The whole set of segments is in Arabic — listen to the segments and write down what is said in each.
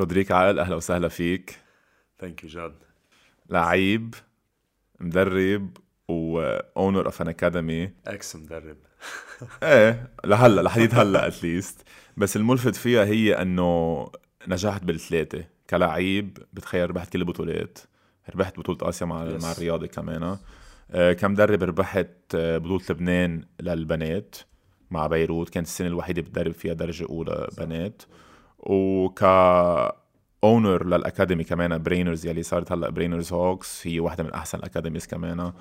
رودريك عقل، أهلا وسهلا فيك. ثانك يو جاد. لعيب، مدرب، وأونر أوف أن أكاديمي. أكس مدرب. إيه لهلا لحديد هلا أتليست، بس الملفت فيها هي أنه نجحت بالثلاثة كلاعب. بتخيل ربحت كل البطولات، ربحت بطولة آسيا مع الرياضة كمان. كمدرب ربحت بطولة لبنان للبنات مع بيروت، كانت السنة الوحيدة بتدرب فيها درجة أولى بنات. وكأونر للأكاديمي كمان برينرز، يلي صارت هلأ برينرز هوكس، هي واحدة من أحسن الأكاديميز كمان.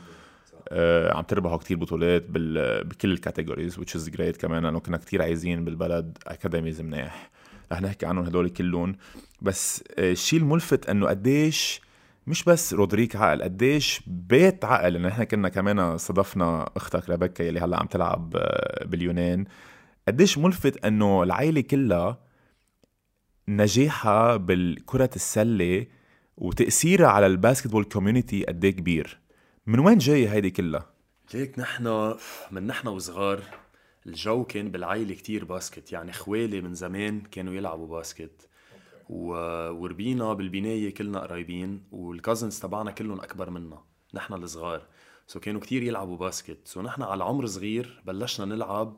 عم تربحوا كتير بطولات بكل الكاتيجوريز which is great كمان، لأنه كنا كتير عايزين بالبلد أكاديميز مناح. رح نحكي عنهم هدول كلهم، بس الشيء الملفت أنه قديش مش بس رودريك عقل، قديش بيت عقل. إن إحنا كنا كمان استضفنا أختك ريبيكا يلي هلأ عم تلعب باليونان. قديش ملفت أنه العائلة كلها نجاحها بالكرة السلة وتأثيرها على الباسكتبول كوميونيتي قد ايه كبير. من وين جاي هيدي كلها؟ ليك نحن وصغار الجو كان بالعائلة كتير باسكت، يعني خوالي من زمان كانوا يلعبوا باسكت وربينا بالبناية كلنا قريبين، والكازنز تبعنا كلهم أكبر منا نحن الصغار، سو كانوا كتير يلعبوا باسكت. سو نحن على عمر صغير بلشنا نلعب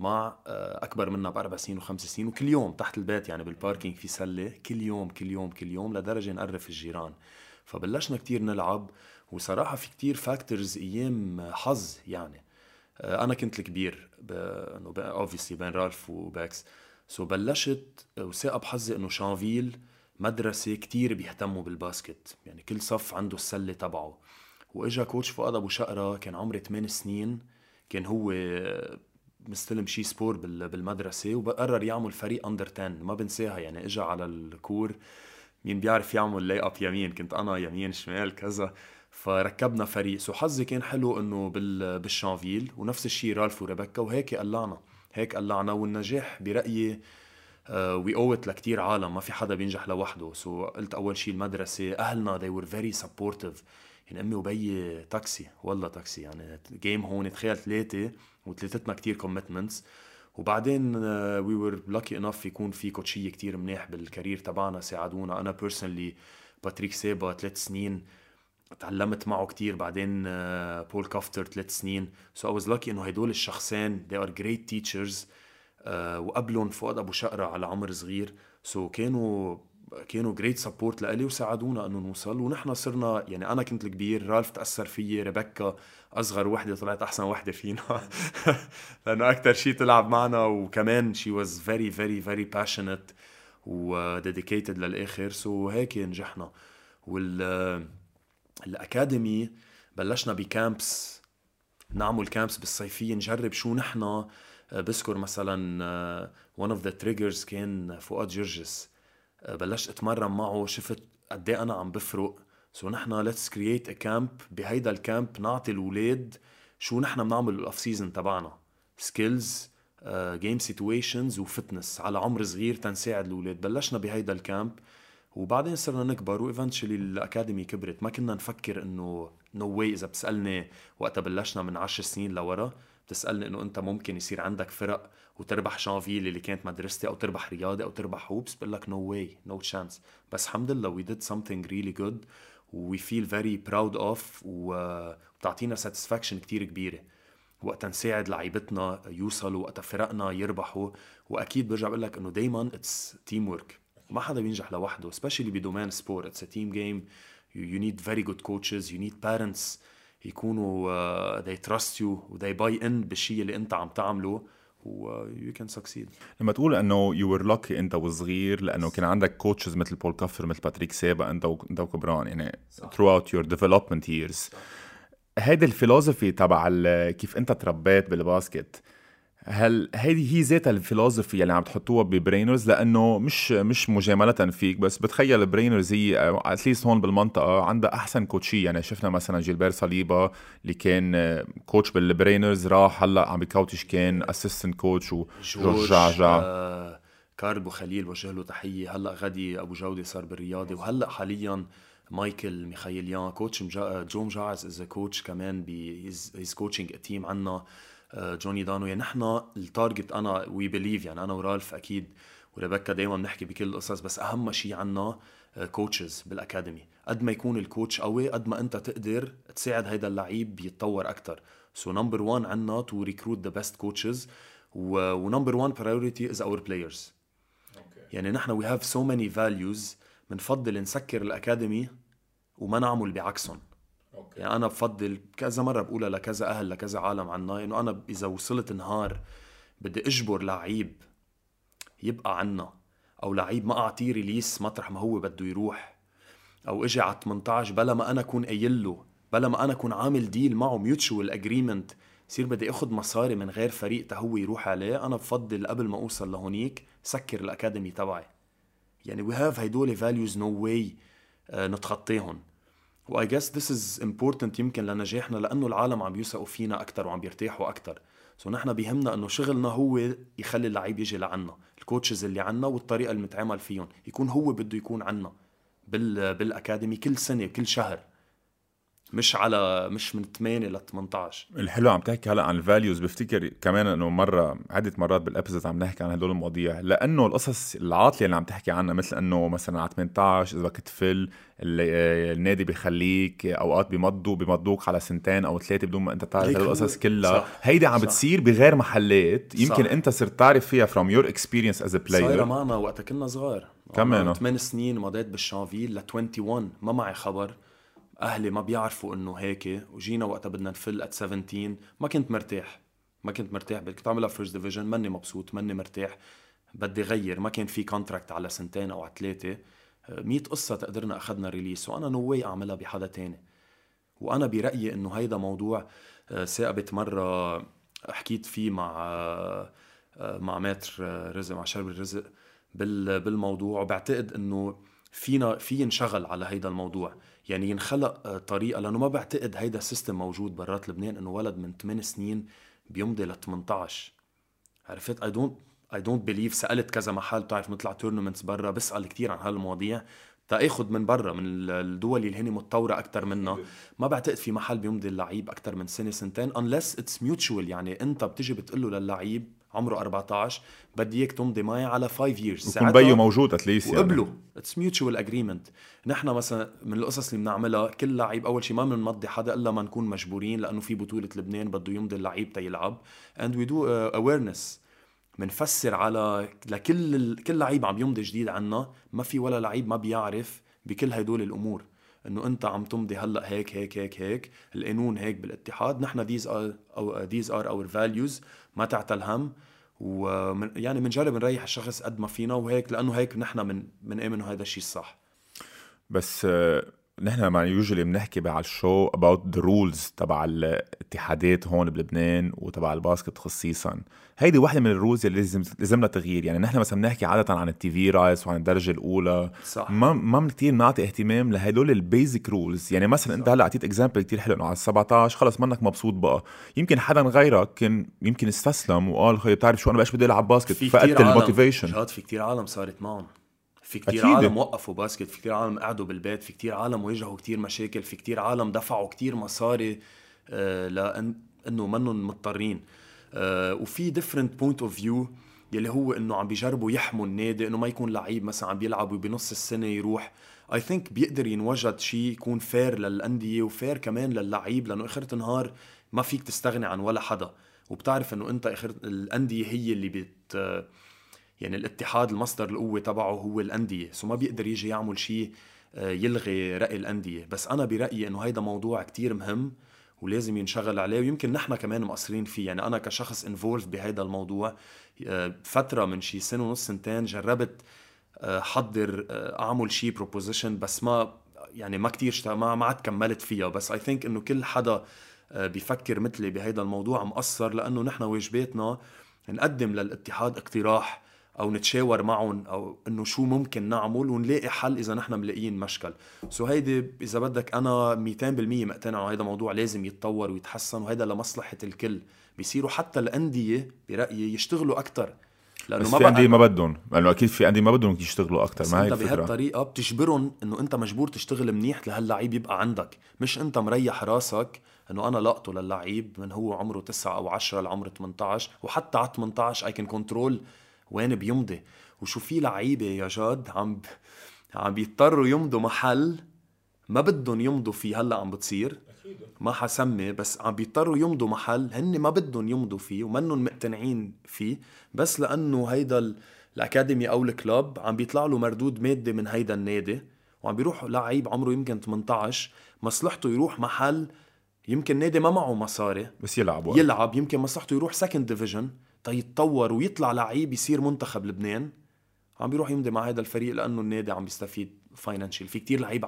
مع أكبر منا بأربع سنين وخمس سنين، وكل يوم تحت البيت يعني بالباركينج في سلة، كل يوم كل يوم كل يوم لدرجة نقرف الجيران. فبلشنا كتير نلعب، وصراحة في كتير فاكتورز أيام حظ يعني. أنا كنت الكبير obviously بين رالف وباكس، سو بلشت وساقب حظي إنه شانفيل مدرسة كتير بيهتموا بالباسكت، يعني كل صف عنده السلة تبعه. وإجا كوتش فؤاد أبو شقرة، كان عمري 8 سنين، كان هو مستلم شي سبور بالمدرسة، وقرر يعمل فريق أندر 10. ما بنساها يعني، إجا على الكور مين بيعرف يعمل لاي أب يمين، كنت أنا يمين شمال كذا، فركبنا فريق. سو حظي كان حلو إنه بالشانفيل، ونفس الشيء رالف وريبيكا، وهيك قلعنا. والنجاح برأيي we owe it لكتير عالم، ما في حدا بينجح لوحده. سو قلت أول شيء المدرسة، أهلنا they were very supportive، يعني أمي وبي تاكسي، والله تاكسي يعني جيم هون، تخيل 3 وثلاثتنا كتير commitments. وبعدين we were lucky enough يكون في كوتشية كتير منيح بالكارير تبعنا ساعدونا. أنا personally باتريك سيبا 3 سنين تعلمت معه كتير، بعدين بول كافتر 3 سنين. So I was lucky إنه هيدول الشخصين they are great teachers. وقبلهم فؤاد أبو شقرة على عمر صغير، so كانوا great support لألي، وساعدونا إنه نوصل. ونحن صرنا يعني، أنا كنت الكبير، رالف تأثر فيي، ريبيكا أصغر وحدة طلعت أحسن وحدة فينا لأنه أكتر شي تلعب معنا، وكمان she was very very very passionate و dedicated للآخر. so هيك نجحنا. الأكاديمي بلشنا بكامبس، نعمل كامبس بالصيفية نجرب شو نحنا. بذكر مثلا one of the triggers كان فؤاد جرجس، بلشت اتمرن معه، شفت قد ايه أنا عم بفرق. سو نحنا let's create a camp، بهيدا الكامب نعطي الولاد شو نحنا بنعمل بالأوف سيزن تبعنا، skills game situations وفتنس على عمر صغير تنساعد الولاد. بلشنا بهيدا الكامب، وبعدين صرنا نكبر، وإيفنتشلي الأكاديمي كبرت. ما كنا نفكر إنه نو واي. إذا بتسألني وقتها بلشنا من 10 سنين لورا، بتسألني إنه أنت ممكن يصير عندك فرق وتربح شانفيل اللي كانت مدرستي، أو تربح رياضة، أو تربح هوبس، بقولك نو واي نو تشانس. بس الحمد لله we did something really good we feel very proud of، وبتعطينا satisfaction كتير كبيرة وقتا نساعد لعيبتنا يوصلوا، وقتا فرقنا يربحوا. وأكيد برجع بقولك إنه دايما it's teamwork، ما حدا بينجح لوحده، especially بدومين سبور. It's a team game. You need very good coaches. You need parents يكونوا they trust you they buy in بالشيء اللي أنت عم تعمله، و you can succeed. لما تقول إنه you were lucky أنت وصغير، لأنه كان عندك coaches مثل بول كافر، مثل باتريك سيبا، أنت وكبران يعني throughout your development years. هيدا الفلسفة تبع كيف أنت تربيت بالباسكت، هل هذه هي ذات الفلسفة اللي عم تحطوها ببرينرز؟ لأنه مش مجاملة فيك، بس بتخيل برينرز هي أتليست هون بالمنطقة عندها أحسن كوتشي. يعني شفنا مثلا جيلبير صليبا اللي كان كوتش بالبرينرز، راح هلا عم بكوتش، كان أسيستنت كوتش، وجورج كاربو خليل وجه له تحية، هلا غادي أبو جودة صار بالرياضة، وهلا حاليا مايكل ميخائيليان كوتش، جو مجاعز إز كوتش كمان هيز كوتشينج تيم عنا، جوني دانو. يعني نحن التارجت، أنا وي بليف يعني، أنا ورالف أكيد وريبيكا دايما بنحكي بكل القصص، بس اهم شيء عنا كوتشز بالاكاديمي، قد ما يكون الكوتش قوي قد ما انت تقدر تساعد هيدا اللعيب يتطور اكثر. سو نمبر 1 عنا تو ريكروت ذا بيست كوتشز، ونمبر 1 برايورتي از اور بلايرز. يعني نحن وي هاف سو ماني فاليوز، بنفضل نسكر الاكاديمي وما نعمل بعكسهم. يعني انا بفضل كذا مره بقولها لكذا اهل لكذا عالم عنا، انه انا اذا وصلت نهار بدي اجبر لعيب يبقى عنا او لعيب ما اعطيه ريليس مطرح ما هو بده يروح، او اجي على 18 بلا ما انا اكون قايل له، بلا ما انا اكون عامل ديل معه ميوتشوال اجريمنت، يصير بدي اخذ مصاري من غير فريق تا هو يروح عليه. انا بفضل قبل ما اوصل لهونيك سكر الاكاديمي تبعي. يعني we have هيدول values no way نتخطيهم. و I guess this is important يمكن لنجاحنا، لأنه العالم عم يوثقوا فينا أكتر وعم بيرتاحوا أكتر. سو نحن بيهمنا أنه شغلنا هو يخلي اللعيب يجي لعنا، الكوتشز اللي عنا والطريقة اللي متعامل فيهم يكون هو بده يكون عنا بالأكاديمي كل سنة كل شهر، مش من 8 ل 18. الحلو عم تحكي هلا عن الفاليوز، بفتكر كمان انه مره عدة مرات بالابيزود عم نحكي عن هدول المواضيع، لانه القصص العاطله اللي عم تحكي عنها، مثل انه مثلا على 18 اذا كتفل النادي بيخليك، اوقات بيمضوك على سنتين او 3 بدون ما انت تعرف. هدول القصص كلها هيدي عم بتصير بغير محلات يمكن انت صرت تعرف فيها from your experience as a player. صايره معنا وقت كنا صغار كمان 8 سنين مضيت بالشانفيل ل 21 ما معي خبر، أهلي ما بيعرفوا إنه هيك، وجينا وقتها بدنا نفل at 17 ما كنت مرتاح بدك تعملها first division، ماني مبسوط ماني مرتاح بدي غير، ما كان في contract على سنتين أو على 3، 100 قصة تقدرنا أخذنا ريليس، وأنا نوي أعملها بحدا تاني. وأنا برأيي إنه هيدا موضوع ثابت، مرة حكيت فيه مع ماتر رزق، مع شرب الرزق بالموضوع، وبعتقد إنه فينا ينشغل على هيدا الموضوع. يعني ينخلق طريقة، لأنه ما بعتقد هيدا السيستم موجود برات لبنان إنه ولد من 8 سنين بيمضي ل 18. عرفت؟ I don't believe. سألت كذا محل، بتعرف نطلع تورنمنتس برا، بسأل كتير عن هالمواضيع تأخذ من برا من الدول اللي هني متطورة أكتر منا. ما بعتقد في محل بيمضي اللعيب أكتر من سنة سنتين unless it's mutual. يعني أنت بتجي بتقله للعيب عمره 14 بديك تمضي معي على 5 years، يكون بيو موجود اتليس وقبله يعني. It's mutual agreement. نحن مثلا من القصص اللي بنعملها كل لعيب، أول شيء ما بنمضي حدا إلا ما نكون مجبورين، لأنه في بطولة لبنان بده يمضي اللعيب تيلعب، and we do awareness. منفسر على لكل لعيب عم يمضي جديد عنا، ما في ولا لعيب ما بيعرف بكل هيدول الأمور، إنه أنت عم تمضي هلا هيك هيك هيك هيك، القانون هيك بالاتحاد. نحن these are our values، ما تعتل هم، ومن يعني منجرب نريح الشخص قد ما فينا، وهيك لأنه هيك نحن من إنه هذا الشيء الصح. بس نحن مع يوجولي بنحكي على الشو about the rules تبع الاتحادات هون بلبنان وتبع الباسكت خصيصا. هيدي واحدة من الرولز اللي لازم لها تغيير. يعني نحن مثلا بنحكي عادة عن التي في رايس وعن الدرجة الأولى، صح. ما كتير نعطي اهتمام لهدول البيزك رولز. يعني مثلا انت هلا عطيت اكزامبل كتير حلو انه على 17 خلص منك مبسوط بقى، يمكن حدا غيرك كان يمكن استسلم وقال خي بتعرف شو انا بقاش بدي العب باسكت، فقدت الموتيفيشن. في كتير عالم صارت معهم، في كتير عالم وقفوا باسكت، في كتير عالم قعدوا بالبيت، في كتير عالم واجهوا كتير مشاكل، في كتير عالم دفعوا كتير مصاري لأنه منهم مضطرين. وفي different point of view يلي هو إنه عم بيجربوا يحموا النادي، إنه ما يكون لعيب مثلا عم بيلعب وبنص السنة يروح. I think بيقدر ينوجد شيء يكون فير للأندية وفير كمان للعيب، لأنه آخر النهار ما فيك تستغني عن ولا حدا، وبتعرف إنه أنت آخر الأندية هي اللي يعني الاتحاد المصدر القوة تبعه هو الأندية، سو ما بيقدر يجي يعمل شيء يلغي رأي الأندية. بس أنا برأيي إنه هيدا موضوع كتير مهم ولازم ينشغل عليه، ويمكن نحنا كمان مقصرين فيه. يعني أنا كشخص involved بهيدا الموضوع فترة من شي سنة ونص سنتين، جربت حضر أعمل شي proposition، بس ما كتير ما عاد كملت فيها. بس I think إنه كل حدا بيفكر مثلي بهيدا الموضوع مقصر، لأنه نحنا واجباتنا نقدم للاتحاد اقتراح أو نتشاور معهم أو إنه شو ممكن نعمل، ونلاقي حل إذا نحن ملاقيين مشكل. سو هيدي إذا بدك أنا 200% مقتنع هيدا موضوع لازم يتطور ويتحسن، وهيدا لمصلحة الكل. بيصيروا حتى الأندية برأيي يشتغلوا أكتر، لأنه ما عندي ما بدهم، لأنه أكيد في عندي ما بدهم يشتغلوا أكتر. ما هي الفكرة، أنت بهالطريقة بتجبرهم إنه أنت مجبور تشتغل منيح لهاللعيب يبقى عندك، مش أنت مريح راسك إنه أنا لقطه للعيب من هو عمره 9 أو 10 لعمره 18، وحتى على 18 I can control وين بيمضي. وشو في لعيبة يا جاد عم بيضطروا يمضوا محل ما بدهم يمضوا فيه. هلأ عم بتصير ما حسمي، بس عم بيضطروا يمضوا محل هن ما بدهم يمضوا فيه ومنهم مقتنعين فيه، بس لأنه هيدا الأكاديمي أو الكلاب عم بيطلع له مردود مادي من هيدا النادي، وعم بيروح لعيب عمره يمكن 18 مصلحته يروح محل يمكن نادي ما معه مصاري بس يلعب يمكن مصلحته يروح سكند ديفيجن تيتطور ويطلع لعيب يصير منتخب لبنان، عم بيروح يمضي مع هذا الفريق لأنه النادي عم بيستفيد فاينانشيل. في كتير لعيب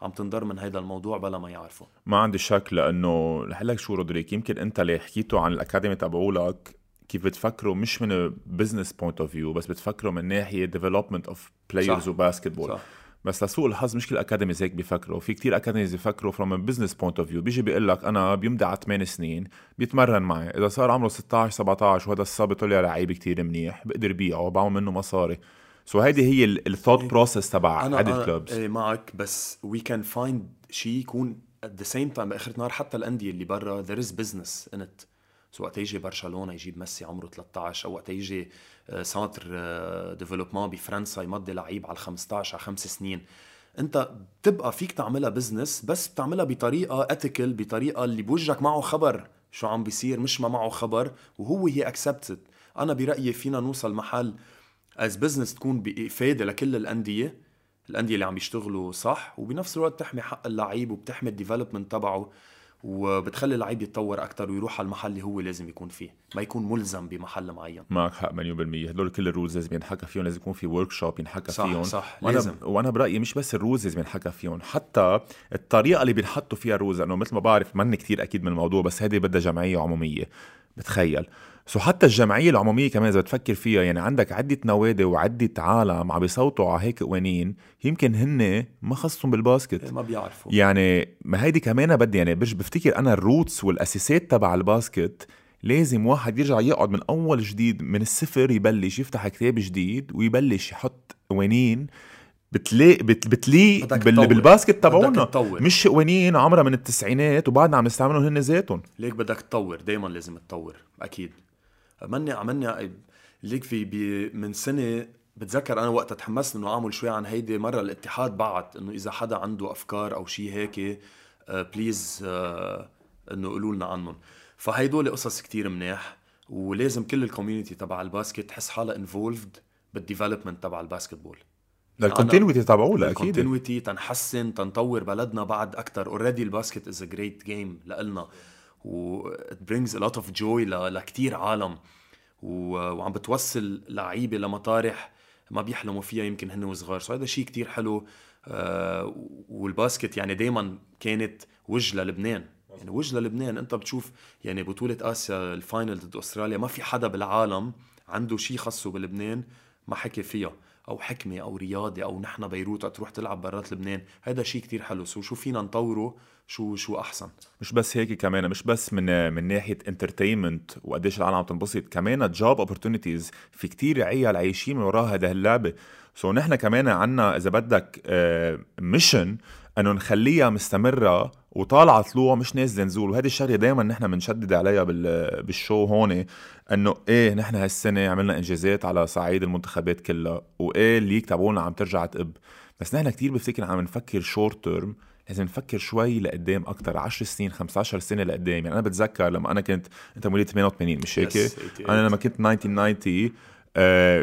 عم تنضر من هذا الموضوع بلا ما يعرفه. ما عندي شك، لأنه لحلك شو رودريك، يمكن أنت اللي حكيته عن الأكاديمي تبعولك كيف بتفكروا مش من بزنس بوينت اوف فيو، بس بتفكروا من ناحية development of players وباسكتبول. صح. بس لسوء الحظ مش كل الأكاديميز هيك بيفكروا. في كتير أكاديميز بيفكروا from a business point of view، بيجي بيقلك أنا بيمضي على 8 سنين بيتمرن معي، إذا صار عمره 16-17 وهذا الصبي طلع لعيب كتير منيح بقدر بيعه وبعمل منه مصاري. سو هيدي هي الثوت بروسس تبع عدد الكلوبز. أنا معك، بس we can find شيء يكون at the same time. بآخر نهار حتى الأندية اللي برا there is business in it. سو وقت يجي برشلونة يجيب ميسي عمره 13، أو وقت يجي سنتر ديفلوبمان بفرنسا يمضي لعيب على 15 على 5 سنين، أنت بتبقى فيك تعملها بزنس، بس بتعملها بطريقة أتيكل، بطريقة اللي بوجهك معه خبر شو عم بيصير مش ما معه خبر وهو هي أكسبتد. أنا برأيي فينا نوصل محل as business تكون بإفادة لكل الأندية اللي عم يشتغلوا صح، وبنفس الوقت تحمي حق اللعيب وبتحمي الديفلوبمنت تبعه، وبتخلي اللعيب يتطور أكتر ويروح على المحل اللي هو لازم يكون فيه، ما يكون ملزم بمحل معين. معك حق 100%. هدول كل الرولز لازم ينحكى فيهم، لازم يكون في وركشوب ينحكى فيهم. صح لازم. وأنا برأيي مش بس الرولز لازم ينحكى فيهم، حتى الطريقة اللي بنحطوا فيها الرولز، لأنه مثل ما بعرف مني كتير أكيد من الموضوع، بس هذه بدها جمعية عمومية بتخيل. سو حتى الجمعية العمومية كمان إذا بتفكر فيها، يعني عندك عدة نوادي وعدة عالم عم بيصوتوا على هيك قوانين يمكن هن ما خصهم بالباسكت، ما بيعرفوا يعني. ما هيدي كمان بدي يعني بفتكر أنا الروتس والأساسات تبع الباسكت لازم واحد يرجع يقعد من أول جديد من الصفر، يبلش يفتح كتاب جديد ويبلش يحط قوانين بتلي بالباسكت تبعونا، مش قوانين عمرها من التسعينات وبعدنا عم نستعملهم هن ذاتهم. ليك بدك تطور، دايما لازم تطور أكيد. عملنا ليك في من سنة بتذكر أنا وقت تحمست إنه أعمل شوي عن هيدي، مرة الاتحاد بعت إنه إذا حدا عنده أفكار أو شيء هيك بليز إنه قولوا لنا عنهم. فهيدول قصص كتير منيح، ولازم كل الكوميونيتي تبع الباسكت تحس حالها انفولفد بالديفلوبمنت تبع الباسكتبول. الكونتينويتي تبعوه لا اكيد الكونتينويتي تنحسن تنطور بلدنا بعد اكثر. اوريدي الباسكت از ا جريت جيم لنا، و برينجز ا لوت اوف جوي لكثير عالم، وعم بتوصل لعيبه لمطارح ما بيحلموا فيها يمكن هن وصغار. سو هذا شيء كتير حلو. والباسكت يعني دائما كانت وجله لبنان، يعني وجله لبنان. انت بتشوف يعني بطوله اسيا الفاينل ضد استراليا ما في حدا بالعالم عنده شيء خاصه بلبنان ما حكي فيها، أو حكمة أو رياضة أو نحن بيروت تروح تلعب برات لبنان. هذا شيء كتير حلو. شو فينا نطوره، شو أحسن. مش بس هيك كمان، مش بس من ناحية انترتينمنت وقديش العالم عم تنبسط، كمان جوب أوبورتونيتيز. في كتير عيال عايشين من وراء هذا اللعبة. سو نحن كمان عنا إذا بدك ميشن أنه نخليها مستمرة وطالعة طلوع مش نازل نزول. وهذه الشغلة دايما نحن منشدد عليها بالشو هون، أنه إيه نحن هالسنة عملنا إنجازات على صعيد المنتخبات كلها، وإيه اللي تابعونا عم ترجع تقب، بس نحن كتير بفتكر عم نفكر شورت تيرم، لازم نفكر شوي لقدام أكتر، 10 سنين 15 سنة لقدام. يعني أنا بتذكر لما أنا كنت، أنت مواليد 88 مش هيك؟ أنا لما كنت 1990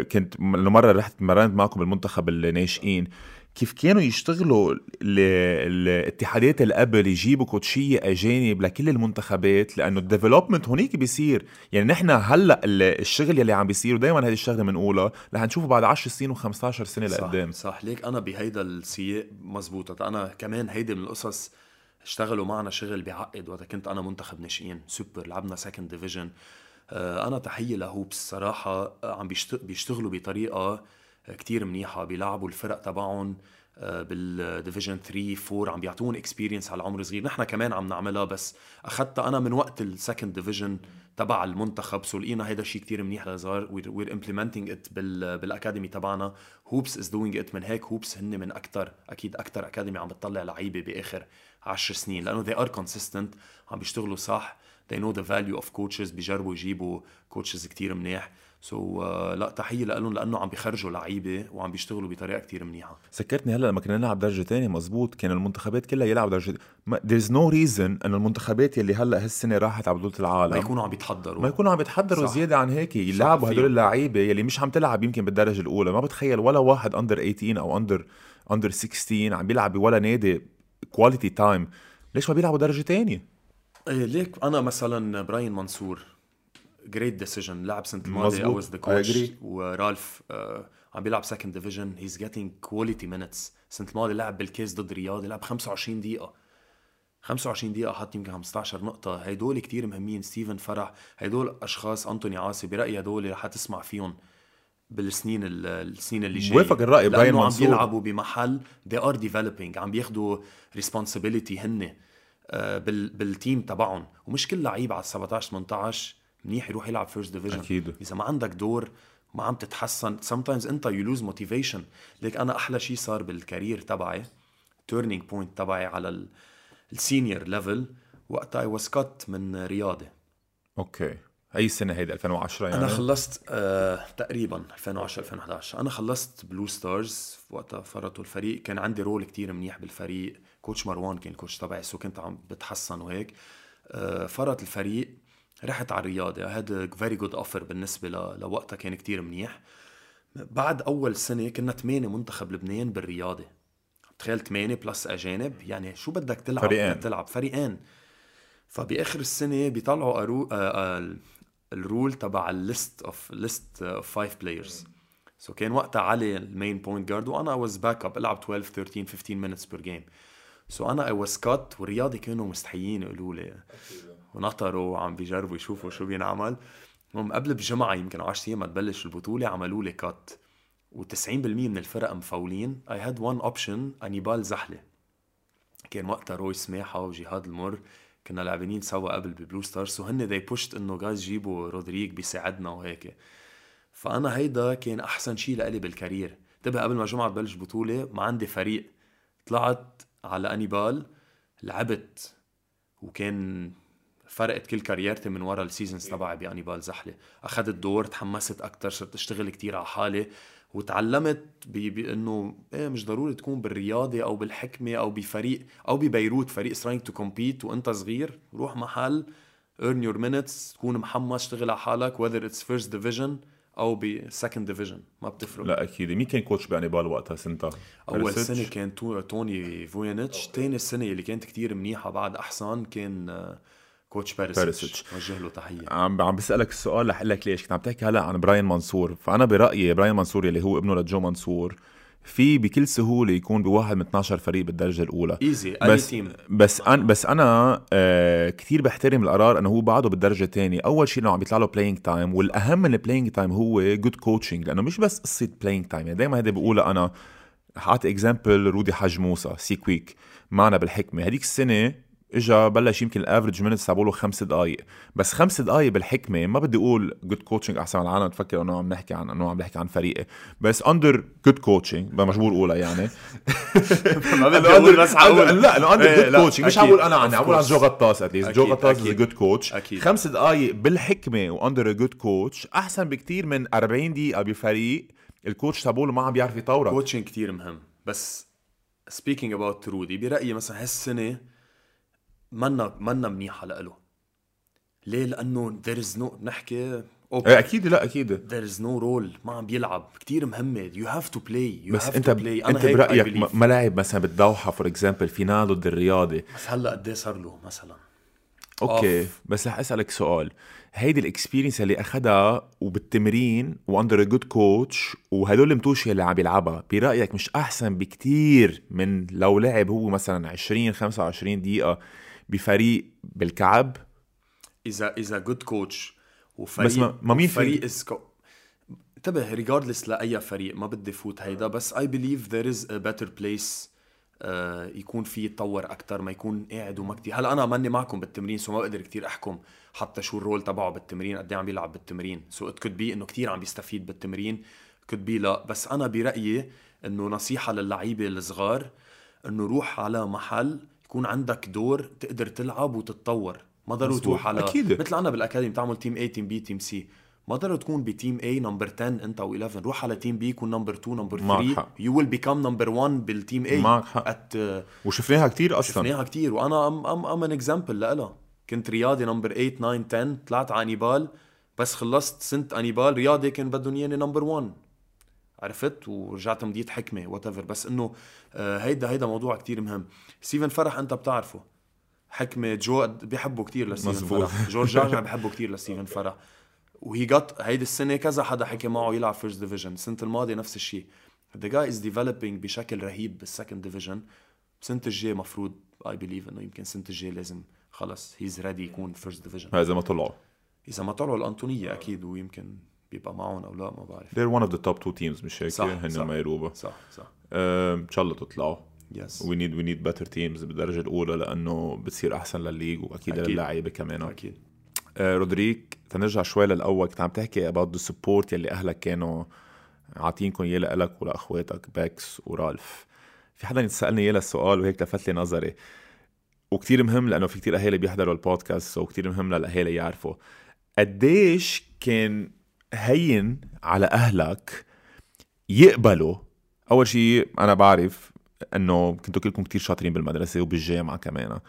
كنت مرة رحت تمرنت معكم بالمنتخب الناشئين، كيف كانوا يشتغلوا الاتحادات اللي قبل يجيبوا كوتشية أجانب لكل المنتخبات، لأنه الديفلوبمنت هونيك بيصير. يعني نحن هلأ الشغل اللي عم بيصير، ودايما هذه الشغلة منقولها رح نشوفه بعد 10 سنين و15 سنة لقدام. صح ليك أنا بهيدا السياق مزبوطة. أنا كمان هيدا من القصص اشتغلوا معنا شغل بعقد وقت كنت أنا منتخب ناشئين سوبر، لعبنا سكند ديفيجن. أنا تحية لهوبس صراحة، عم بيشتغلوا بطريقة كتير منيحة، بيلعبوا الفرق تبعهم بالديفيجن 3-4، عم بيعطون اكسبيرينس على عمر صغير. نحن كمان عم نعملها، بس أخدت أنا من وقت السكند ديفيجن تبع المنتخب، سولقينا هيدا شيء كتير منيح لصغار. we're implementing it بالأكاديمي تبعنا. هوبس is doing it. من هيك هوبس هن من أكتر أكاديمي عم بتطلع لعيبة بآخر 10 سنين، لأنه they are consistent، عم بيشتغلوا صح، they know the value of coaches، بيجربوا يجيبوا coaches كتير منيح. سو لا تحيه لهم لانه عم بيخرجوا لعيبه وعم بيشتغلوا بطريقه كتير منيحه. سكرتني هلا لما كنا نلعب درجه ثانيه مزبوط كان المنتخبات كلها يلعب درجه. There's no reason ان المنتخبات يلي هلا هالسنه راحت على بطوله العالم ما يكونوا عم بيتحضروا زياده عن هيك يلعبوا هدول اللعيبه يلي مش عم تلعب يمكن بالدرجه الاولى. ما بتخيل ولا واحد اندر 18 او اندر 16 عم بيلعب بولا نادي كواليتي تايم. ليش ما بيلعبوا درجه ثانيه؟ ليك انا مثلا براين منصور great decision لعب سنة الماضي I was the coach ورالف عم بيلعب second division he's getting quality minutes. سنة الماضي لعب بالكيس ضد رياض لعب 25 دقيقة حط يمكن 15 نقطة. هيدول كتير مهمين. ستيفن فرح هيدول أشخاص أنتوني عاصي برأيي هدول رح تسمع فيهم بالسنين السنين اللي جاي. وافق الرأي براين منصور. عم بيلعبوا بمحل they are developing عم بياخدوا responsibility هن بالتيم تبعهم. ومش كل لعيب على 17-18 منيح يروح يلعب فيرست ديفيجن. أكيد. إذا ما عندك دور ما عم تتحسن sometimes أنت you lose motivation. لك أنا أحلى شيء صار بالكارير تبعي turning point تبعي على السينيور ليفل وقتها I was cut من رياضة. أوكي أي سنة هيدا 2010 يعني؟ أنا خلصت تقريبا 2010-2011 أنا خلصت بلو ستارز وقتها فرطوا الفريق. كان عندي رول كتير منيح بالفريق. كوتش مروان كان كوتش تبعي سو كنت عم بتحسن وهيك فرط الفريق. رحت على الرياضة. هذا very good offer بالنسبة لوقتها كان كتير منيح. بعد أول سنة كنا 8 منتخب لبنان بالرياضة. تخيل 8 بلس أجانب يعني شو بدك تلعب؟ تلعب فريقين. فبآخر السنة بيطلعوا الرول تبع list of 5 players. so كان وقتها علي المين point guard وأنا I was back up ألعب 12-13-15 minutes per game. so أنا I was cut والرياضة كانوا مستحيين يقولوا لي ونطروا وعم بيجربوا يشوفوا شو بينعمل. هم قبل بجمعة يمكن 10 أيام ما تبلش البطولة عملوا لي كات و90% من الفرق مفاولين. I had one option أنيبال زحلة. كان وقتها روي سماحة وجهاد المر كنا لاعبين سوا قبل ببلو ستارز وهن they pushed إنه جايز جيبوا رودريك بيساعدنا وهيك. فأنا هيدا كان أحسن شيء لقلي بالكارير. تبقى قبل ما جمعة تبلش بطولة ما عندي فريق. طلعت على أنيبال لعبت وكان فرقت كل كاريرتي من ورا السيزنز تبعي بأنيبال زحلة. أخذت دور تحمست أكتر صرت أشتغل كتير على حالي وتعلمت بأنه مش ضروري تكون بالرياضة أو بالحكمة أو بفريق أو ببيروت فريق trying to compete وأنت صغير. روح محل earn your minutes تكون محمس اشتغل على حالك whether it's first division أو بsecond division ما بتفرق. لا أكيد. مين كان كوتش بأنيبال وقتها سنتها؟ أول سنة كان توني فوينيتش. تاني السنة اللي كانت كتير منيحة بعد أحسان كان كوتش باريسيتش وجه له تحيه. عم بسالك السؤال رح اقول لك ليش. كنت عم تحكي هلا عن براين منصور. فانا برايي براين منصور اللي هو ابنه لجو منصور في بكل سهوله يكون بواحد من 12 فريق بالدرجه الاولى ايزي. بس انا كثير بحترم القرار انه هو بعده بالدرجه الثانيه. اول شيء انه عم بيطلع له بلاينج تايم والاهم من البلاينج تايم هو جود كوتشنج لانه مش بس قصه بلاينج تايم. يعني دائما هذا بقوله انا حاطي اكزامبل رودي حاج موسى سيكويك معنا بالحكمه هذيك السنه اجا بلش يمكن الافريج مينتس تبعوا له 5 دقائق بس. 5 دقائق بالحكمه ما بدي اقول جود كوتشنج احسن العالم تفكر انه عم نحكي عن انه عم بحكي عن فريقي بس اندر جود كوتشنج مجبور اقولها يعني ما بدي اقول بس عقول لا انه اندر جود كوتشنج مش عقول انا عم اقول عن جو غطاس اتليست جو غطاس جود كوتش. 5 دقائق بالحكمه واندر جود كوتش احسن بكتير من 40 دقيقه بفريق الكوتش تبعوا له ما عم بيعرف يطورك. كوتشنج كتير مهم. بس سبيكينج اباوت رودي برايي مثلا هالسنه منا منيحة لقلو. ليه؟ لأنه there is no نحكي أكيد لا أكيد there is no role ما عم بيلعب كتير مهمة you have to play you بس have انت to play. أنت برأيك ملاعب مثلا بالدوحة for example فينال ضد الرياضة بس هلأ قدي صار له مثلا أوكي بس رح أسألك سؤال. هيدي الإكسبيرينس اللي أخدها وبالتمرين وأندر جود كوتش وهدول المتوشي اللي عم بيلعبها برأيك مش أحسن بكتير من لو لعب هو مثلا 20-25 دقيقة بفريق بالكعب؟ إذا good coach وفريق فريق انتبه regardless لأي فريق ما بدي فوت هيدا بس I believe there is a better place يكون فيه يتطور أكتر ما يكون قاعد وما كتير. هلأ أنا ماني معكم بالتمرين سو ما بقدر كتير أحكم حتى شو الرول تبعه بالتمرين قد عم بيلعب بالتمرين سو it could be إنه كتير عم بيستفيد بالتمرين could be لا. بس أنا برأيي إنه نصيحة للعيبة الصغار إنه روح على محل يكون عندك دور تقدر تلعب وتتطور. ما ضروري تروح على مثل أنا بالأكاديمي تعمل تيم A تيم B تيم C ما تقدر تكون بتيم A نمبر 10 انت و 11، روح على تيم B يكون نمبر 2 نمبر 3، يو ويل بيكام نمبر 1 بالتيم A. معك حق. وشفناها كتير اصلا، شفناها كتير. وانا ام ان اكزامبل لها، كنت رياضي نمبر 8 9 10، طلعت على انيبال بس خلصت سنه انيبال رياضي كان بدهم ياني نمبر 1، عرفت، ورجعت مديت حكمه وات ايفر. بس انه هيدا موضوع كتير مهم. ستيفن فرح انت بتعرفه، حكمه جو بيحبه كتير لستيفن فرح، جورج جعجع بيحبه كتير لستيفن فرح، وهي جت هيدي السنه كذا حدا حكي معه يلعب فيرست ديفيجن. السنه الماضيه نفس الشيء. ذا جاي از ديفلوبينج بشكل رهيب بالسكند ديفيجن. السنه الجايه مفروض اي بليف انه يمكن السنه الجايه لازم خلص هيز ريدي يكون فيرست ديفيجن، اذا ما طلعوا الانطونيه اكيد، ويمكن بيبقى معهم او لا ما بعرف. They're one of the top two teams مش هيك؟ هن ميروبه صح. ان شاء الله تطلعوا. Yes. We need better teams بالدرجه الاولى، لانه بتصير احسن للليج واكيد للعيبه كمان اكيد. رودريك تنرجع شوي للأول، كنت عم تحكي about the support يلي أهلك كانوا عاطينكم يلا لك ولا أخواتك باكس ورالف. في حدا يتسألني يلا السؤال وهيك لفت لي نظري، وكتير مهم لأنه في كتير أهالي بيحضروا البودكاست، وكتير مهم للأهالي يعرفوا قديش كان هين على أهلك يقبلوا. أول شيء أنا بعرف أنه كنتوا كلكم كتير شاطرين بالمدرسة وبالجامعة كمان،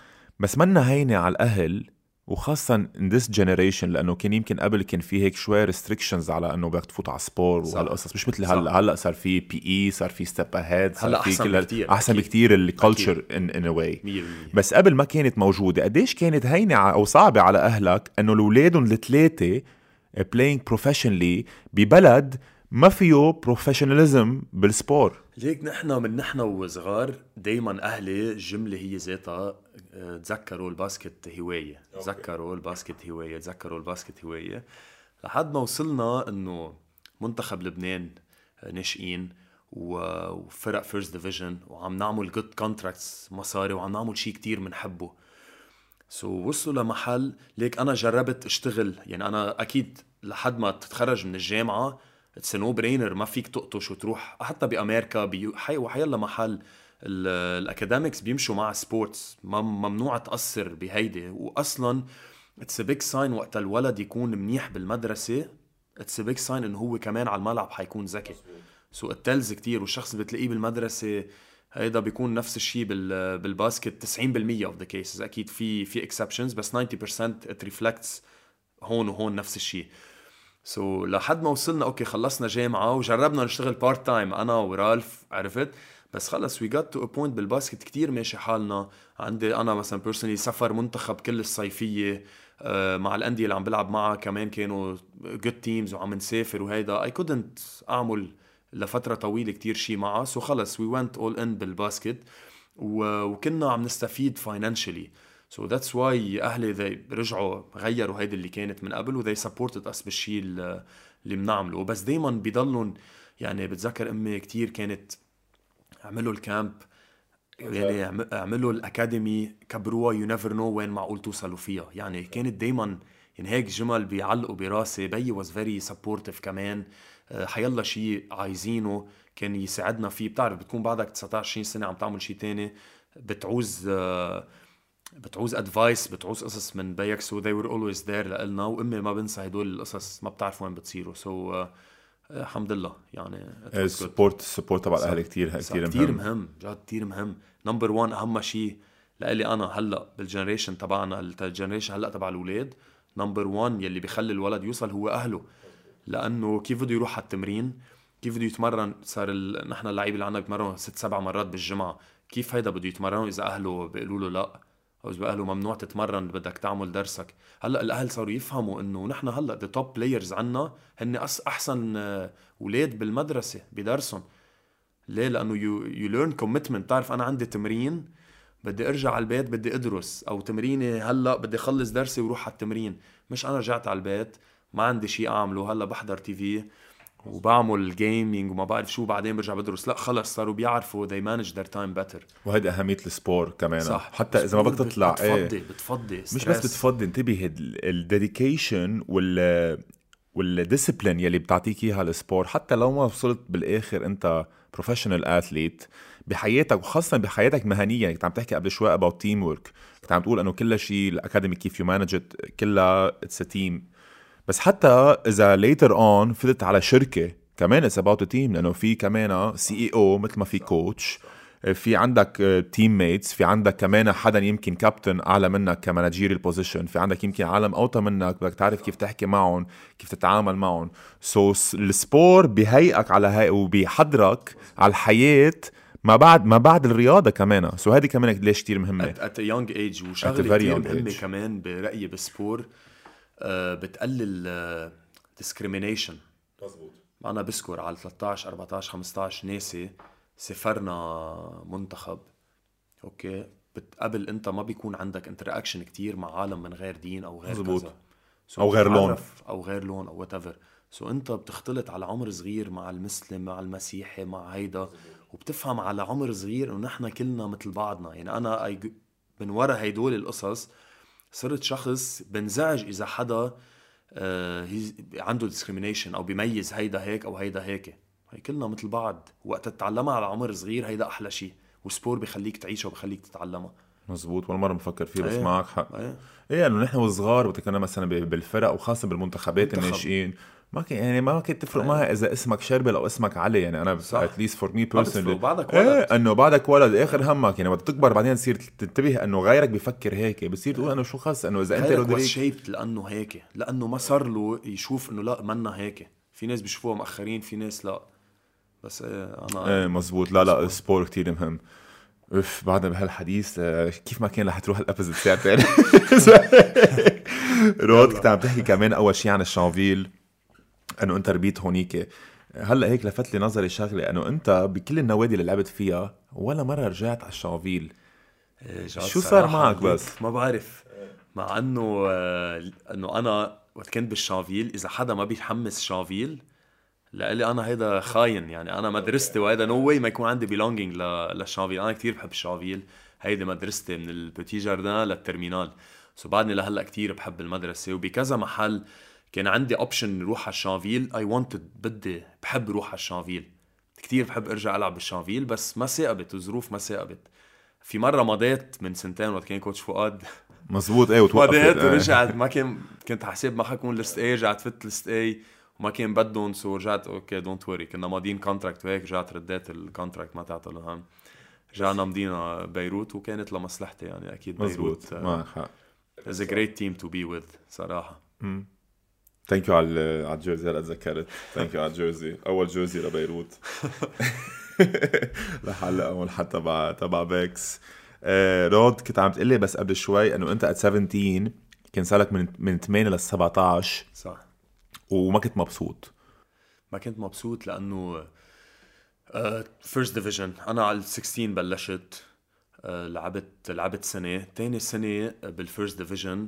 بس منا هينة على الأهل، وخاصة in this generation، لأنه كان يمكن قبل كان فيه هيك شوية restrictions على أنه بدك تفوت على سبور وهالقصص، مش مثل هلأ صار فيه PE، صار فيه step ahead، صار فيه أحسن بكتير ال culture in a way. بس قبل ما كانت موجودة. قديش كانت هينة أو صعبة على أهلك أنه الولادهم الثلاثة playing professionally ببلد ما فيه professionalism بالسبور؟ ليك نحن وصغار دايما أهلي الجملة هي ذاتها، تذكروا الباسكت هواية، لحد ما وصلنا إنه منتخب لبنان ناشئين وفرق فيرست ديفيجن، وعم نعمل جود كونتراكتس مصاري، وعم نعمل شيء كتير منحبه. وصلوا لمحل، ليك أنا جربت أشتغل، يعني أنا أكيد لحد ما تتخرج من الجامعة it's no brainer، ما فيك تقطش وتروح حتى بأمريكا وحيلا محل الأكاديميكس بيمشوا مع سبورتس، ممنوع تأثر بهيدي. وأصلا it's a big sign وقت الولد يكون منيح بالمدرسة، it's a big sign إنه هو كمان على الملعب حيكون ذكي. التلز كتير، والشخص بتلاقيه بالمدرسة هيدا بيكون نفس الشيء بالباسكت 90% of the cases، أكيد في exceptions بس 90% it reflects هون نفس الشيء. لحد ما وصلنا أوكي خلصنا جامعة وجربنا نشتغل بارت تايم أنا ورالف، عرفت، بس خلص we got to a point بالباسكت كتير ماشي حالنا. عندي أنا مثلا personally سفر منتخب كل الصيفية مع الأندية اللي عم بلعب معها، كمان كانوا good teams وعم نسافر وهيدا. I couldn't أعمل لفترة طويلة كتير شي معها، خلص we went all in بالباسكت، وكنا عم نستفيد financially. So that's why أهلي they رجعوا غيروا هيدا اللي كانت من قبل، و they supported us بالشي اللي بنعمله. بس دايما بيضلن، يعني بتذكر أمي كتير كانت اعملوا الكامب، يعني اعملوا الأكاديمي، كبروها، you never know وين معقول توصلوا فيها. يعني كانت دايما يعني هيك جمل بيعلقوا براسي. بي was very supportive كمان، حيلا شي عايزينه كان يساعدنا فيه. بتعرف بتكون بعدك 19 سنة عم تعمل شي تاني، بتعوز ادفايس، بتعوز قصص من بيك. so they were always there لقلنا. وامي ما بنسى هدول القصص، ما بتعرف وين بتصيروا. so الحمد لله، يعني السبورت تبع الاهل كتير مهم نمبر 1، اهم شيء لالي انا هلا بالجنريشن تبعنا، الجنريشن هلا تبع الاولاد، نمبر 1 يلي بيخلي الولد يوصل هو اهله. لانه كيف بده يروح على التمرين، كيف بده يتمرن، صار نحن اللعيبه اللي عندنا بيتمرنوا 6-7 مرات بالجمعه، كيف هيدا بده يتمرنوا اذا اهله بيقولوا له لا، او اذا اهله ممنوع تتمرن بدك تعمل درسك. هلا الاهل صاروا يفهموا انه نحن هلا the top players عنا هن احسن اولاد بالمدرسه بدرسهم. ليه؟ لانه you learn commitment. تعرف انا عندي تمرين، بدي ارجع على البيت بدي ادرس، او تمريني هلا بدي اخلص درسي وروح على التمرين، مش انا رجعت على البيت ما عندي شيء اعمله، هلا بحضر تي في وبعمل جيمينج وما بعرف شو، بعدين برجع بدرس. لا خلص صاروا بيعرفوا they manage their time better، وهذا أهمية السبور كمان. صح. حتى إذا ما بدك تطلع بتفضي مش بس بتفضي، انتبه الديديكيشن والديسيبلين يلي بتعطيك إياها السبور، حتى لو ما وصلت بالآخر أنت بروفيشنال أثليت بحياتك، وخاصة بحياتك مهنية. يعني كنت عم تحكي قبل شوي about teamwork، كنت عم تقول أنه كل شيء الأكاديمي كيف you manage it كلها it's a team. بس حتى إذا later on فضت على شركة كمان it's about a team، لأنه في كمان CEO مثل ما في كوتش، في عندك teammates، في عندك كمان حدا يمكن كابتن أعلى منك كمانجيري البوزيشن، في عندك يمكن عالم أوطى منك بدك تعرف كيف تحكي معهم كيف تتعامل معهم. so السبور بهيئك على هاي وبيحضرك على الحياة ما بعد الرياضة كمان. so هذه كمان ليش كتير مهمة at a young age. وشغلة كتير مهمة كمان برأيي بالسبور بتقلل discrimination. مزبوط. أنا بذكر على 13 14 15 ناسي سفرنا منتخب، أوكي قبل أنت ما بيكون عندك انتراكشن كتير مع عالم من غير دين أو غير كذا أو غير لون أو غير لون أو whatever. سو أنت بتختلط على عمر صغير مع المسلم مع المسيحي مع هيدا، وبتفهم على عمر صغير إنه نحنا كلنا مثل بعضنا. يعني أنا من وراء هيدول القصص صرت شخص بنزعج إذا حدا عنده discrimination أو بيميز هيدا هيك أو هيدا هيك. هي كلنا مثل بعض، وقت تتعلمها على عمر صغير هيدا أحلى شيء، وسبور بيخليك تعيشه وبيخليك تتعلمها. مزبوط، والمرة مفكر فيه بس معك حق. إيه إنه نحن وصغار وتكلمنا مثلا بالفرق وخاصة بالمنتخبات الناشئين ما كنت تفرق معها إذا اسمك شربل أو اسمك علي. يعني أنا at least for me personally إنه بعدك ولد آخر همك. يعني وقت تكبر بعدين تصير تنتبه إنه غيرك بيفكر هيك، بتصير تقول إنه شو خاص إنه إذا أنت رودريك شيبت لأنه هيك، لأنه ما صار له يشوف إنه لا منا هيك. في ناس بيشوفوها مؤخرين، في ناس لا، بس أنا مزبوط. لا سبور كتير مهم. اف بعدنا بهالحديث كيف ما كان رح تروح الابيزود ساعتين. رود كنت عم تحكي كمان اول شيء عن الشانفيل انه انت ربيت هونيك. هلا هيك لفت لي نظري شغله انه انت بكل النوادي اللي لعبت فيها ولا مره رجعت على الشانفيل. شو صار معك؟ بس ما بعرف، مع انه انا وقت كنت بالشانفيل اذا حدا ما بيحمس شانفيل لألي أنا هيدا خاين. يعني أنا مدرستي وهيدا نووي ما يكون عندي belonging للشانفيل. أنا كتير بحب الشانفيل، هيدا مدرستي من البوتي جاردان للترمينال. بعدني لهلأ كتير بحب المدرسة، وبكذا محل كان عندي option روح على الشانفيل. بحب روح على الشانفيل كتير، بحب أرجع ألعب بالشانفيل، بس ما ساقبت الظروف، ما ساقبت. في مرة مضيت من سنتين وقت كان كوتش فؤاد. مزبوط. ايه وتوقفت. مضيت ورجعت ما كنت حسيب ما حكون لست اي، رجعت فت لست اي ما كان بدهم، سو رجعت اوكي دونت وري، كنا ماضيين كونتراكت وهيك. رجعت رديت الكونتراكت ما تعطى له هم، رجعنا مدينة بيروت وكانت لمصلحتي. يعني اكيد بيروت is a great team to be with صراحة. thank you على الجيرزي. هلا تذكرت thank you على الجيرزي، اول جيرزي لبيروت لحلقة اول حتى تبع باكس. رود كنت عم تقلي بس قبل شوي انه انت at 17 كان سالك من 8 ل 17، صح؟ وما كنت مبسوط. ما كنت مبسوط لأنه first division. أنا على 16 بلشت، لعبت سنة. تاني سنة بالfirst division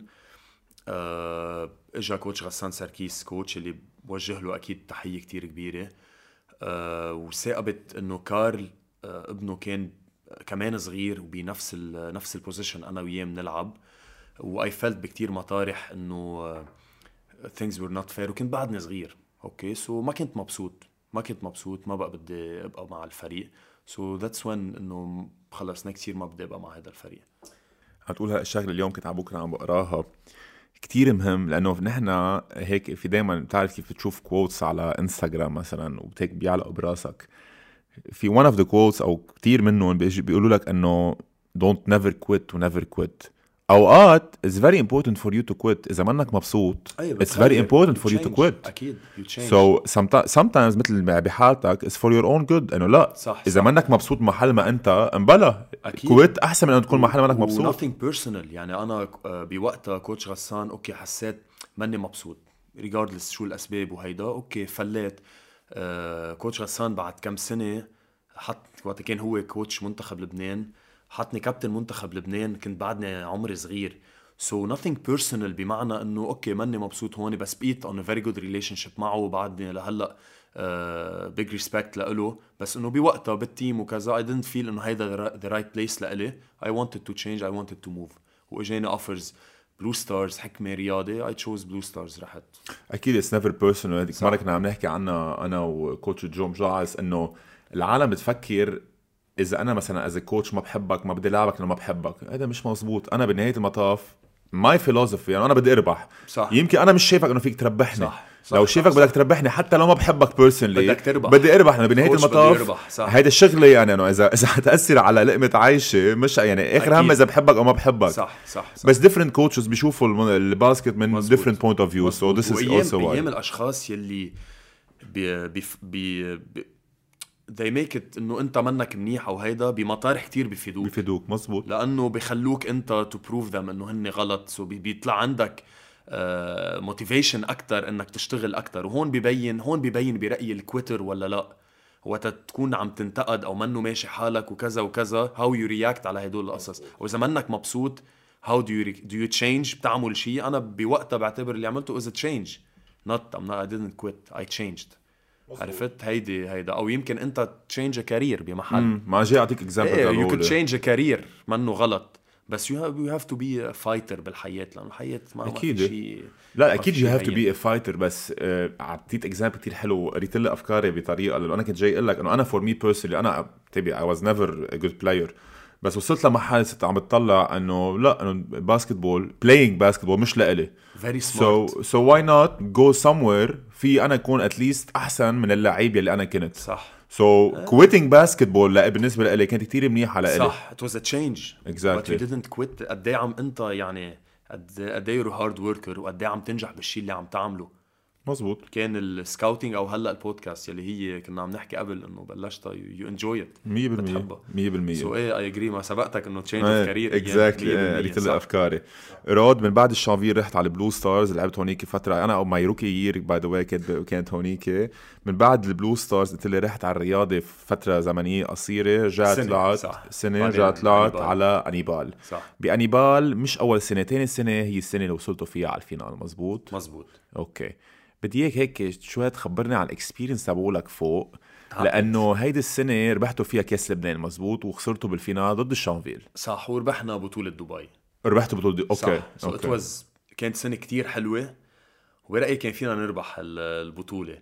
إجا كوتش غسان ساركيس، كوتش اللي بوجه له أكيد تحية كتير كبيرة. وثاقبت إنه كارل ابنه كان كمان صغير وبنفس نفس البوزيشن أنا وياه بنلعب، وأي فلت بكتير مطارح إنه things were not fair، وكنت بعدني صغير. اوكي سو ما كنت مبسوط، ما بقى بدي ابقى مع الفريق. سو ذاتس وين انه خلصنا كثير ما بدي ابقى مع هذا الفريق. هتقول هالشغله اليوم كنت على بكره عم بقراها كتير مهم، لانه نحن هيك في دائما بتعرف كيف بتشوف كوتس على انستغرام مثلا وبتك بيعلقوا براسك. في one of the quotes او كتير منهم بيقولوا لك انه don't never quit و never quit. اوقات it's very important for you to quit اذا منك مبسوط. it's very important for you to quit. اكيد so sometimes مثل ما بحالتك is for your own good. انه لا صح اذا منك مبسوط محل ما انت امبلا quit احسن من انه تكون محل ما انك مبسوط. nothing personal. يعني انا بوقتها كوتش غسان اوكي حسيت ماني مبسوط regardless شو الاسباب وهيدا اوكي فليت. كوتش غسان بعد كم سنه حط وقت كان هو كوتش منتخب لبنان حطني كابتن منتخب لبنان، كنت بعدني عمري صغير. so nothing personal بمعنى انه اوكي ماني مبسوط هون، بس بقيت on a very good relationship معه وبعدني لهلا big respect لإله. بس انه بوقتها بالتيم وكذا I didn't feel انه هيدا the right place لإلي. I wanted to change, I wanted to move. واجاني offers Blue Stars حكمة رياضي I chose Blue Stars رحت. اكيد it's never personal. هذيك مرة كنا عم نحكي عنها انا وكوتش جوم جاعس انه العالم بتفكر إذا أنا مثلاً as a coach ما بحبك ما بدي لعبك أنا ما بحبك. هذا مش مظبوط. أنا بنهاية المطاف ماي فيلوزوفي يعني انا بدي اربح. صح. يمكن انا مش شايفك انه فيك تربحني. صح. صح. لو شايفك بدك تربحني حتى لو ما بحبك بيرسونلي بدي اربح. انا بنهايه المطاف هيدا الشغله يعني انه اذا حتاثر على لقمه عيشه مش يعني اخر هم اذا بحبك او ما بحبك. صح صح, صح. بس ديفرنت كوتشز بيشوفوا الباسكت من ديفرنت بوينت اوف فيو سو ذس از اولسو واي. ايام الاشخاص يلي they make it انه انت منك منيح او هيدا بمطار كتير بفيدوك مزبوط, لانه بخلوك انت to prove them انه هن غلط, سو بيطلع عندك motivation اكتر انك تشتغل اكتر. وهون بيبين برأيي الكويتر ولا لا, وقت تكون عم تنتقد او منه ماشي حالك وكذا وكذا how you react على هدول القصص. واذا منك مبسوط how do you change, بتعمل شيء. انا بوقتها بعتبر اللي عملته is a change not I didn't quit I changed. عرفت هيدا او يمكن انت تشينج كارير بمحل ما جاي اعطيك اكزامبل يو كود تشينج كارير منه غلط, بس يو هاف تو بي ا فايتر بالحياه, لانه الحياه ما شيء. لا اكيد يو هاف تو بي ا فايتر, بس اعطيت اكزامبل كتير حلو قريت لي افكاري بطريقه اللي انا كنت جاي اقول لك انه انا فور مي بيرسونلي انا تبي اي واز نيفر ا جود بلاير, بس وصلت لمحل صرت عم بتطلع انه لا انه باسكتبول بلاينج باسكتبول مش لالي so why not go somewhere في انا اكون at least احسن من اللعيب اللي انا كنت. صح. so quitting basketball لا بالنسبه لالي كانت كتير منيحه لالي. صح. it was a change exactly. but you didn't quit. قد ايه عم انت يعني قد ايه هارد وركر وقد ايه عم تنجح بالشيء اللي عم تعمله. مظبوط. كان السكاوتينج او هلا البودكاست اللي هي كنا عم نحكي قبل انه بلشت يو انجوي ات 100% سو اي اجري ما سبقتك انه تشينج الكارير اكزاكتلي. قلت لي افكاري رود من بعد الشانفير رحت على البلو ستارز, لعبت هونيك فتره انا او ماي روكي يير باي ذا واي كانت هونيك. من بعد البلو ستارز قلت لي رحت على الرياضه فتره زمنيه قصيره, رجعت طلعت على انيبال. صح. بانيبال مش اول سنه, ثاني سنه هي السنه اللي وصلتوا فيها على الفينال. مظبوط. اوكي بدي هيك شوية تخبرني عن الاكسبيرينس تبعولك فوق, لأنه هيدي السنة ربحتوا فيها كاس لبنان. مزبوط. وخسرتوا بالفينال ضد الشانفيل. صح. وربحنا بطولة دبي. ربحتوا بطولة دبي. أوكي. صح. أوكي. كانت سنة كتير حلوة, ورأيي كان فينا نربح البطولة.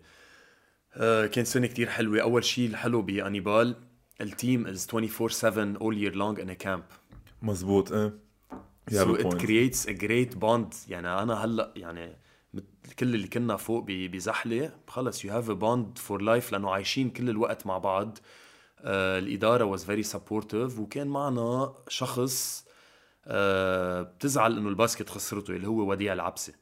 كانت سنة كتير حلوة. أول شيء الحلو بأنيبال التيم is 24/7 all year long in a camp. مزبوط. so it creates a great bond. يعني أنا هلأ يعني كل اللي كنا فوق بزحلة خلص you have a bond for life, لأنه عايشين كل الوقت مع بعض. الإدارة was very supportive, وكان معنا شخص بتزعل إنه الباسكت خسرته اللي هو وديع العبسة.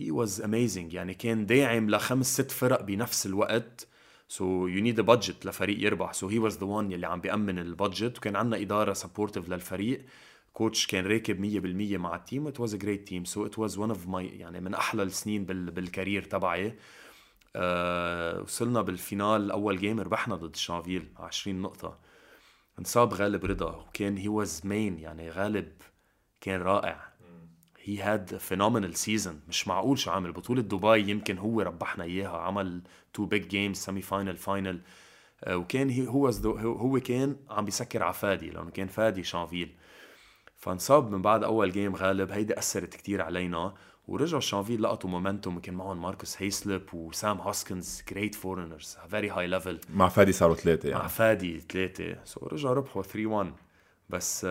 he was amazing. يعني كان داعم ل5-6 فرق بنفس الوقت, so you need a budget لفريق يربح, so he was the one اللي عم بيأمن البادجت, وكان عنا إدارة supportive للفريق. كوتش كان راكب 100% مع التيم. it was a great team so it was one of my يعني من أحلى السنين بالكارير تبعي. وصلنا بالفينال أول جيم ربحنا ضد الشانفيل 20 نقطة. انصاب غالب رضا, وكان he was main يعني غالب كان رائع. he had a phenomenal season. مش معقول شو عمل بطولة دبي, يمكن هو ربحنا إياها. عمل 2 big games semi-final final. وكان هو كان عم بيسكر على فادي, لأنه كان فادي شانفيل, فانصاب من بعد أول جيم غالب. هيدا أثرت كتير علينا. ورجعوا الشانفيل لقطوا مومنتوم, كان معهم ماركوس هيسلب وسام هاسكنز great foreigners very high level. مع فادي صاروا 3 يعني. مع فادي 3 so رجعوا ربحوا 3-1. بس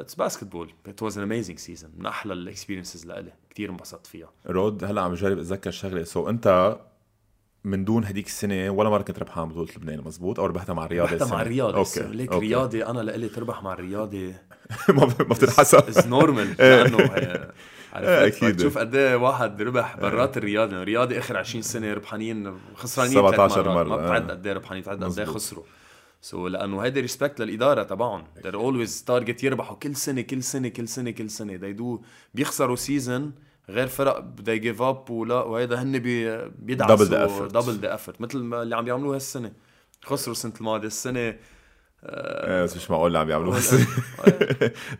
it's basketball it was an amazing season. من أحلى الexperiences لألي كتير انبسطت فيها. رود هلأ عم جارب أتذكر شغلة, so أنت من دون هديك السنة ولا مرة كنت ربحان بطولة لبنان. مزبوط. أو ربحتها مع الرياضة. ربحتها مع الرياضة. أوكي. ليك رياضة أنا لقلي تربح مع الرياضة ما بتنحسب is normal. لأنه عرفت تشوف قديه واحد ربح برات الرياضة. الرياضة آخر 20 سنة ربحانين خسرانين 17 مرة. ما بتعد قديه ربحانين, بتعد قديه خسروا. لأنه هيدا ريسبكت للإدارة تبعهم. they're always target يربحوا كل سنة بيخسروا سيزن غير فرق they give up ولا, وهذا هن بيدعسوا double the effort مثل اللي عم يعملوه هالسنة. خسروا سنة الماضي السنة مش معقول اللي عم يعملوه هالسنة.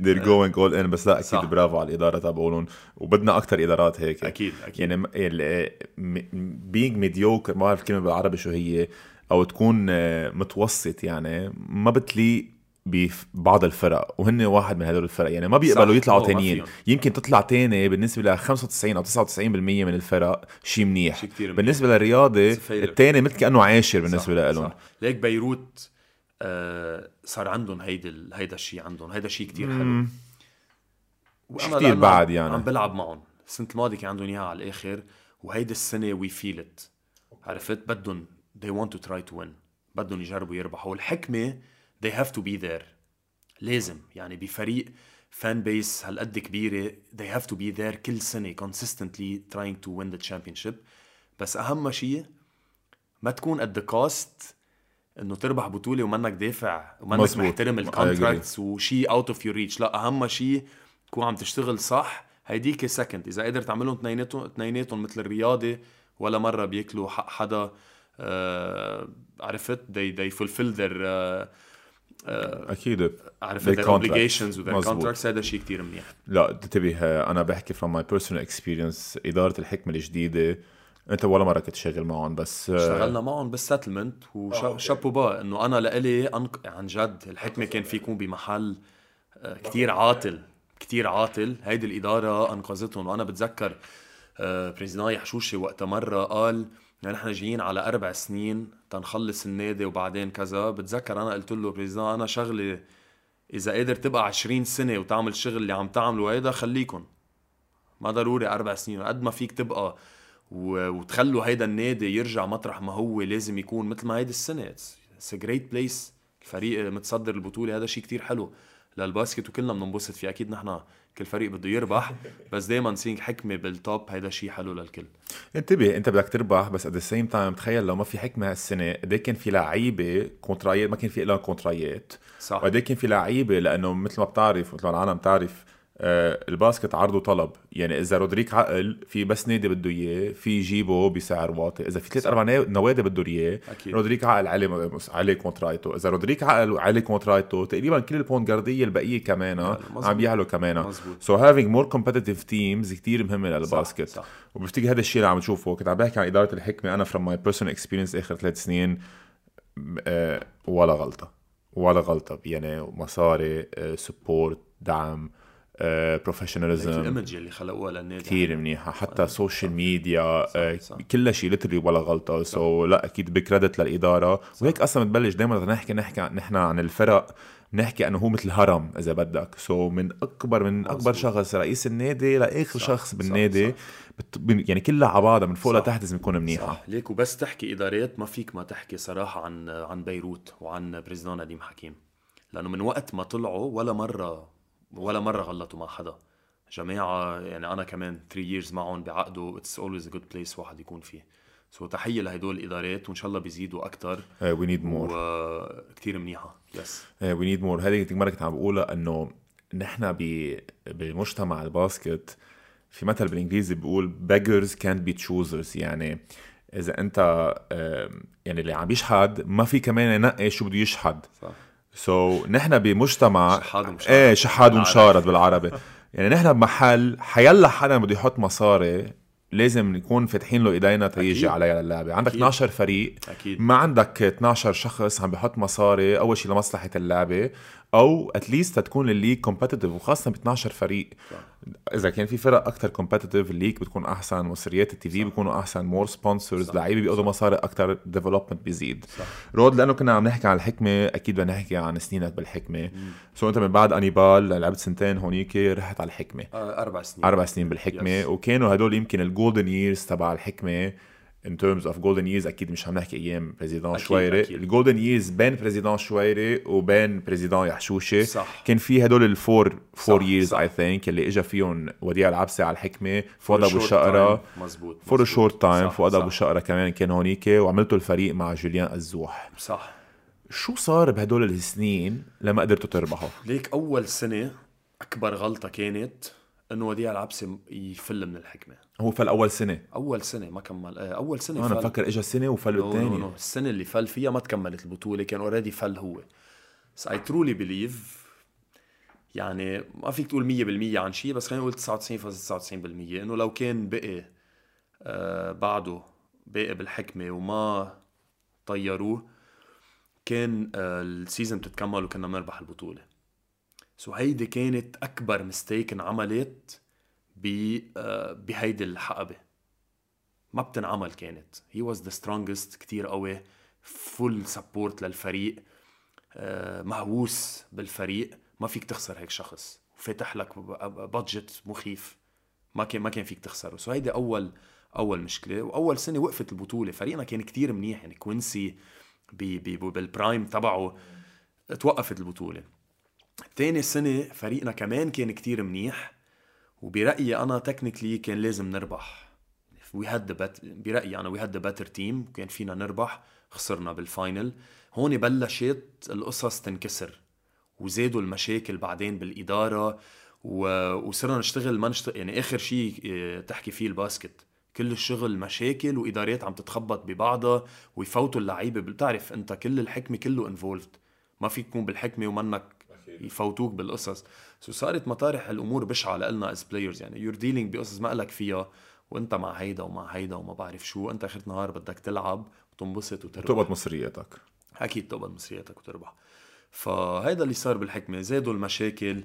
they're going all in. بس لا أكيد برافو على الإدارة تبعولن, وبدنا أكتر إدارات هيك. أكيد يعني being mediocre ما أعرف كلمة بالعربي شو هي, أو تكون متوسط يعني ما بتلي ببعض الفرق, وهن واحد من هدول الفرق يعني ما بيقبلوا يطلعوا تانيين. يمكن تطلع تاني بالنسبة ل 95 أو 99% من الفرق شيء منيح. بالنسبة للرياضة التاني مثل كأنه عاشر بالنسبة لهم. ليك بيروت صار عندهم هيدا الشيء كتير حلو. كثير بعد يعني عم بلعب معهم. السنة الماضية كان عندهم إياها على الآخر، وهيدا السنة we feel it، عرفت؟ بدهم they want to try to win، بدهم يجربوا يربحوا، والحكمة they have to be there، لازم يعني بفريق فان بيس هالقد كبيرة they have to be there كل سنة consistently trying to win the championship. بس أهم شيء ما تكون at the cost إنه تربح بطولة ومنك دافع ومنك محترم الكونتراكتس وشي out of your reach. لا، أهم شيء كون عم تشتغل صح. هيديك سكند، إذا قدرت تعملهم اثنيناتهم مثل الرياضة ولا مرة بيأكلوا حق حدا، عرفت؟ they fulfill their أكيد عرفت their obligations و their contracts. هذا شيء كتير منيح. لا تتبه، أنا بحكي from my personal experience. إدارة الحكمة الجديدة أنت ولا مرة كنت شغل معهم، بس شغلنا معهم بالساتلمنت وشابوا بقى إنه أنا لقلي عن جد الحكمة كان فيكم بمحل كتير عاطل. هيدي الإدارة أنقذتهم. وأنا بتذكر بريزناي حشوشي وقت مرة قال نحن جايين على 4 سنين تنخلص النادي وبعدين كذا. بتذكر أنا قلت له بريزناي أنا شغلي إذا قادر تبقى 20 سنة وتعمل الشغل اللي عم تعمله هيدا خليكن، ما ضروري 4 سنين. قد ما فيك تبقى وتخلوا هيدا النادي يرجع مطرح ما هو لازم يكون، مثل ما هيدا السنة it's a great place. الفريق متصدر البطولة، هذا شي كتير حلو للباسكت وكلنا بننبسط فيه. اكيد نحن كل فريق بده يربح، بس دايما نسينك حكمه بالتوب، هيدا شيء حلو للكل. انتبه، انت بدك تربح بس at the same time تخيل لو ما في حكمه هالسنه قد كان في لعيبه كونترايات، ما كان في إلا كونترايات، وقد كان في لعيبه لانه مثل ما بتعرف مثل العالم تعرف الباسكت عرض وطلب. يعني اذا رودريك عقل في بس نادي بده اياه في جيبه بسعر واطي، اذا في 3-4 نوادي بده اياه رودريك عقل عليه كونترايتو. اذا رودريك عقل عليه كونترايتو تقريبا كل البوند جارديه البقيه كمان عم يعلو كمان. سو هافينج مور كومبيتيتيف تيمز كثير مهمه للباسكت. وبفتكر هذا الشيء اللي عم نشوفه. كنت عم بحكي عن اداره الحكمه انا فروم ماي بيرسونال اكسبيرينس اخر 3 سنين، ولا غلطه يعني مصاري، سبورت، دعم، بروفيشناليزم، الايمج اللي خلقوها للنادي كثير منيحه، حتى سوشيال ميديا كل شيء لتري ولا غلطه. سو لا اكيد بكريدت للاداره. وهيك اصلا بتبلش دائما نحكي نحن عن الفرق، نحكي انه هو مثل هرم اذا بدك. سو من اكبر شخص رئيس النادي لاخر شخص بالنادي، يعني كلها على بعضها من فوق لتحت لازم تكون منيحه. ليك وبس تحكي ادارات ما فيك ما تحكي صراحه عن بيروت وعن بريزيدان نديم حكيم، لانه من وقت ما طلعوا ولا مرة غلطوا مع حدا. جماعة يعني أنا كمان 3 years معهم بعقده، it's always a good place واحد يكون فيه. سو تحية لهدول الإدارات وإن شاء الله بيزيدوا أكتر. We need more. كتير منيحة. Yes. We need more. هذه كنت مرة كنت عم بقولها إنه نحنا بمجتمع الباسكت في مثل بالإنجليزي بيقول beggars can't be choosers. يعني إذا أنت يعني اللي عم يشحد ما في كمان ينقي شو بده يشحد. صح. So نحن بمجتمع شحاد ومشارد بالعربي. يعني نحن بمحل حيلا حدا بده يحط مصاري لازم نكون فاتحين له ايدينا تيجي على اللعبه. عندك 12 فريق، ما عندك 12 شخص عم بيحط مصاري. اول شيء لمصلحه اللعبه، او اتليست تكون الليج كومبيتيتيف، وخاصه ب 12 فريق. اذا كان في فرق اكثر كومبيتيتيف الليج بتكون احسن، مصريات التي في بيكونوا احسن، مور سبونسرز، لعيبه بيقضوا مصاري اكثر، ديفلوبمنت بيزيد. رود، لانه كنا عم نحكي عن الحكمه اكيد بدنا نحكي عن سنينك بالحكمه. سو انت من بعد انيبال لعبت 2 سنين هونيك، رحت على الحكمه 4 سنين بالحكمه. وكانوا هدول يمكن الجولدن ييرز تبع الحكمه. in terms of golden years اكيد مش عم نحكي ايام بريزيدان شويري. الجولدن years بين بريزيدان شويري وبين بريزيدان يحشوشه كان في هدول الفور years I think اللي اجا فيهم وديع العبسي على الحكمه، فؤاد ابو شقره فور شورت تايم. فؤاد ابو شقره كمان كان هونيك، وعملتوا الفريق مع جوليان الزوح. صح. شو صار بهدول السنين لما قدرتوا تربحوا؟ ليك اول سنه اكبر غلطه كانت انه وديع العبسي يفل من الحكمه. هو فل اول سنه ما كمل. اول سنه انا بفكر اجى سنه وفل الثاني. السنه اللي فل فيها ما تكملت البطوله، كان اوريدي فل هو. بس اي ترولي بليف يعني ما فيك تقول 100% عن شيء، بس خلينا نقول 99.99% انه لو كان بقي بعده بقي بالحكمه وما طيروه كان السيزون بتتكمل وكنا بنربح البطوله. سو هيدي كانت أكبر مستيك انعملت بهيدي الحقبة، ما بتنعمل كانت. he was the strongest، كتير قوي، full support للفريق، مهووس بالفريق، ما فيك تخسر هيك شخص. فاتح لك بادجت مخيف ما كان فيك تخسره. سو هيدي اول مشكله. واول سنه وقفت البطوله فريقنا كان كتير منيح، يعني كوينسي بالبرايم تبعه توقفت البطوله. تاني سنه فريقنا كمان كان كتير منيح، وبرايي انا تكنيكلي كان لازم نربح. برايي انا وي هاد ذا بيتر تيم، وكان فينا نربح، خسرنا بالفاينل. هون بلشت القصص تنكسر وزادوا المشاكل بعدين بالاداره، وصرنا نشتغل يعني اخر شيء تحكي فيه الباسكت، كل الشغل مشاكل واداريات عم تتخبط ببعضها ويفوتوا اللعيبه. بتعرف انت كل الحكمه كله انفولفد، ما فيك تكون بالحكمه ومنك يفوتوك بالقصص. سو صارت مطارح الامور بشعه لنا از بلايرز، يعني يور ديلينج بقصص ما لك فيها، وانت مع هيدا ومع هيدا وما بعرف شو. انت اخر نهار بدك تلعب وتنبسط وتربح، تقبض مصرياتك، اكيد تقبض مصرياتك وتربح. فهيدا اللي صار بالحكمه، زادوا المشاكل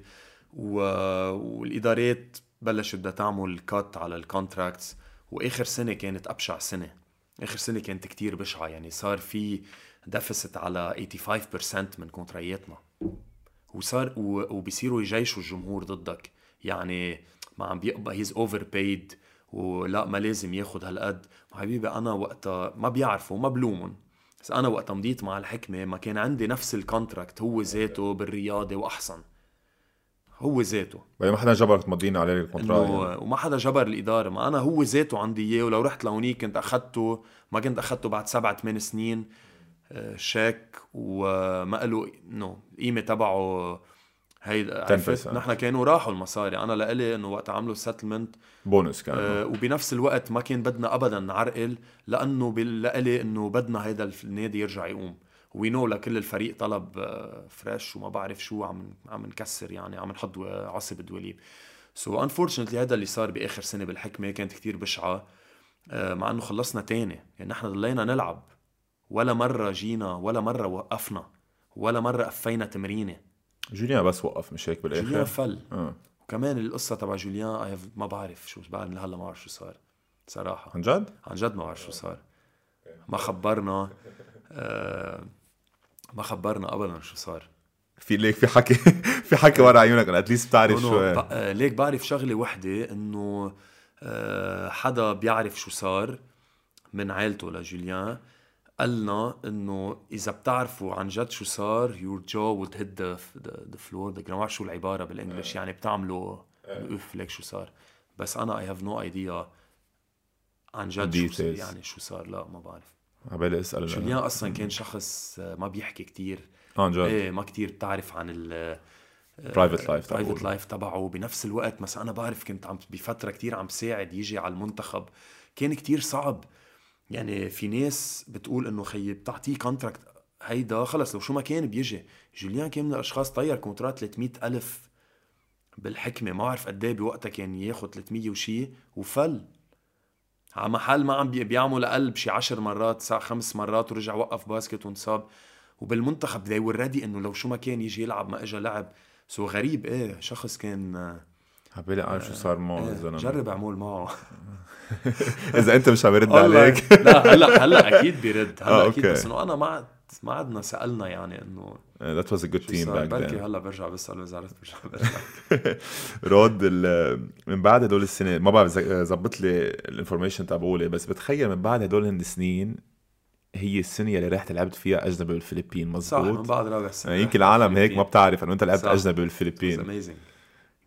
والادارات بلشت بدها تعمل كات على الكونتراكتس. واخر سنه كانت ابشع سنه، اخر سنه كانت كتير بشعه، يعني صار في ديفيسيت على 85% من كونترياتنا، وصار وبيصيروا يجيشوا الجمهور ضدك، يعني ما عم بيقبض، هيز اوفر بايد، ولا ما لازم ياخد هالقد. حبيبي انا وقتها ما بيعرفوا وما بلومهم، بس انا وقتها مضيت مع الحكمه ما كان عندي نفس الكونتراكت، هو ذاته بالرياضه واحسن، هو ذاته ما حدا جبر تمضينا عليه الكونتراكت، يعني. وما حدا جبر الاداره، ما انا هو ذاته عندي اياه، ولو رحت لهونيك كنت اخذته، ما كنت اخذته بعد 7-8 سنين شاك وما قالوا نو قيمه تبعه هيدا. عرفت نحن كانوا راحوا المصاري، انا لقلي انه وقت عملوا السيتلمنت بونس كان وبنفس الوقت ما كان بدنا ابدا نعرقل، لانه لقلي انه بدنا هيدا النادي يرجع يقوم. وينو لكل الفريق طلب فريش وما بعرف شو، عم نكسر، يعني عم نحط عصب الدوليب. سو انفورشنتلي هذا اللي صار باخر سنه بالحكمه، كانت كتير بشعه، مع انه خلصنا تاني، يعني نحن ضلينا نلعب، ولا مره جينا، ولا مره وقفنا، ولا مره قفينا تمرينه. جوليان بس وقف، مش هيك بالاخر؟ جوليان فل وكمان القصه تبع جوليان ما بعرف شو، بعد هلا ما بعرف شو صار صراحه، عن جد ما بعرف شو صار، ما خبرنا ابدا شو صار. في ليك في حكي ورا عيونك، اتليست بتعرف شو ليك. بعرف شغله وحده، انه حدا بيعرف شو صار من عائلته لجوليان، قالنا انه اذا بتعرفوا عن جد شو صار your jaw would hit the floor. بدك نعرف شو العباره بالانجلش، يعني بتعملوا اوف ليك شو صار. بس انا I have no idea عن جد شو يعني شو صار، لا ما بعرف. عبالي اسال جوليان اصلا كان شخص ما بيحكي كتير، ايه ما كتير بتعرف عن ال برايفت لايف تبعه. بنفس الوقت مثلا انا بعرف كنت عم بفتره كتير عم بساعد يجي على المنتخب، كان كتير صعب، يعني في ناس بتقول انه خيي بتعطيه كونتراكت هيدا خلص لو شو ما كان بيجي. جوليان كان من الاشخاص طير كونتراكت 300,000 بالحكمه، ما بعرف قد ايه بوقتها كان ياخذ 300 وشي، وفل على محل ما عم بيعمل قلب شي 10 مرات، 5 مرات، ورجع وقف باسكت وانصاب. وبالمنتخب they were ready انه لو شو ما كان يجي يلعب، ما اجى لعب. سو غريب، ايه شخص كان عبالي عارف شو صار معه الزلمه. جرب اعمل معه اذا انت مش عم يرد عليك. لا هلا اكيد بيرد، هلا اكيد، بس انه انا ما عدنا سالنا، يعني انه ذات واز ا جود تيم باك ذن. بركي هلا برجع بسال اذا عرفت، برجع رود من بعد هدول السنين، ما بعرف زبط لي الانفورميشن تبعولي، بس بتخيل من بعد هدول السنين هي السنه اللي رحت لعبت فيها اجنبي بالفلبين، مزبوط؟ صح، من بعد رابع سنه يمكن العالم هيك ما بتعرف انه انت لعبت اجنبي بالفلبين.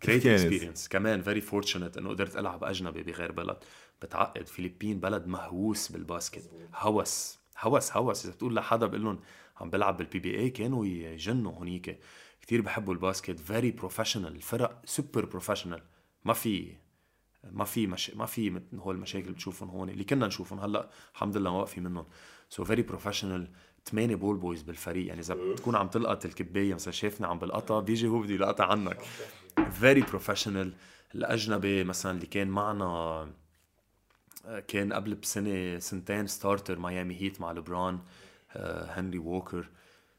great experience كمان، very fortunate انه قدرت العب اجنبي بغير بلد. بتعقد فلبين بلد مهووس بالباسكت، هوس هوس هوس. اذا بتقول لحدا بقول لهم عم بلعب بالبي بي اي كانوا يجنوا. هنيك كتير بحبوا الباسكت، very professional، الفرق super professional، ما في مثل هول المشاكل بتشوفهم هون اللي كنا نشوفهم هلا الحمد لله واقفين منهم. so very professional. 8 بول بويز بالفريق، يعني اذا بتكون عم تلقط الكبايه مثلا شافني عم بلقطها بيجي هو بده يلقطها عنك، very professional. الاجنبي مثلا اللي كان معنا كان قبل بسنه سنتين ستارتر ميامي هيت مع لبران، هنري ووكر،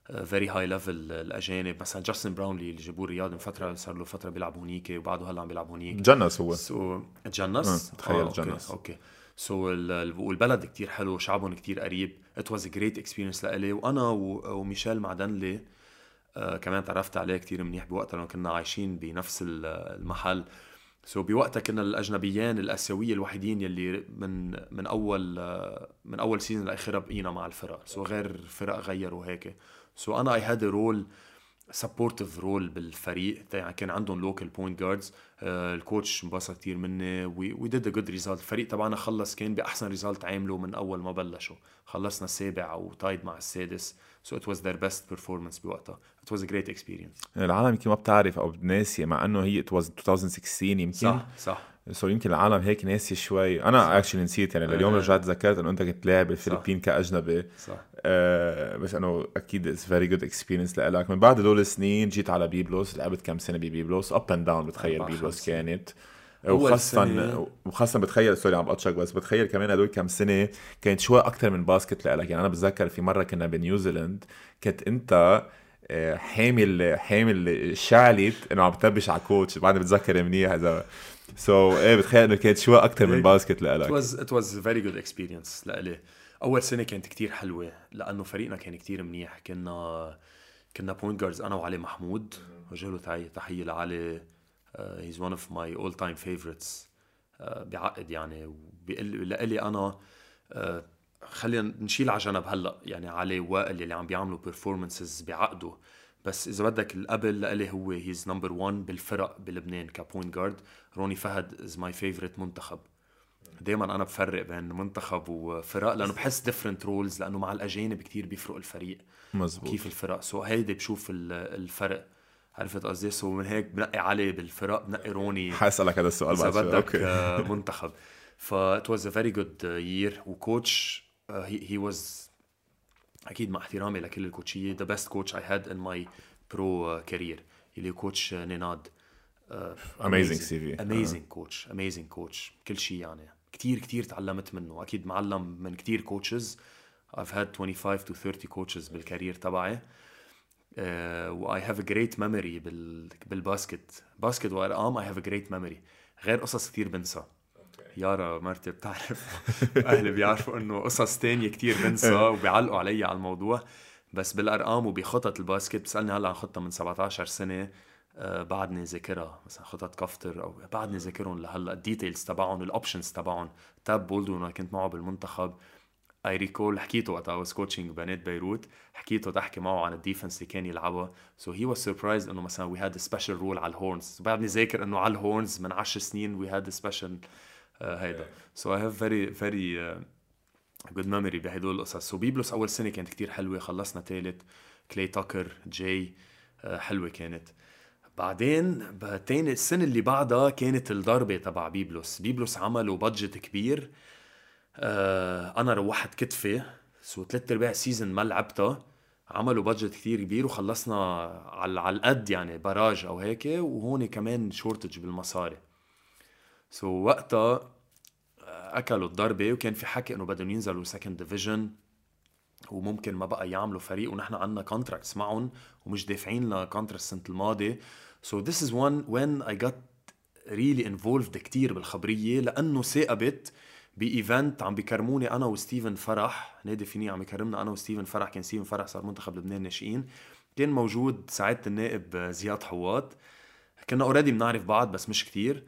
very high level. الاجانب مثلا جاستن براون اللي جابوه الرياض من فتره، صار له فتره بيلعب هونيك وبعده هلا عم بيلعب هونيك. جنس هو جنس، تخيل جنس. اوكي سو البلد كتير حلو، شعبهم كتير قريب. it was a great experience لإلي. وأنا وميشيل معدنلي كمان تعرفت عليه كتير منيح بوقتها لما كنا عايشين بنفس المحل. بوقتها كنا الأجنبيان الأسيوية الوحيدين يلي من أول سيزن لأخيرها بقينا مع الفرق. غير فرق غيروا هيك. أنا I had a role supportive role بالفريق. يعني كان عندهم لوكال بوينت جاردز. الكوتش مبسط كتير مني. We did a good result. الفريق طبعاً خلص كان بأحسن ريزالت عامله من أول ما بلشوا. خلصنا السابع أو تايد مع السادس. It was their best performance بوقتها. It was a great experience. العالم يمكن ما بتعرف أو ناسية مع أنه هي it was 2016 يمكن. صح. يمكن العالم هيك ناسي شوي. أنا actually نسيت يعني اليوم رجعت ذكرت أنه أنت كنت لاعب الفلبين كأجنبي. صح. بس أنه أكيد it's very good experience لألك. من بعد دول السنين جيت على بيبلوس لعبت كم سنة بيبلوس up and down بتخيل بيبلوس كانت. وخاصة بتخيل سوري عم بقطشك بس بتخيل كمان هدول كم سنة كانت شوي أكتر من باسكت لألك. يعني أنا بتذكر في مرة كنا بنيوزيلند كنت أنت حامل شعلت أنه عم بتبش على كوتش بعد بتذكر منيح هذا. بتخيل أنه كانت شوي أكتر من باسكت لألك. It was a very good experience لألي. أول سنة كانت كتير حلوة لأنه فريقنا كان كتير منيح. كنا بوينت جاردز أنا وعلي محمود وجهله تحية لعلي. He's one of my all-time favorites. بعقد يعني لقلي أنا خلينا نشيل عجنب هلأ يعني علي وائل اللي عم بيعملوا performances بعقده. بس إذا بدك القبل لقلي هو he's number one بالفرق بلبنان كبوينت جارد. روني فهد is my favorite منتخب. دايما أنا بفرق بين منتخب وفرق لأنه بحس different roles لأنه مع الأجانب كتير بيفرق الفريق. مزبوط. كيف الفرق هيدا بشوف الفرق. عرفت قصدي؟ ومن هيك بنقي علي بالفرق بنقي روني. حاسألك هذا السؤال بعد شوي. بدك منتخب. It was a very good year. وكوتش he was أكيد مع احترامي لكل الكوتشية the best coach I had in my pro career. اللي كوتش نيناد. Amazing CV. Amazing coach. كل شيء يعني. كتير تعلمت منه. أكيد معلم من كتير coaches. I've had 25 to 30 coaches بالكارير تبعي. I have a great memory بالباسكت وأرقام. I have a great memory. غير قصص كتير بنسى. يارا مرتي بتعرف أهلي بيعرفوا أنه قصص تانية كتير بنسى وبيعلقوا علي على الموضوع. بس بالأرقام وبخطط الباسكت بسألني هلأ عن خطة من 17 سنة بعدني ذاكرها. مثلا خطط كفتر أو بعدني ذاكرهم لهلأ. الديتيلز تبعهم الأوبشنز تبعهم. تاب بولدون أنا كنت معه بالمنتخب. I recall حكيته وقت I was coaching بنات بيروت. حكيته تحكي معه عن الديفنس اللي كان يلعبها. He was surprised أنه مثلا we had a special rule على الهورنز. بعدني ذاكر أنه على الهورنز من 10 سنين we had a special هيدا. I have very good memory بهدول القصص. بيبلوس أول سنة كانت كتير حلوة. خلصنا ثالث. كلاي تاكر جاي حلوة كانت. بعدين تاني السنة اللي بعدها كانت الضربة تبع بيبلوس عملوا بادجت كبير. أنا روحت كتفي 3/4 سيزن ما لعبتها. عملوا بادجت كتير كبير وخلصنا على القد يعني براج أو هيك. وهون كمان شورتج بالمصاري. وقتها أكلوا الضربة وكان في حكي أنه بدهم ينزلوا second division وممكن ما بقى يعملوا فريق ونحن عنا contracts معهم ومش دافعين لنا contracts السنة الماضية. This is when I got really involved كتير بالخبرية لأنه ثاقبت بإيفنت عم بيكرموني أنا وستيفن فرح. نادي فيني عم يكرمنا أنا وستيفن فرح. كان ستيفن فرح صار منتخب لبنان ناشئين. كان موجود سعادة النائب زياد حواط. كنا أوريدي بنعرف بعض بس مش كتير.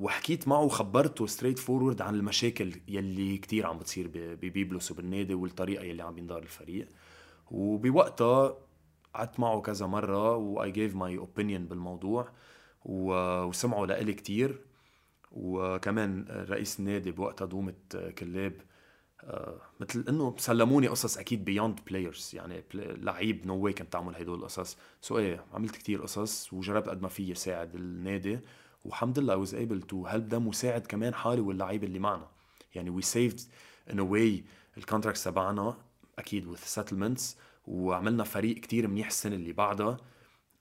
وحكيت معه وخبرته ستريت فورورد عن المشاكل يلي كتير عم بتصير ببيبلوس وبالنادي والطريقة يلي عم يندار الفريق. وبوقتها قعدت معه كذا مرة و I gave my opinion بالموضوع وسمعوا لقلي كتير. وكمان رئيس النادي بوقتها دومة كلاب مثل انه سلموني قصص اكيد بياند بلايرز يعني لعيب نو واي كنت تعمل هدول القصص. عملت كتير قصص وجربت قد ما فيي ساعد النادي والحمد لله I was able to help them وساعد كمان حالي واللعيب اللي معنا. يعني we saved in a way الكونتراكتس تبعنا اكيد with settlements. وعملنا فريق كتير منيح. السنة اللي بعدها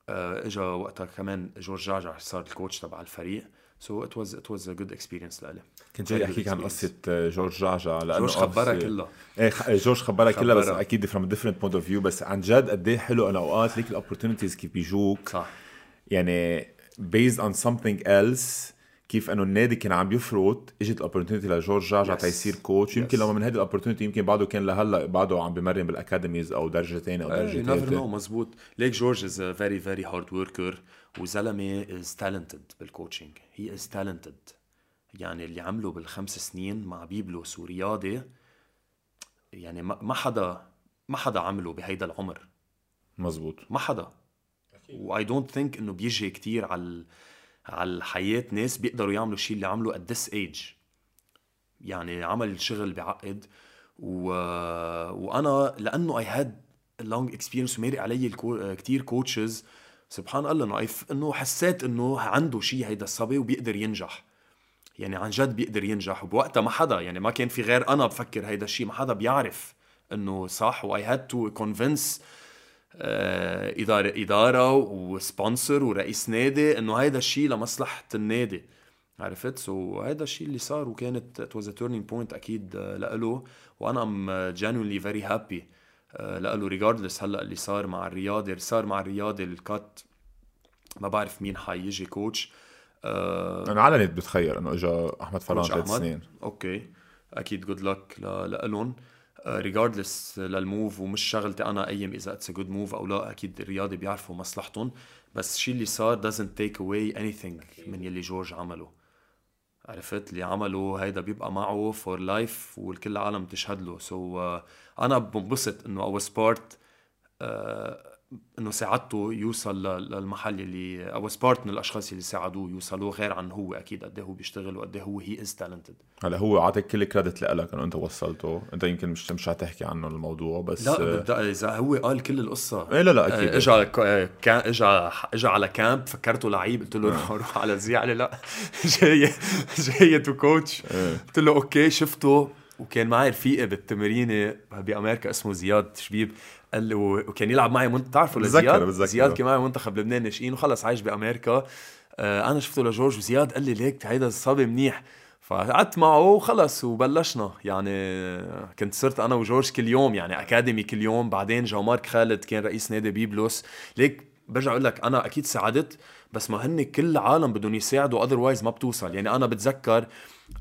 اجا وقتها كمان جورج جعجع صار الكوتش تبع الفريق. It was a good experience لألي. كنت جاي أحكيك عن قصة جورج جعجع. جورج خبرها كلها بس أكيد from a different point of view. بس عن جد قديه حلو أنا أوقات ليك ال opportunities كيف بيجوك. صح. يعني based on something else كيف انه النادي كان عم يفرط، اجت الاوبورتونيتي لجورج جعجع تيصير كوتش. يمكن لما من هذه الاوبورتونيتي يمكن بعده كان لهلا بعده عم بمرن بالاكاديميز او درجه ثانيه او درجه ثالثه. مزبوط. ليك جورج از فيري فيري هارد وركر، وزلمه از تالنتد بالكوتشنج. هي از تالنتد، يعني اللي عمله بالخمس سنين مع بيبلوس ورياضي يعني ما حدا عمله بهيدا العمر. مزبوط، ما حدا. و I don't think انه بيجي كتير على حياة ناس بيقدروا يعملوا الشيء اللي عمله at this age. يعني عمل شغل بعقد وأنا لأنه I had a long experience ومارق علي كتير كوتشز، سبحان الله إنه حسيت إنه عنده شيء هيدا الصبي وبيقدر ينجح. يعني عن جد بيقدر ينجح، وبوقتها ما حدا يعني ما كان في غير أنا بفكر هيدا الشيء، ما حدا بيعرف إنه صح. و I had to convince إدارة وسبونسر ورئيس نادي إنه هيدا الشيء لمصلحة النادي، عرفت؟ هيدا الشيء اللي صار، وكانت it was a turning point أكيد لأله، وأنا am genuinely very happy لأله regardless هلأ اللي صار مع الرياضي. صار مع الرياضي الكات، ما بعرف مين حيجي كوتش. أنا علنت بتخيل إنه إجا أحمد فران 3 سنين. أوكي أكيد good luck لألون regardless للموف، ومش شغلتي أنا أيم إذا it's a good move أو لا. أكيد الرياضي بيعرفوا مصلحتهم، بس الشيء اللي صار doesn't take away anything من يلي جورج عمله، عرفت؟ اللي عمله هيدا بيبقى معه for life والكل العالم تشهد له. أنا بنبسط إنه I was part إنه ساعدته يوصل للمحل اللي I was part من الأشخاص اللي ساعدوه يوصلوا، غير عن هو أكيد قد هو بيشتغل وقد هو he is talented. هلا هو عطيك كل كريدت لك إنه أنت وصلته، أنت يمكن مش هتحكي عنه الموضوع بس. لا إذا هو قال كل القصة. إيه لا أكيد. إجا على كامب فكرته لعيب، قلت له روح على زيادة، لا جاي تو كوتش. قلت له أوكي، شفته وكان معي رفيقه بالتمرينه بأمريكا اسمه زياد شبيب، قال له وكان يلعب معي تعرفوا زياد كان معي منتخب لبنان ناشئين وخلص عايش بأمريكا. انا شفته لجورج وزياد قال لي ليك هيدا الصبي منيح، فقعدت معه وخلص وبلشنا. يعني كنت صرت انا وجورج كل يوم يعني اكاديمي كل يوم. بعدين جو مارك خالد كان رئيس نادي بيبلوس. ليك برجع اقول لك انا اكيد ساعدت، بس ما هن كل عالم بدهم يساعدوا اذروايز ما بتوصل. يعني انا بتذكر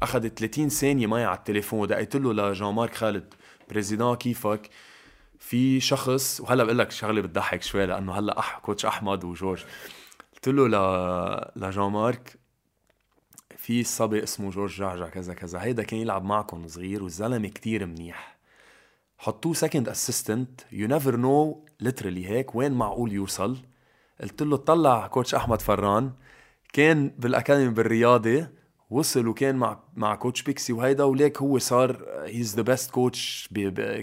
اخذ 30 ثانيه معي على التليفون، دقيت له لجان مارك خالد بريزيدان كيفك في شخص، وهلا بقول لك شغله بتضحك شوي لانه هلا كوتش احمد وجورج. قلت له لجان مارك في صبي اسمه جورج جعجع كذا كذا، هيدا كان يلعب معكم صغير والزلمه كتير منيح، حطوه سكند اسيستنت، يو نيفر نو ليترلي هيك وين معقول يوصل. قلت له طلع كوتش احمد فران كان بالاكاديمي بالرياضي وصل، وكان مع كوتش بيكسي وهيدا، وليك هو صار هيز ذا بيست كوتش.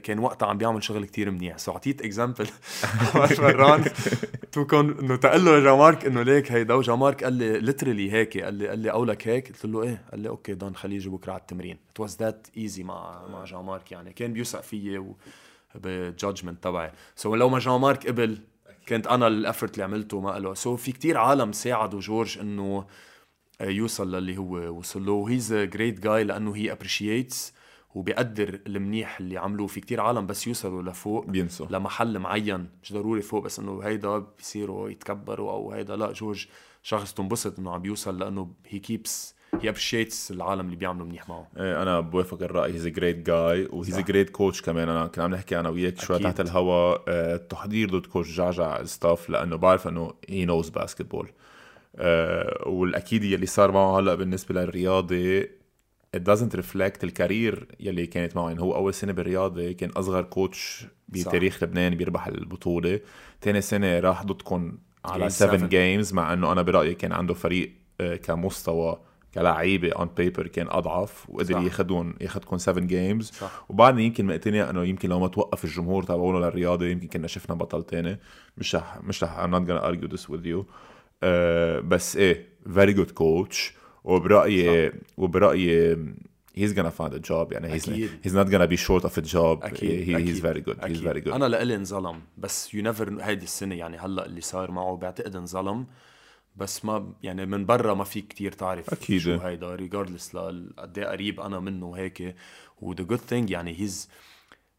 كان وقتها عم بيعمل شغل كتير منيح. سو عطيت اكزامبل احمد فران تو كون انه تقول له جامارك انه ليك هيدا، وجامارك قال لي ليترلي هيك، قال لي اولك هيك. قلت له ايه، قال لي اوكي دان خليه يجي بكره على التمرين. ات واز ذات ايزي مع جامارك، يعني كان بيوثق فيي بالجادجمنت تبعي. سو لو ما جامارك قبل كنت أنا الأفرت اللي عملته ما قاله. في كتير عالم ساعدوا جورج إنه يوصل للي هو وصل له. هيز جريت جاي لأنه هي appreciates وبيقدر المنيح اللي عملوه. في كتير عالم بس يوصلوا لفوق بينسوا لمحل معين، مش ضروري فوق بس إنه هيدا بيصيروا يتكبروا أو هيدا. لا، جورج شخص تنبسط إنه عم بيوصل لأنه he appreciates العالم اللي بيعملوا منيح معه. ايه أنا بوافق الرأي. he's a great guy و he's a great coach كمان. أنا كنا عم نحكي أنا وياك شوي تحت الهوا التحضير ضد كوتش جعجع ستاف، لأنه بعرف أنه he knows basketball. والأكيد يلي صار معه هلأ بالنسبة للرياضي it doesn't reflect الكارير يلي كانت معه. يعني هو أول سنة بالرياضي كان أصغر كوتش بتاريخ لبنان بيربح البطولة. تاني سنة راح ضدكم على 7 games، مع أنه أنا برأيي كان عنده فريق كمستوى كلاعيبة on paper كان أضعف، وقدر ياخدكم 7 games. وبعدين يمكن مقتنع أنه يمكن لو ما توقف الجمهور تابعونه للرياضة يمكن كنا شفنا بطل تاني. مش رح I'm not gonna argue this with you. بس very good coach. وبرأيي he's gonna find a job. يعني he's not gonna be short of a job. He's very good. He's very good. أنا لقلي انظلم، بس you never هيدي السنة يعني هلأ اللي صار معه بعتقد انظلم، بس ما يعني من برا ما في كتير تعرف أكيد. شو هيدا regardless لقدي قريب أنا منه هيك. و the good thing يعني he's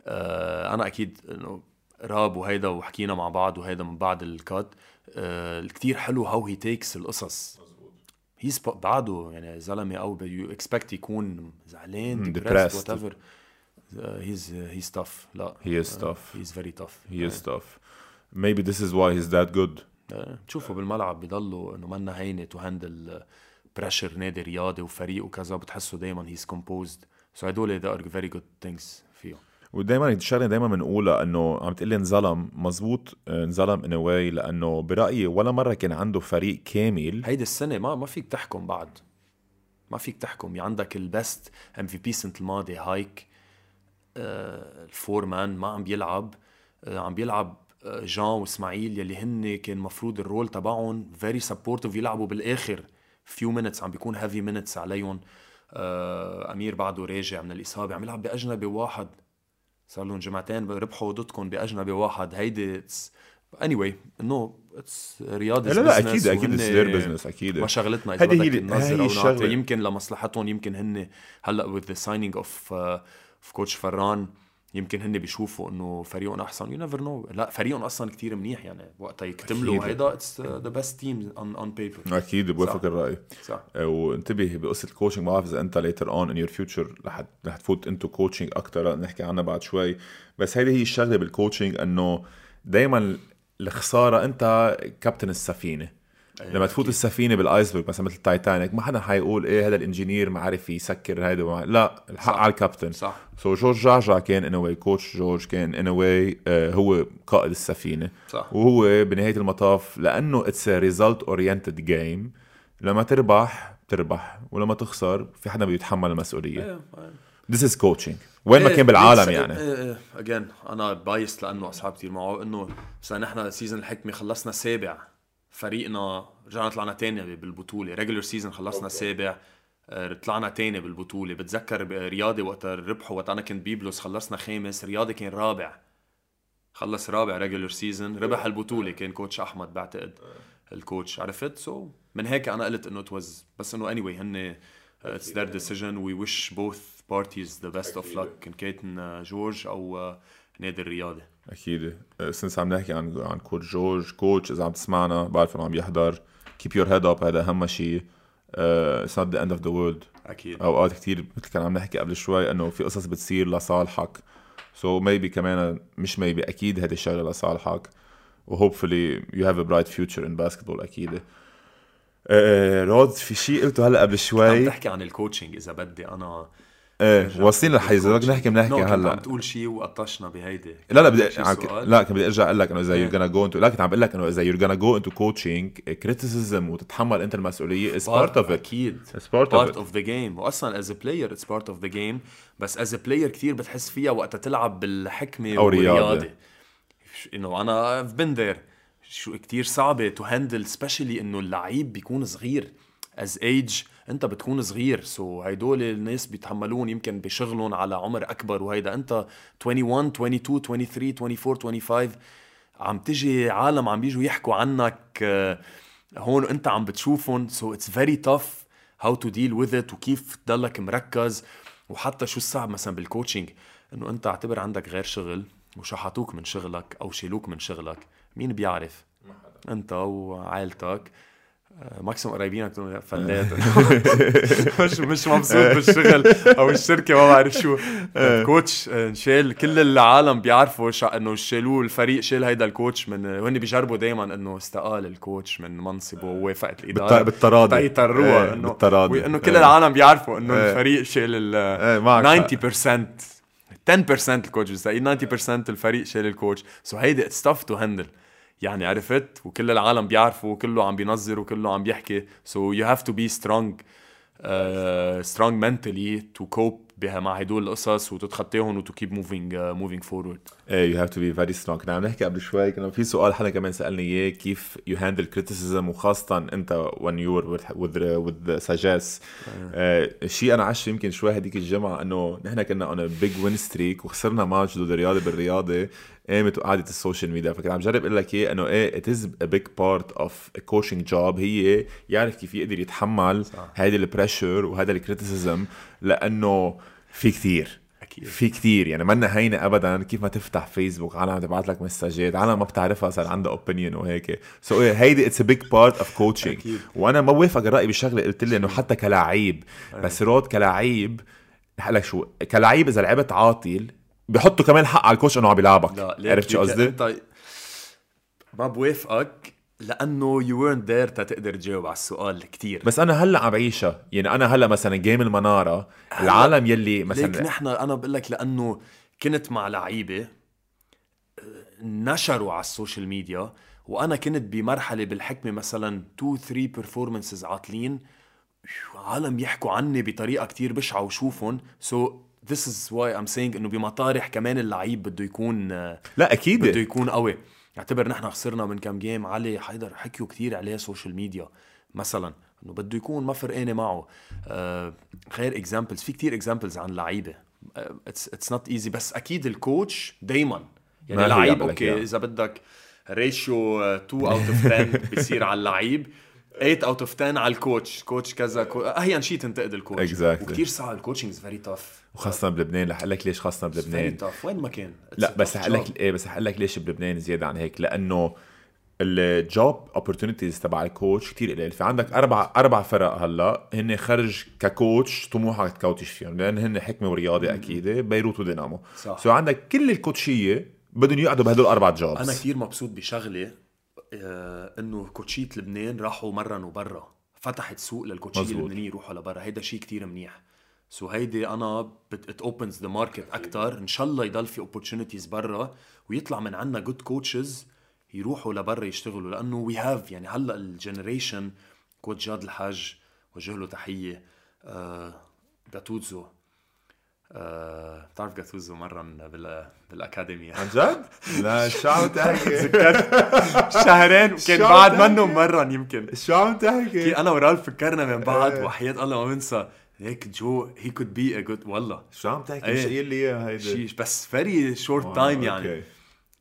أنا أكيد إنه راب وهيدا وحكينا مع بعض وهيدا من بعد الكات. الكتير حلو how he takes القصص. بعده يعني زلمة أو you expect يكون زعلان depressed whatever. He's tough. لا. He is tough. He's very tough. He is tough. Maybe this is why he's that good. تشوفه بالملعب بيضلوا إنه منا هينة to handle pressure نادي رياضي وفريق وكذا بتحسه دايما he's composed. So هدول they are very good things فيه. ودايما الشغله دايما بنقولها انه عم تقول لي انظلم مزبوط انظلم ان واي لانه برايي ولا مره كان عنده فريق كامل هيدي السنه ما فيك تحكم بعد ما فيك تحكم عندك البست MVP سنه الماضي هايك الفور مان ما عم بيلعب عم بيلعب جان واسماعيل يلي هن كان مفروض الرول تبعهم فيري سبورتيف يلعبوا بالاخر فيو مينتس عم بيكون هيفي مينتس عليهم امير بعده راجع من الاصابه عم يلعب باجنبي واحد صار لهم جمعتين بربحوا ضدكم بأجنبي واحد هيدي anyway no it's رياضي لا لا أكيد it's their business أكيد وشغلتنا إذا بدك النظر أو نعطي يمكن لمصلحتهم يمكن هن هلأ with the signing of coach فران يمكن هن بيشوفوا إنه فريقهم أحسن you never know لا فريقهم أصلا كتير منيح يعني وقتها يكتملوا هيدا it's the best team on paper أكيد بوافق الرأي صح وانتبه بقصة الكوتشنج ما بعرف إذا أنت later on in your future رح تفوت into coaching أكتر نحكي عنها بعد شوي بس هيدي هي الشغلة بالكوتشنج إنه دايما الخسارة أنت كابتن السفينة لما تفوت السفينة بالآيسبرغ مثلا مثل التايتانيك ما حدا حيقول إيه هذا الإنجينير ما عارف يسكر هيدا وما لا الحق على الكابتن صح so جورج جعجع كان إنوي كوتش جورج كان إنوي هو قائد السفينة صح وهو بنهاية المطاف لأنه it's a result oriented game لما تربح بتربح ولما تخسر في حدا بيتحمل المسؤولية this is coaching وين ما كان بالعالم يعني again أنا بايس لأنه أصحاب كتير معه إنه مثلا نحنا سيزن الحكمة خلصنا 7 فريقنا رجعنا طلعنا تاني بالبطولة regular season خلصنا 7 طلعنا تاني بالبطولة بتذكر رياضي وقت ربحوا وقت أنا كنت بيبلوس خلصنا 5 رياضي كان رابع خلص رابع regular season ربح البطولة كان كوتش أحمد بعتقد الكوتش عرفت so من هيك أنا قلت إنه توز بس إنه anyway هن it's their decision we wish both parties the best of luck إن كان جورج أو نادي الرياضي أكيد سنس عم نحكي عن كوتش جورج كوتش إذا عم تسمعنا بعرف إنه عم يحضر keep your head up هذا أهم شيء it's not the end of the world أكيد أوقات كتير مثل كان عم نحكي قبل شوي إنه في قصص بتصير لصالحك so maybe كمان مش maybe أكيد هذه الشغلة لصالحك وhopefully you have a bright future in basketball أكيد رود في شيء قلته هلا قبل شوي عم تحكي عن الكوتشنج إذا بدي أنا واصلين للحيز بدك نحكي هلا عم تقول شيء وقطشنا بهيدي لا بدي لا بدي ارجع اقول لك انه اذا يورجانا جو انت لكن عم بقول لك انه اذا يورجانا جو انت كوتشينج كريتيسيزم وتتحمل انت المسؤوليه از بارت اوف اكيد بارت اوف ذا جيم واصلا از ا بلاير اتس بارت اوف ذا جيم بس از ا بلاير كثير بتحس فيها وقتها تلعب بالحكمه والرياضه انه انا بندر شو كثير صعبه تو هاندل سبيشلي انه اللعيب بيكون صغير از ايج انت بتكون صغير سو هيدول الناس بيتحملون يمكن بشغلهم على عمر اكبر وهيدا انت 21 22 23 24 25 عم تجي عالم عم بيجوا يحكوا عنك هون انت عم بتشوفهم سو اتس فيري تاف هاو تو ديل وذ ات وكيف تضلك مركز وحتى شو الصعب مثلا بالكوتشنج انه انت اعتبر عندك غير شغل وشحطوك من شغلك او شيلوك من شغلك مين بيعرف انت وعائلتك ماكسيم قرايبينك فلات مش مبسوط بالشغل او الشركه ما بعرف شو كوتش نشيل كل العالم بيعرفوا انه شالوه الفريق شال هيدا الكوتش من وهن بيجربوا دايما انه استقال الكوتش من منصبه ووافقت الاداره بالتراضي يطروها انه كل العالم بيعرفوا انه الفريق شال 90% 10% الكوتش 90% الفريق شال الكوتش سو هيدا ستاف تو هاندل يعني عرفت وكل العالم بيعرفوا وكله عم بينظر وكله عم بيحكي so you have to be strong strong mentally to cope بها مع هدول القصص وتتخطيهم وتو keep moving forward you have to be very strong كنا عم نحكي قبل شوي كنا في سؤال حدا كمان سألني إياه كيف you handle criticism وخاصة أنت when you were with suggest شيء أنا عشت يمكن شوي هديك الجمعة إنه نحن كنا on a big win streak وخسرنا ماتش ضد الرياضة بالرياضة قامت وقعدت السوشيال ميديا فكنت عم جرب اقول لك ايه انه ايه it is a big part of a coaching job هي يعرف كيف يقدر يتحمل هذا البريشر وهذا الكريتيسيزم لانه في كثير كتير في كتير يعني منا هينة أبدا. كيف ما تفتح فيسبوك عالم تبعت لك مساجات، عالم ما بتعرفها صار عندها opinion وهيك. so هيدي it's a big part of coaching. وأنا ما وافق الرأي بالشغلة، قلت لي إنه حتى كلاعب بس رود كلاعب هلك شو كلاعب إذا لعبت عاطل بيحطوا كمان حق على الكوتش إنه عم بيلعبك. عرفت شو قصدي؟ ما بوافقك لأنه you weren't there تقدر تجاوب على السؤال كتير. بس أنا هلأ عم بعيشها يعني، أنا هلأ مثلا جيم المنارة العالم يلي مثلا ليك نحن، أنا بقولك لأنه كنت مع لعيبة نشروا على السوشيال ميديا وأنا كنت بمرحلة بالحكمة مثلا 2-3 performances عاطلين، عالم يحكوا عني بطريقة كتير بشعة وشوفهم. so this is why I'm saying إنه بمطارح كمان اللعيب بده يكون، لا أكيد بده يكون قوي. يعتبر نحن خسرنا من كم جيم علي حيدر حكيوا كتير عليه سوشيال ميديا مثلا انه بده يكون ما فرقانه معه. غير اكزامبلز في كتير اكزامبلز عن لعيبه اتس نوت ايزي. بس اكيد الكوتش دايما يعني لعيب اوكي اذا بدك ريشيو 2 اوت اوف 10 بيصير على اللعيب 8 اوت اوف 10 على الكوتش. كوتش كذا اهين شيء تنتقد الكوتش exactly. وكتير صعب الكوتشينج فيري تاف، وخاصه بلبنان. رح اقول لك ليش خاصه بلبنان وين ما كان. لا بس رح اقول لك ايه، بس رح اقول لك ليش بلبنان زياده عن هيك، لانه الجوب اوبورتونيتيز تبع الكوتش كتير قليل. في عندك اربع فرق هلا هن خرج ككوتش طموحك تكوتش فيهم لان هن حكمه ورياضه اكيد بيروت ودينامو. سو عندك كل الكوتشيه بدهم يقعدوا بهدول اربع جوبز. انا كتير مبسوط بشغله انه كوتشيت لبنان راحوا مرنوا برا، فتحت سوق للكوتشيه اللبنانيه يروحوا لبرا. هيدا شيء كتير منيح. سو هيدي انا it opens the market اكتر. ان شاء الله يضل في opportunities برا ويطلع من عنا good coaches يروحوا لبرا يشتغلوا، لانه we have يعني هلا الجنريشن كوتش جاد الحاج وجه له تحيه، جاتوزو بتعرف جاتوزو مرن بالاكاديميه عن جد؟ لا شو عم تحكي؟ شهرين كان بعد منه مرن يمكن. شو عم تحكي؟ انا ورالف فكرنا من بعد وحياه الله ما بنسى هيك جو he could be a good والله. شو عم تحكي؟ مش قايل لي هيدا بس very short time يعني.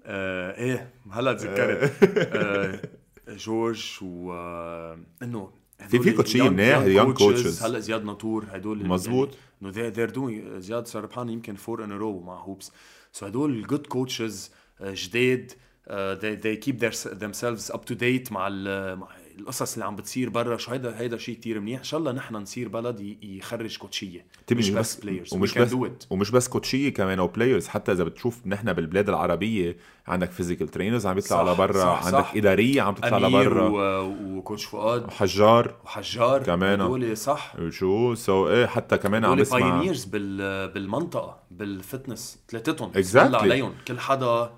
ايه هلا تذكرت جورج و انه في كوتشي منيح young coaches هلا زياد ناطور هدول مزبوط انه they're doing. زياد صار ربحان يمكن 4 in a row مع هوبس. سو هدول good coaches جداد they keep themselves up to date مع القصص اللي عم بتصير برا. شو هيدا شيء كتير منيح. ان شاء الله نحن نصير بلد يخرج كوتشيه مش بس بلايرز ومش بس كوتشيه كمان او بلايرز. حتى اذا بتشوف نحن بالبلاد العربيه عندك فيزيكال ترينرز عم بيطلعوا على برا، عندك اداريه عم تطلع على برا، وكوتش فؤاد وحجار كمان هدول صح شو سو ايه. حتى كمان عم بسمع باينيرز بالمنطقه بالفتنس ثلاثتهم exactly. عليهم كل حدا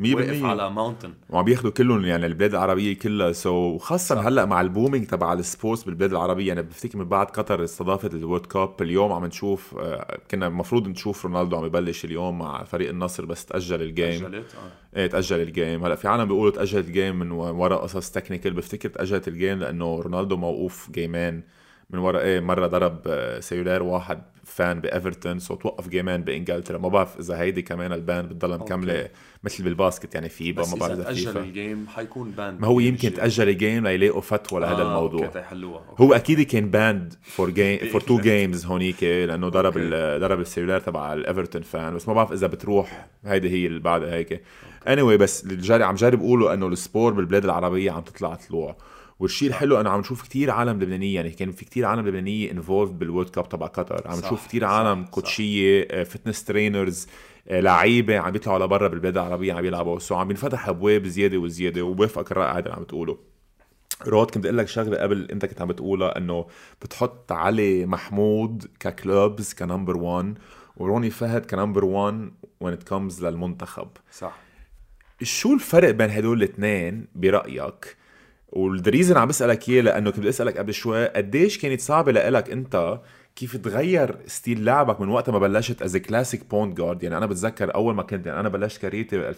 واقف على ماونتن وعم بياخدوا كلهم يعني البلاد العربية كلها. سو خاصة هلأ مع البومينج تبع السبورتس بالبلاد العربية. أنا بفتكر من بعد قطر استضافة الوورد كاب اليوم عم نشوف كنا المفروض نشوف رونالدو عم يبلش اليوم مع فريق النصر بس تأجل الجيم. تأجل الجيم. هلأ في عالم بيقولوا تأجل الجيم من وراء قصص تكنيكال. بفتكر تأجلت الجيم لأنه رونالدو موقوف جيمان من وراء ايه مرة ضرب سيولار واحد فان بإيفرتون سو توقف جيمان بإنجلترا. ما بعرف إذا هيدي كمان البان بتضلها مكملة مثل بالباسكت يعني فيبا ما بعرف إذا تأجل الجيم حيكون باند. ما هو يمكن تأجل الجيم ليلاقوا فتوى لهذا الموضوع. هو أكيد كان باند فور تو جيمز هونيك لأنه ضرب السيولار تبع الإيفرتون فان. بس ما بعرف إذا بتروح هيدي هي اللي بعدها هيك anyway. بس الجاري عم جرب أقوله إنه السبور بالبلاد العربية عم تطلع طلوع. والشيء الحلو أنا عم نشوف كتير عالم لبنانية يعني كان في كتير عالم لبنانية involved بالوورد كاب تبع قطر. عم نشوف كتير عالم كوتشية فتنس ترينرز لعيبة عم بيطلعوا لبرا بالبلاد العربية عم يلعبوا. سو عم بينفتح أبواب زيادة وزيادة. وبوافقك الرأي اللي عم بتقوله رود. كنت أقول لك شغلة قبل أنت كنت عم بتقولها إنه بتحط علي محمود ككلوبز كنمبر 1 وروني فهد كنمبر 1 when it comes للمنتخب صح. شو الفرق بين هدول الاثنين برأيك؟ والدريزن عم بسألك إيه لأنه كنت بسألك قبل شوي قديش كانت صعبة لقلك أنت كيف تغير ستيل لعبك من وقت ما بلشت as a classic point guard. يعني أنا بتذكر أول ما كنت يعني أنا بلشت كاريرتي 2015-2016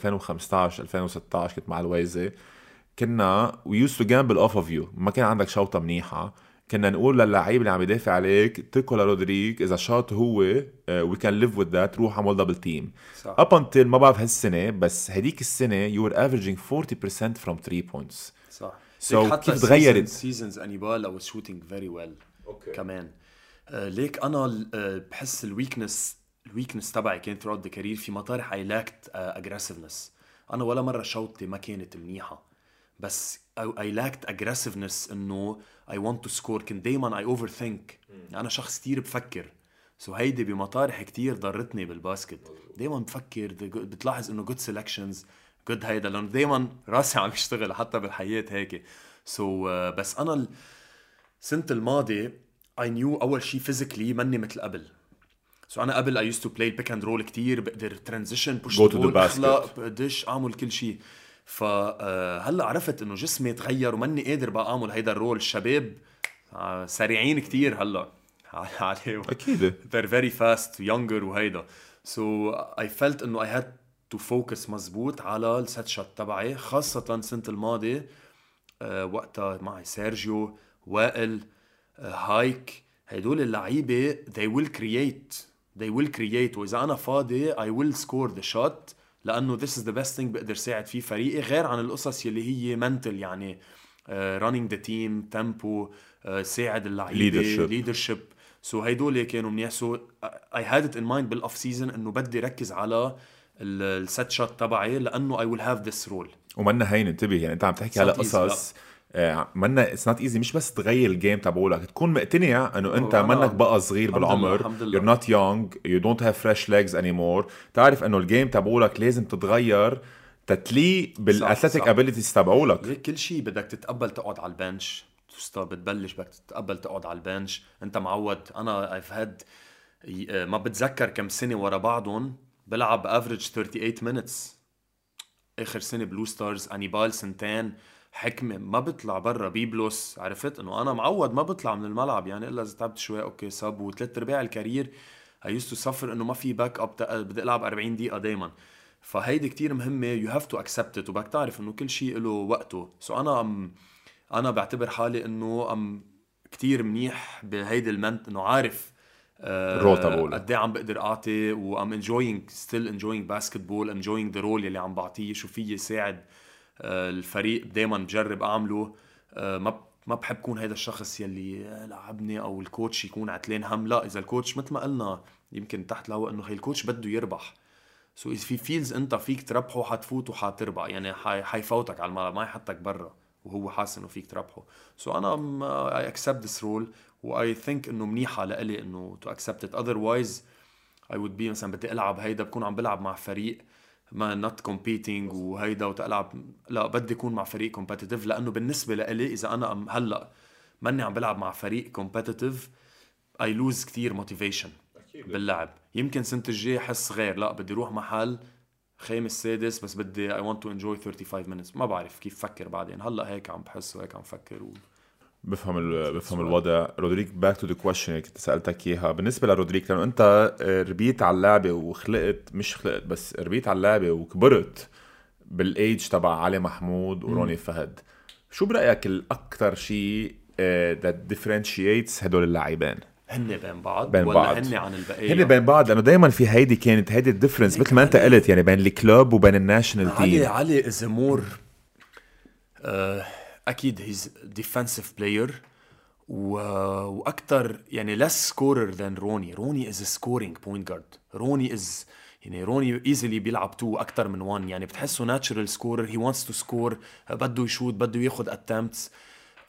كنت مع الويزة كنا we used to gamble off of you. ما كان عندك شوطة منيحة كنا نقول للعيب اللي عم يدافع عليك تركه لرودريك إذا شاط هو we can live with that روح عمل double team صح. up until ما بعرف هالسنة بس هديك السنة you were averaging 40% from 3 points صح. so كيف تغيرت seasons أنيبال أو shooting very well okay. كمان ليك أنا بحس الويكنس الويكنس تبعي كانت throughout the career في مطارح I lacked aggressiveness. أنا ولا مرة شوطتي ما كانت منيحة, بس I lacked aggressiveness إنه I want to score. كنت دايما I overthink. أنا شخص كتير بفكر, سو هيدي بمطارح كتير ضرتني بالباسكت. دايما بفكر, بتلاحظ إنه good selections good هيدا, لأنه دايما راسي عم يشتغل حتى بالحياة هيك. سو بس أنا السنة الماضية I knew أول شي physically مني مثل قبل. سو أنا قبل I used to play pick and roll كتير, بقدر transition push to the basket, بدش أعمل كل شي. فهلا عرفت إنه جسمي تغير ومني قادر بقى أعمل هيدا الرول. الشباب سريعين كتير هلا عليهم, أكيد they're very fast younger وهيدا. So I felt إنه I had to focus مزبوط على السيت شوت تبعي, خاصة سنة الماضي وقتها معي سيرجيو, وائل, هايك. هيدول اللعيبة they will create. وإذا أنا فاضي I will score the shot, لأنه this is the best thing بقدر ساعد فيه فريقي, غير عن القصص اللي هي mental, يعني running the team, tempo, ساعد اللعيبة, leadership. so هيدول كانوا منيح. so I had it in mind بالoff season إنه بدي ركز على الset shot تبعي, لأنه I will have this role. ومنا هين انتبه, يعني انت عم تحكي على قصص منا it's not easy. مش بس تغير الجيم تبعولك, تكون مقتنع انه انت منك بقى صغير بالعمر, you're not young, you don't have fresh legs anymore. تعرف انه الجيم تبعولك لازم تتغير تتلي بالاثليتيك ابيليتيز تبعولك. كل شيء بدك تتقبل تقعد على البنش, بتبلش بدك تتقبل تقعد على البنش. انت معود, انا I've had ما بتذكر كم سنة ورا بعضهم بلعب average 38 minutes. اخر سنة بلو ستارز, انيبال سنتين, حكمة ما بطلع برا, بيبلوس. عرفت انه انا معود ما بطلع من الملعب, يعني الا اذا تعبت شوي اوكي صاب. وثلاث ارباع الكارير هيستو سفر انه ما في باك اب, بدي العب 40 دقيقة دايما. فهيدي كتير مهمة, يو هاف تو اكسبت ات. وبدك تعرف انه كل شيء له وقته. سو انا بعتبر حالي انه كتير منيح بهيدي المنت, انه عارف قد ايه عم بقدر اعطي, وام انجوينج ستيل انجوينج باسكتبول, انجوينج ذا رول اللي عم بعطيه, شو فيه يساعد الفريق. دايما بجرب اعمله, ما بحب كون هذا الشخص يلي لعبني او الكوتش يكون عتلين هم. لا, اذا الكوتش مثل ما قلنا يمكن تحت لهو انه هي الكوتش بده يربح. سو اذا في فيلز انت فيك تربحه حتفوت وحتربح, يعني حيفوتك على الملعب ما يحطك برا وهو حاسس انه فيك تربحه. سو انا اكسبت ذس رول, و I think إنه منيحة لإلي إنه to accept it. Otherwise I would be مثلا بدي ألعب هيدا, بكون عم بلعب مع فريق ما not competing وهيدا وتلعب. لا, بدي أكون مع فريق competitive, لأنه بالنسبة لإلي إذا أنا هلأ ماني عم بلعب مع فريق competitive I lose كتير motivation باللعب. يمكن سنة الجاي حس غير, لا بدي روح محل خامس سادس بس بدي I want to enjoy 35 minutes. ما بعرف كيف فكر بعدين. هلأ هيك عم بحس وهيك عم فكر بفهم الوضع. رودريك, back to the question اللي كنت سألتك إياها بالنسبة لرودريك, لأنه أنت ربيت على اللعبة بس ربيت على اللعبة وكبرت بالأيج تبع علي محمود وروني فهد. شو برأيك الأكتر شيء that differentiates هدول اللاعبين؟ هن بين بعض. هن عن البقية. هن بين بعض, لأنه دايما في هيدي كانت هيدي الديفرنس مثل ما أنت قلت, يعني بين الكلوب وبين الناشنال تيم. علي إزمور أكيد هيز ديفنسيف بلاير, وأكتر يعني less scorer than روني is a scoring point guard. روني easily بيلعب 2 أكتر من 1, يعني بتحسه natural scorer, he wants to score, بده يشوت, بده ياخد attempts.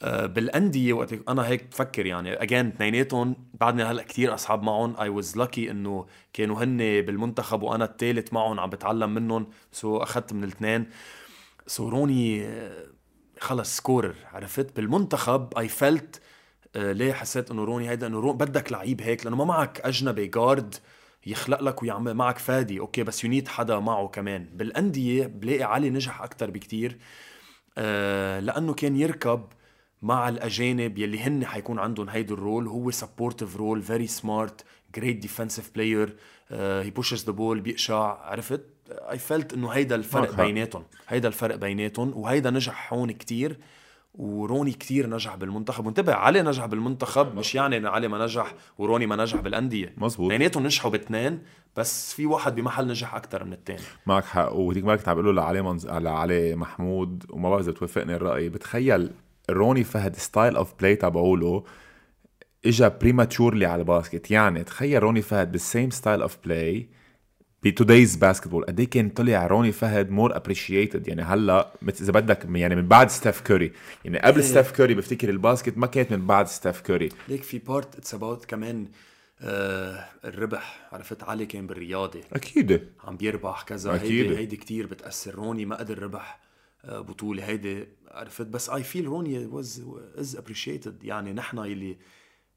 بالأندية وقت أنا هيك بفكر, يعني again تنيناتهم بعدني هلأ كتير أصحاب معهم. I was lucky إنه كانوا هن بالمنتخب وأنا الثالث معهم عم بتعلم منهم, so أخذت من الاثنين. so روني خلص سكورر. عرفت بالمنتخب I felt ليه حسيت انه روني هيدا, انه بدك لعيب هيك, لانه ما معك اجنبي جارد يخلق لك ويعمل معك فادي اوكي, بس يونيت حدا معه كمان. بالانديه بلاقي علي نجح اكتر بكتير, لانه كان يركب مع الاجانب يلي هن حيكون عندهم هيدا الرول. هو سبورتيف رول, فيري سمارت, جريت ديفنسيف بلاير, هي بوشز ذا بول, بيقشع. عرفت I felt إنه هيدا الفرق بيناتهم, وهيدا نجح هون كتير, وروني كتير نجح بالمنتخب. وانتبه, علي نجح بالمنتخب مزبوط. مش يعني إن علي ما نجح وروني ما نجح بالأندية, بيناتهم نجحوا باثنين, بس في واحد بمحل نجح أكتر من التاني. معك حق. وديك مالك تعب له علي محمود, وما بعرف إذا توافقني الرأي. بتخيل روني فهد ستايل أوف بلاي تبعوله اجا بريماتشورلي على الباسكت. يعني تخيل روني فهد بالسيم ستايل اوف بلاي بتودايز باسكتبول قد ايه كان طلع روني فهد مور ابريشيتد. يعني هلا اذا بدك يعني من بعد ستيف كوري، يعني قبل إيه. ستيف كوري بفتكر الباسكت ما كانت من بعد ستيف كوري. ليك في بارت اتس اباوت كمان الربح. عرفت علي كان بالرياضه اكيد عم بيربح كذا، هيدي كتير بتاثر. روني ما قدر ربح بطوله هيدي، عرفت، بس اي فيل روني از ابريشيتد. يعني نحن اللي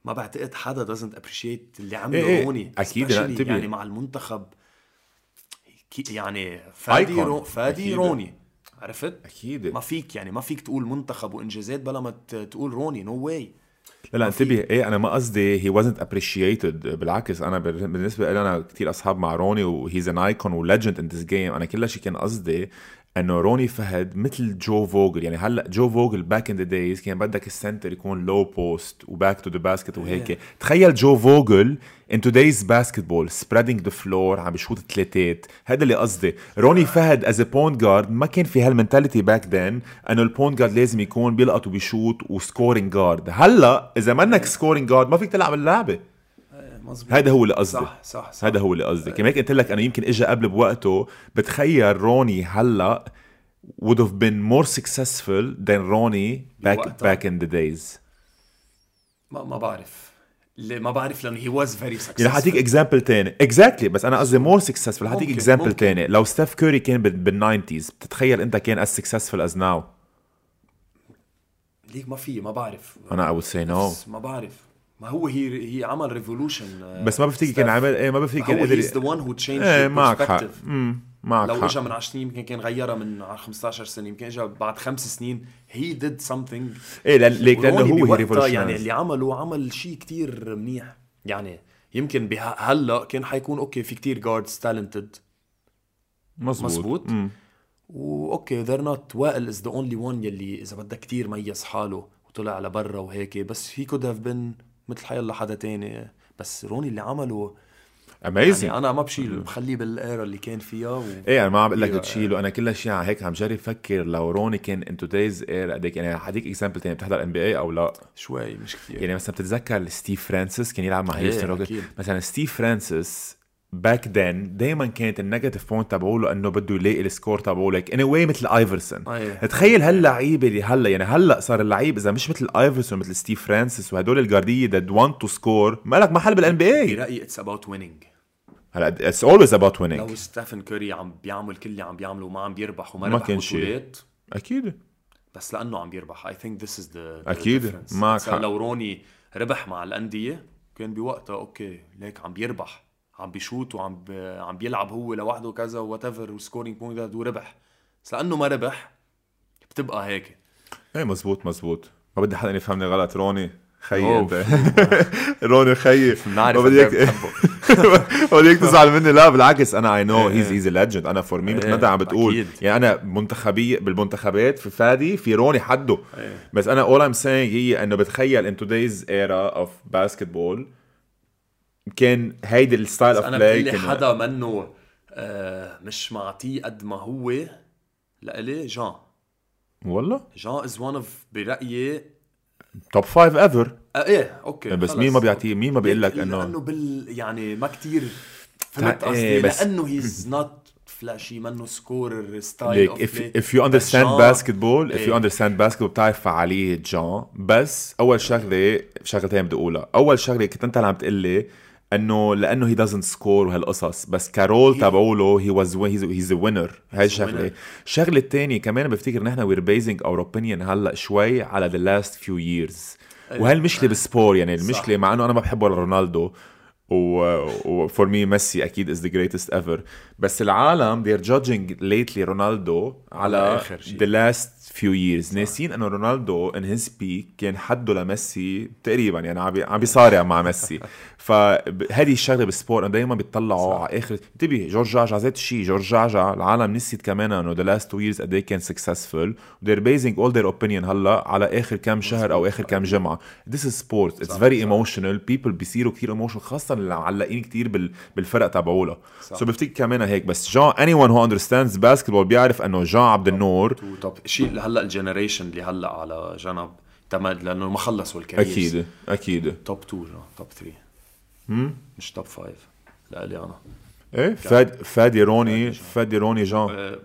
ما بعتقد حدا doesn't appreciate اللي عمله إيه روني اكيد يعني مع المنتخب. يعني فادي روني، عرفت اكيد ما فيك، يعني ما فيك تقول منتخب وانجازات بلا ما تقول روني. نو واي. لا انتبه، ايه انا ما قصدي he wasn't appreciated، بالعكس انا بالنسبه لي انا كتير اصحاب مع روني وhe's an icon و legend in this game. انا كل شيء كان قصدي انه روني فهد مثل جو فوغل. يعني هلا جو فوغل باك ان ذا دايز كان بدك السنتر يكون لو بوست وباك تو ذا باسكت وهيك. تخيل جو فوغل ان تودايز باسكتبول سبريدنج ذا فلور عم بشوط الثلاثات. هذا اللي قصدي. روني فهد از ا بوينت جارد ما كان في هالمنتاليتي باك ذن انه البوينت جارد لازم يكون بيلقط وبيشوت وسكورينج جارد. هلا اذا منك سكورينج جارد ما فيك تلعب اللعبه. هذا هو اللي قصدي. صح. هذا هو اللي قصدي. كمان قلت لك أنا يمكن إجا قبل بوقته. بتخيل روني هلا would have been more successful than روني back in the days. ما بعرف. ما بعرف لأنه he was very successful. يعني حديك example تاني. exactly. بس أنا قصدي more successful. حديك example تاني. لو ستيف كوري كان بالناينتيز بتتخيل أنت كان as successful as now؟ ليك ما في، ما بعرف. أنا I would say no. ما بعرف. ما هو هي عمل ريفولوشن بس ما بفتكر كان عمل ايه. ما بفتكر كان قدر. the one who changed the perspective. لو اجا من 10 سنين يمكن كان غيرها، من 15 سنه يمكن اجا بعد 5 سنين. he did something. ايه لانه هو ريفولوشن. يعني اللي عمله عمل شيء كتير منيح. يعني يمكن هلا كان حيكون اوكي في كتير جاردز تالنتد مزبوط واوكي they're not. وائل is the only one يلي اذا بدك كتير ميز حاله وطلع على برا وهيك، بس he could have been مثل حيلا حدا تاني. بس روني اللي عمله amazing. يعني انا ما بشيله، بخليه بالايرا اللي كان فيها ايه انا ما عم بقول لك تشيله. انا كل شيء هيك عم جرب فكر لو روني كان انتو دايز اير قديك. يعني حديك اكزامبل تاني. بتحضر ان بي اي او لا؟ شوي مش كثير. يعني مثلا بتتذكر ستيف فرانسيس كان يلعب مع هيوستن روكيتس مثلا. ستيف فرانسيس باك ذن دايما كانت النيجاتيف بوينت تبعوله انه بده يلاقي السكور تبعوله ان واي مثل ايفرسون. تخيل هاللعيبه اللي هلا يعني هلا صار اللعيب اذا مش مثل ايفرسون مثل ستيف فرانسيس وهدول الجارديه داد وانت تو سكور مالك محل بالان بي اي. برايي اتس اباوت ويننج. هلا اتس اولويز اباوت ويننج. لو ستيفن كوري عم بيعمل كل اللي عم بيعمله وما عم بيربح وما ربح بطولات اكيد، بس لانه عم بيربح. اي ثينك ذس از ذا اكيد. لو روني ربح مع الانديه كان بوقتها اوكي ليك عم بيربح عم بيشوت وعم بيلعب هو لوحده وكذا واتيفر وسكورينج بوينت ده وربح. بس لانه ما ربح بتبقى هيك. ايه مزبوط. ما بدي حدا يفهمني غلط. روني خيي روني خيي ما بدي وليك تزعل مني. لا بالعكس انا اي نو هيز ليجند. انا فور مي مثل ما عم بتقول يعني انا منتخبي بالمنتخبات في فادي في روني حده. بس انا all I'm saying هي انه بتخيل in today's era of basketball كان هيدا الستايل اوف بلاي. انا بقول حدا منه مش معطيه قد ما هو لالي جان. والله جان از وان اوف برايي توب 5 ايفر. ايه اوكي بس مين ما بيعطيه، مين ما بيقول لك انه يعني ما كتير فهمت قصدي لانه هيز نوت فلاشي منه سكورر ستايل اوف بلاي. if you understand basketball if you understand basketball بتعرف فعاليه جان. بس اول شغله شغلتين بدي اقولها. اول شغله كنت انت عم تقلي انه لانه he doesn't score وهالقصص، بس كارول تبعوله he's a winner. هاي الشغله الثانيه كمان بفتكر نحن we're basing our opinion هلا شوي على the last few years. وهالمشكله بالسبور. يعني المشكله مع انه انا ما بحبه رونالدو و for me ميسي اكيد is the greatest ever، بس العالم they're judging lately رونالدو على the last few years. ناسين انه رونالدو in his peak كان حده لميسي تقريبا. يعني عم بيصارع مع ميسي. فهذه الشغله بالسبور دايما بيطلعوا على اخر. انتبه جورج جعجع ذات الشيء. جورج جعجع العالم نسيت كمان انه the last 2 years قد ايه كان successful. they're basing all their opinion هلا على اخر كم شهر او اخر كم جمعه. this is sports it's very emotional. people بيصيروا كثير emotional خاصه اللي معلقين كتير بالفرق تبعوله. بفتكر كمان هيك. بس جان anyone who understands basketball بيعرف انه جان عبد النور. طب شيء هلا الجنريشن اللي هلا على جنب تمد لانه ما خلصوا الكاريرز. اكيد اكيد توب 2 توب 3 مش توب 5 لالي انا. ايه فادي روني جان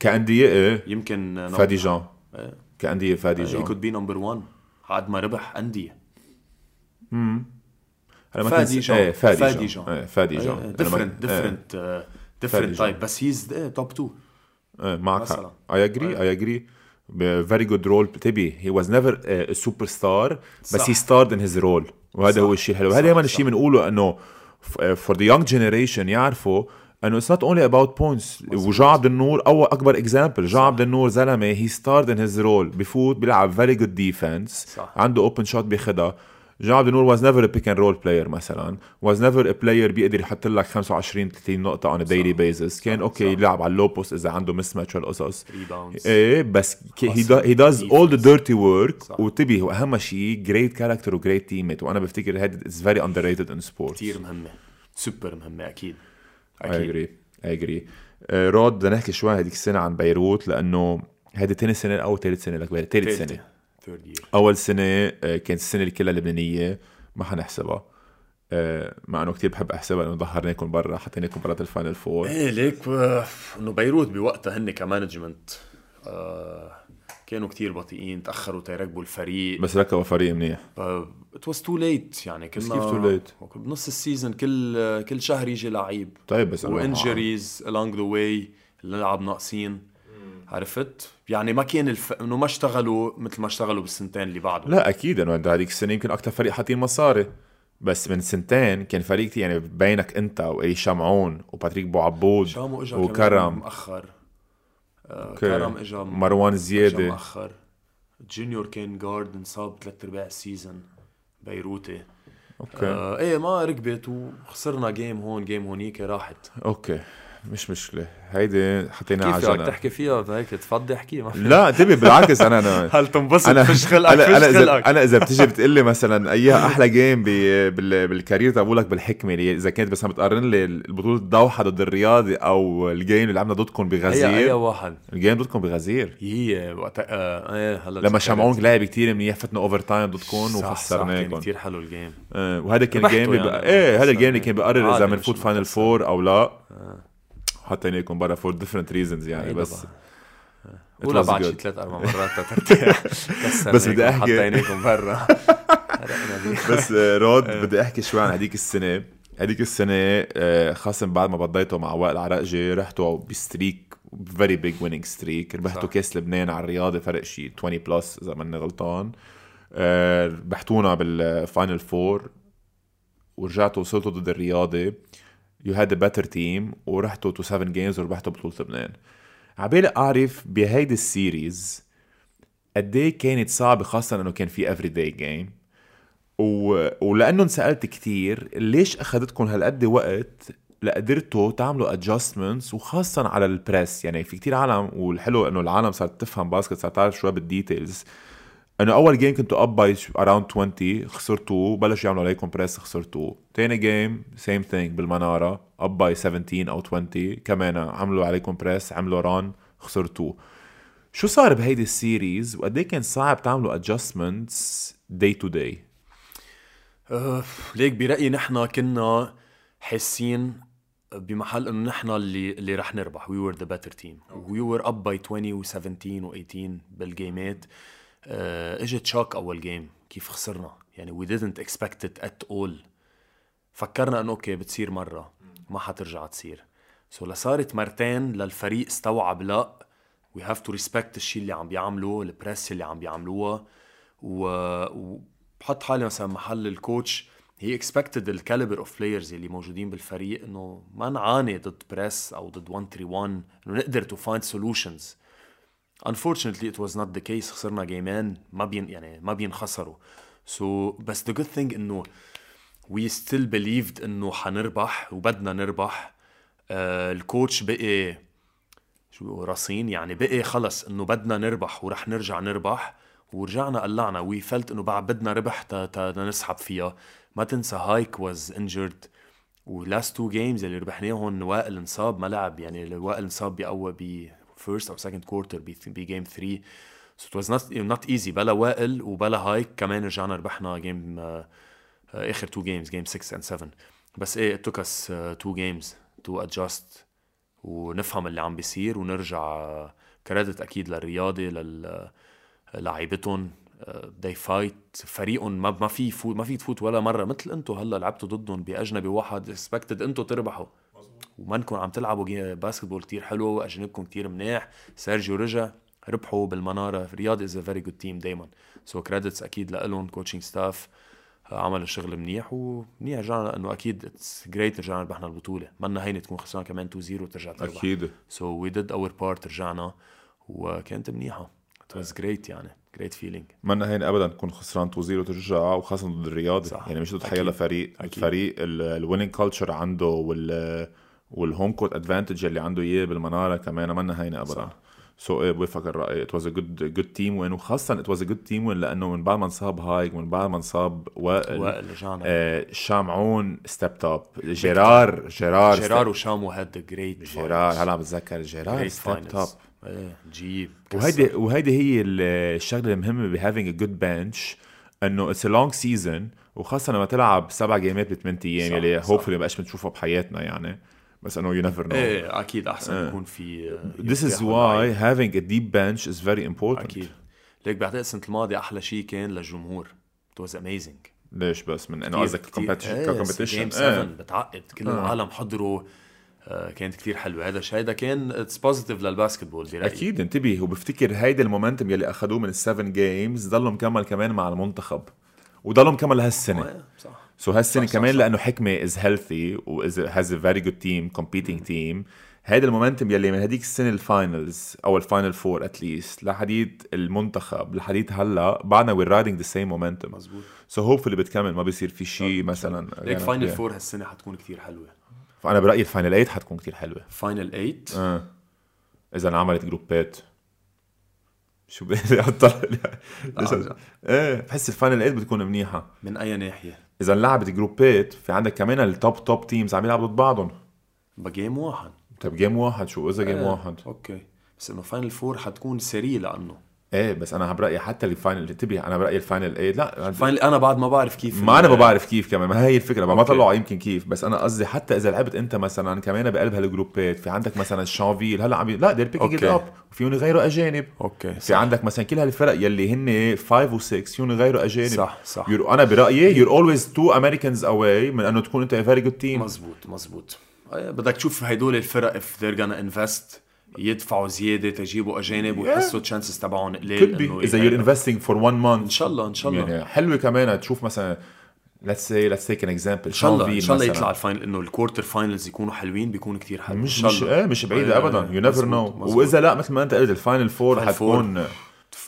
كأندية ايه يمكن فادي جان إيه؟ كأندية فادي جان يكون بي نمبر 1 عاد ما ربح أندية. فادي جان إيه فادي جان different type بس he's top 2 إيه معك. I agree very good role تبي he was never a superstar بس he starred in his role وهذا هو الشيء حلو. وهذا دائما الشيء بنقوله انه for the young generation يعرفوا انه it's not only about points. وجا عبد النور اول اكبر اكزامبل. جا عبد النور زلمه he starred in his role بفوت بيلعب very good defense عنده open shot بيخدها. جا عبد النور was never a pick and roll player مثلا was never a player بيقدر يحط لك 25 30 نقطه on a daily basis. كان اوكي يلعب على اللو بوست اذا عنده مس ماتش والقصص ايه بس he does all the dirty work. وتبي واهم شيء great character و great teammate. وانا بفتكر هذا is very underrated in sports كثير مهمه سوبر مهمه اكيد. رود بدنا نحكي شوي هذيك السنه عن بيروت لانه هذه ثاني سنه او ثالث سنه لك. ثالث سنه اول سنه كانت السنه اللي كلها لبنانيه ما حنحسبها مع انه كثير بحب احسبها لانه ظهرناكم برا حطيناكم برا الفاينل فور. ايه ليك انه بيروت بوقتها هن كمانجمنت كانوا كتير بطيئين تاخروا تيركبوا الفريق بس ركبوا فريق منيح. It was too late يعني كنا بنص السيزن كل شهر يجي لعيب طيب بس وانجريز along the way اللعب ناقصين عرفت يعني ما كان انه ما اشتغلوا مثل ما اشتغلوا بالسنتين اللي بعده. لا اكيد انه هذيك السنه يمكن اكثر فريق حاطين مصاري بس من سنتين كان فريقتي يعني بينك انت وإلي شمعون وباتريك بوعبود وكرم مؤخر كرم اجى مروان زياده مؤخر جونيور كان جارد انصاب 3/4 السيزن بيروتي اوكي ايه ما ركبت وخسرنا جيم هون جيم هونيك راحت اوكي مش مشكله هيدي حطينا على جنب. كيف بدك تحكي فيها هيك تفضي احكي ما في لا تبي بالعكس انا هل تنبسط مش خلقك انا اذا بتجي بتقلي مثلا اياها احلى جيم بالكارير تبقول لك بالحكمه اذا كانت بس عم بتقارن لي البطوله الدوحه ضد الرياضي او الجيم اللي عملنا ضدكم بغزير اي واحد الجيم ضدكم بغزير هي وقت هلا لما شمعون لعب كثير منيح فتنا اوفر تايم ضدكم وخسرناكم كثير حلو الجيم وهذا كان جيم ايه هذا الجيم اللي كان بقرر اذا بنفوت فاينل فور او لا حطيناكم برا for different reasons يعني بس ولا بعد شي 3-4 مرات تترتاح بس بدي احكي حطيناكم برا بس رود بدي احكي شوي عن هديك السنة خاصة بعد ما بضيته مع وائل عرقجي رحتوا بستريك very big winning streak ربحتوا كاس لبنان على الرياضة فرق شي 20 بلس إذا ماني غلطان ربحتونا بالفاينل فور ورجعتوا وصلتوا ضد الرياضة you had a better team ورحتوا to 7 games وربحتوا بطولة لبنان. عبالي أعرف بهيدي السيريز قدي كانت صعبة خاصة أنه كان في everyday game ولأنه انسألت كتير ليش أخذتكم هالقد وقت لقدرتوا تعملوا adjustments وخاصة على البريس. يعني في كتير عالم والحلو أنه العالم صارت تفهم باسكت صارت تعرف شوية بالديتيلز أنا أول جيم كنتوا up by around 20 خسرتوه بلش يعملوا عليكم press خسرتوه. تاني جيم same thing بالمنارة up by 17 أو 20 كمان عملوا عليكم press عملوا run خسرتوه. شو صار بهيدي السيريز وقدي كان صعب تعملوا adjustments day to day؟ ليك برأيي نحنا كنا حاسين بمحل إنه نحنا اللي رح نربح we were the better team we were up by 20 و 17 و 18 بالجيمات. اجت شاك أول جيم كيف خسرنا يعني we didn't expect it at all. فكرنا أنه أوكي بتصير مرة ما حترجع تصير so لصارت مرتين للفريق استوعب لا we have to respect الشيء اللي عم بيعملوه البرس اللي عم بيعملوها وحط حالي مثلا محل الكوتش he expected the caliber of players اللي موجودين بالفريق أنه ما نعاني ضد برس أو ضد 131 أنه نقدر to find solutions. Unfortunately it was not the case. خسرنا جيمان ما بينخسروا so بس the good thing إنه we still believed إنه حنربح وبدنا نربح. الكوتش بقى شو رصين يعني بقى خلص إنه بدنا نربح ورح نرجع نربح ورجعنا قلعنا we felt إنه بعد بدنا ربح نسحب فيها. ما تنسى هايك was injured و last two games اللي ربحناهم وائل انصاب ما لعب يعني وائل انصاب بأول first or second quarter be game 3 So it was not easy. بلا وائل وبلا هايك كمان رجعنا ربحنا جيم اخر 2 games, game 6 and 7. بس ايه it took us 2 games to adjust ونفهم اللي عم بيصير ونرجع. كريدت اكيد للرياضه للاعيبتهم, they fight. فريقهم ما في تفوت ولا مره. مثل انتم هلا لعبتوا ضدهم باجنبي واحد, expected انتم تربحوا ومنكم عم تلعبوا باسكتبول كتير حلو, اجنبكم كتير منيح. سيرجيو رجع ربحوا بالمناره. رياضي is a very good team دايما. سو كريدتس اكيد لالهم, كوتشنج ستاف عمل الشغل منيح ومنيح. رجعنا انه اكيد اتس جريت, رجعنا ربحنا البطوله. منا هين تكون خسران كمان 2-0 وترجع تربح اكيد. سو وي ديد اور بارت, رجعنا وكانت منيحه. ات واز جريت يعني, جريت فيلينج. منا هين ابدا تكون خسران 2-0 وترجع, وخاصه ضد الرياضي يعني مش تتخيل لفريق أكيد. فريق الويننج كلتشر عنده والهوم كورت ادفانتج اللي عنده اياه بالمناره كمان, منا هين ابدا. سو بوافق الرأي. It was a good team, وإنه خاصة it was a good team لأنه من بعد ما نصاب هايك, من بعد ما نصاب وائل شامعون stepped up. جيرار وشامو had the great finals. جيرار هلا بتذكر جيرار stepped up. جيب. وهيدي هي الشغلة المهمة ب having a good bench, إنه it's a long season, وخاصة لما تلعب 7 جيمات ب8 أيام اللي hopefully مبقاش بنشوفها بحياتنا يعني. بس أنه you never know. إيه أكيد أحسن يكون في. This is why having a deep bench is very important. أكيد. ليك بعتقد السنة الماضية أحلى شيء كان للجمهور. It was amazing. ليش بس من أنه عزك competition. Game 7 بتعقد كل العالم حضروا. كانت كتير حلوة. هذا الشيء هذا كان it's positive للباسكتبول برأيي. أكيد انتبه, وبفتكر هيدا المومنتم يلي أخذوه من 7 games ضلوا مكمل كمان مع المنتخب, وضلوا مكمل هالسنة. صح. سو هالسنة كمان لأنه حكمة is healthy و has a very good team, competing team. هيدا المومنتم يلي من هديك السنة الفاينلز أو الفاينل فور at least لحديد المنتخب لحديد هلا بعدنا we're riding the same momentum. مزبوط. سو هوب اللي بتكمل ما بيصير في شيء مثلا. ليك فاينل فور هالسنة حتكون كتير حلوة. فأنا برأيي الفاينل 8 حتكون كتير حلوة. فاينل 8. إذا نعملت جروبات. شو بيعطل؟ إيه بحس الفاينل 8 بتكون منيحة. من أي ناحية؟ إذا لعبت جروبات في عندك كمان التوب تيمز عم يلعبوا ضد بعضهم بجيم واحد. طب جيم واحد شو إذا جيم واحد؟ أوكي بس إنه فاينل فور حتكون سريع لأنه إيه. بس أنا برأيي حتى الفاينل تبي, أنا برأيي الفاينل إيه لا الفاينل أنا بعد ما بعرف كيف, ما أنا بعرف كيف كمان, ما هي الفكرة ما طلعوا يمكن كيف. بس أنا قصدي حتى إذا لعبت أنت مثلا كمان بقلب هالجروبات في عندك مثلا شانفيل هلا عم لا دير بيكينج إت أب وفيهم غيره أجانب. أوكي. في عندك مثلا كل هالفرق يلي هن 5 و 6 فيهم غيره أجانب. صح. أنا برأيي you're always 2 Americans away من أنه تكون أنت a very good team. مزبوط. بدك تشوف هيدول الفرق if they're gonna invest يدفعوا زيادة تجيبوا أجانب ويحسوا chances تبعهم قليل. إذا you're investing for one month. إن شاء الله. يعني حلو كمان تشوف مثلا let's say an example. إن شاء الله يطلع الفاينل إنه الكورتر فاينلز يكونوا حلوين, بيكونوا كتير حلوين. مش بعيدة أبدا. You never know. وإذا لا مثل ما أنت قلت الفاينل فور حتكون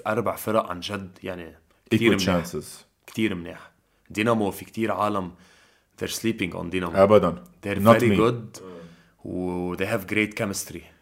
4 فرق عن جد يعني كتير منيح. دينامو في كتير عالم they're sleeping on دينامو. أبدا. They're very good and they have great chemistry.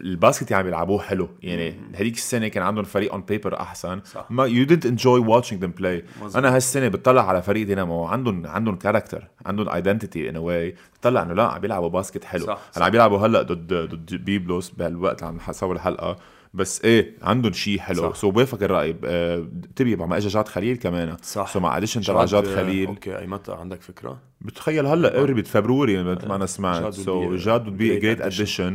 الباسكت يعني بيلعبوه حلو يعني. هذيك السنة كان عندهم فريق on paper أحسن. ما you didn't enjoy watching them play. أنا هالسنة بتطلع على فريق دينامو عندهم character, عندهم identity in a way. بتطلع إنه لا عم بيلعبوا باسكت حلو. أنا عم بيلعبوا هلا ضد بيبلوس بهالوقت عم نسوي الحلقة. بس إيه عندهم شيء حلو. سو بوافق الرأي. تبي مع جاد خليل كمان. سو مع أديشن تبع جاد خليل. أوكي أي متى عندك فكرة؟ بتخيل هلا قرب فبراير مثل ما أنا سمعت. سو جاد would be a great addition.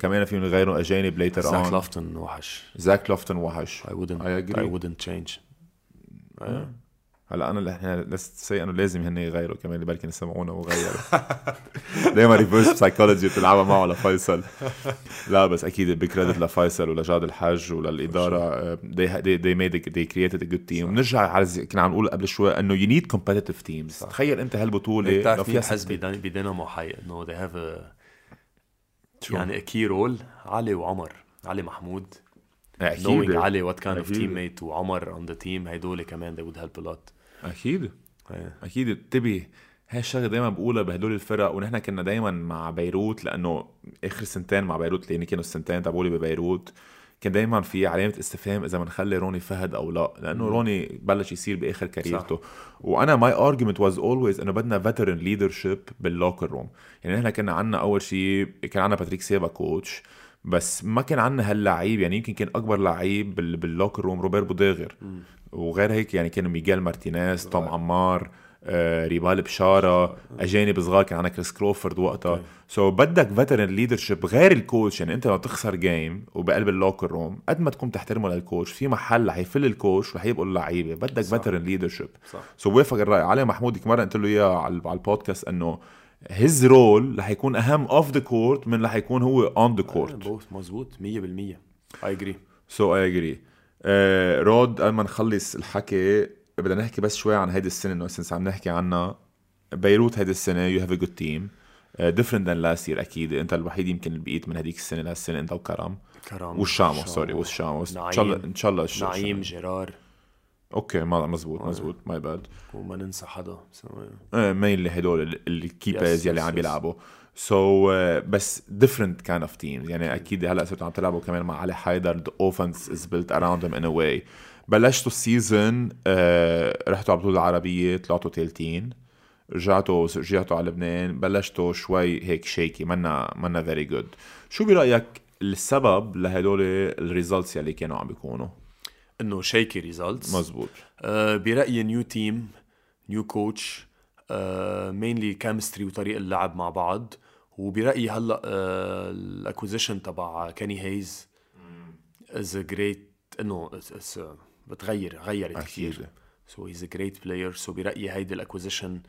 كمان فيهم غيرهم أجانب later on. زاك لوفتن وحش. I wouldn't change. هلا أنا اللي إحنا نسي إنه لازم هني يغيروا كمان اللي بالكن يسمعونه وغيروا. دايما reverse psychology بتلعبها معه لفيصل. لا بس أكيد بكريدت لفيصل ولجاد الحج وللإدارة. they created a good team. نرجع على كنا عم نقول قبل شوي إنه you need competitive teams. تخيل أنت هالبطولة. تعرف مين حس بدينامو حي إنه they have a يعني كي رول علي وعمر علي محمود knowing علي what kind of teammate وعمر on the team, هيدول كمان they would help a lot. أكيد أكيد. تبي هالشغلة دايما بقولها بهدول الفرق, ونحن كنا دايما مع بيروت, لأنه آخر سنتين مع بيروت, لأن كانوا السنتين تابولي ببيروت, كان دايما في علامة استفهام إذا منخلي روني فهد أو لا, لأنه روني بلش يصير بآخر كاريرته. وأنا my argument was always إنه بدنا veteran leadership بالlocker room. يعني نحن كنا عنا أول شيء كان عنا باتريك سيفا كوتش, بس ما كان عنا هاللاعب. يعني يمكن كان أكبر لاعب بالlocker room روبير بوديغر, وغير هيك يعني كانوا ميغيل مارتينيز, توم عمار, ريبال بشارة, أجانب صغار, كان عنا كريس كروفورد وقتها. سو بدك veteran leadership غير الكوتش. يعني أنت لو تخسر جيم وبقلب اللوكر روم, قد ما تكون تحترمه للكوتش, في محل هيفل الكوتش وهيبقوا اللعيبة بدك veteran leadership. سو وافق الرأي علي محمود كمرة قلت له إياه على البودكاست, إنه his role رح يكون أهم off the court من رح يكون هو on the court. مزبوط 100%. I agree. رود, قبل ما نخلص الحكي بدنا نحكي بس شوي عن هيدي السنة, إنه سنس عم نحكي عنها. بيروت هيدي السنة you have a good team different than last year. أكيد أنت الوحيد يمكن اللي بقيت من هديك السنة لهالسنة, أنت وكرم والشامو إن شاء الله نعيم جرار. أوكي مزبوط my bad. وما ننسى حدا مين اللي هدول الكيباز يلي عم يلعبوا. So بس different kind of teams. يعني أكيد هلأ صرت عم تلعبوا كمان مع علي حيدر. The offense is built around them in a way. بلشتوا السيزن رحتوا على بطولة عربية, طلعتوا 30, رجعتوا على لبنان, بلشتوا شوي هيك شاكي, منا very good. شو برأيك السبب لهدول الريزلتس اللي كانوا عم بيكونوا إنه شاكي ريزلتس؟ مزبوط. برأيي new team, new coach, mainly chemistry وطريقة اللعب مع بعض. وبرأيي هلأ الأكوزيشن تبع كاني هايز is a great, إنه غيرت كثير. So he's a great player. So برأيي هيدا الأكوزيشن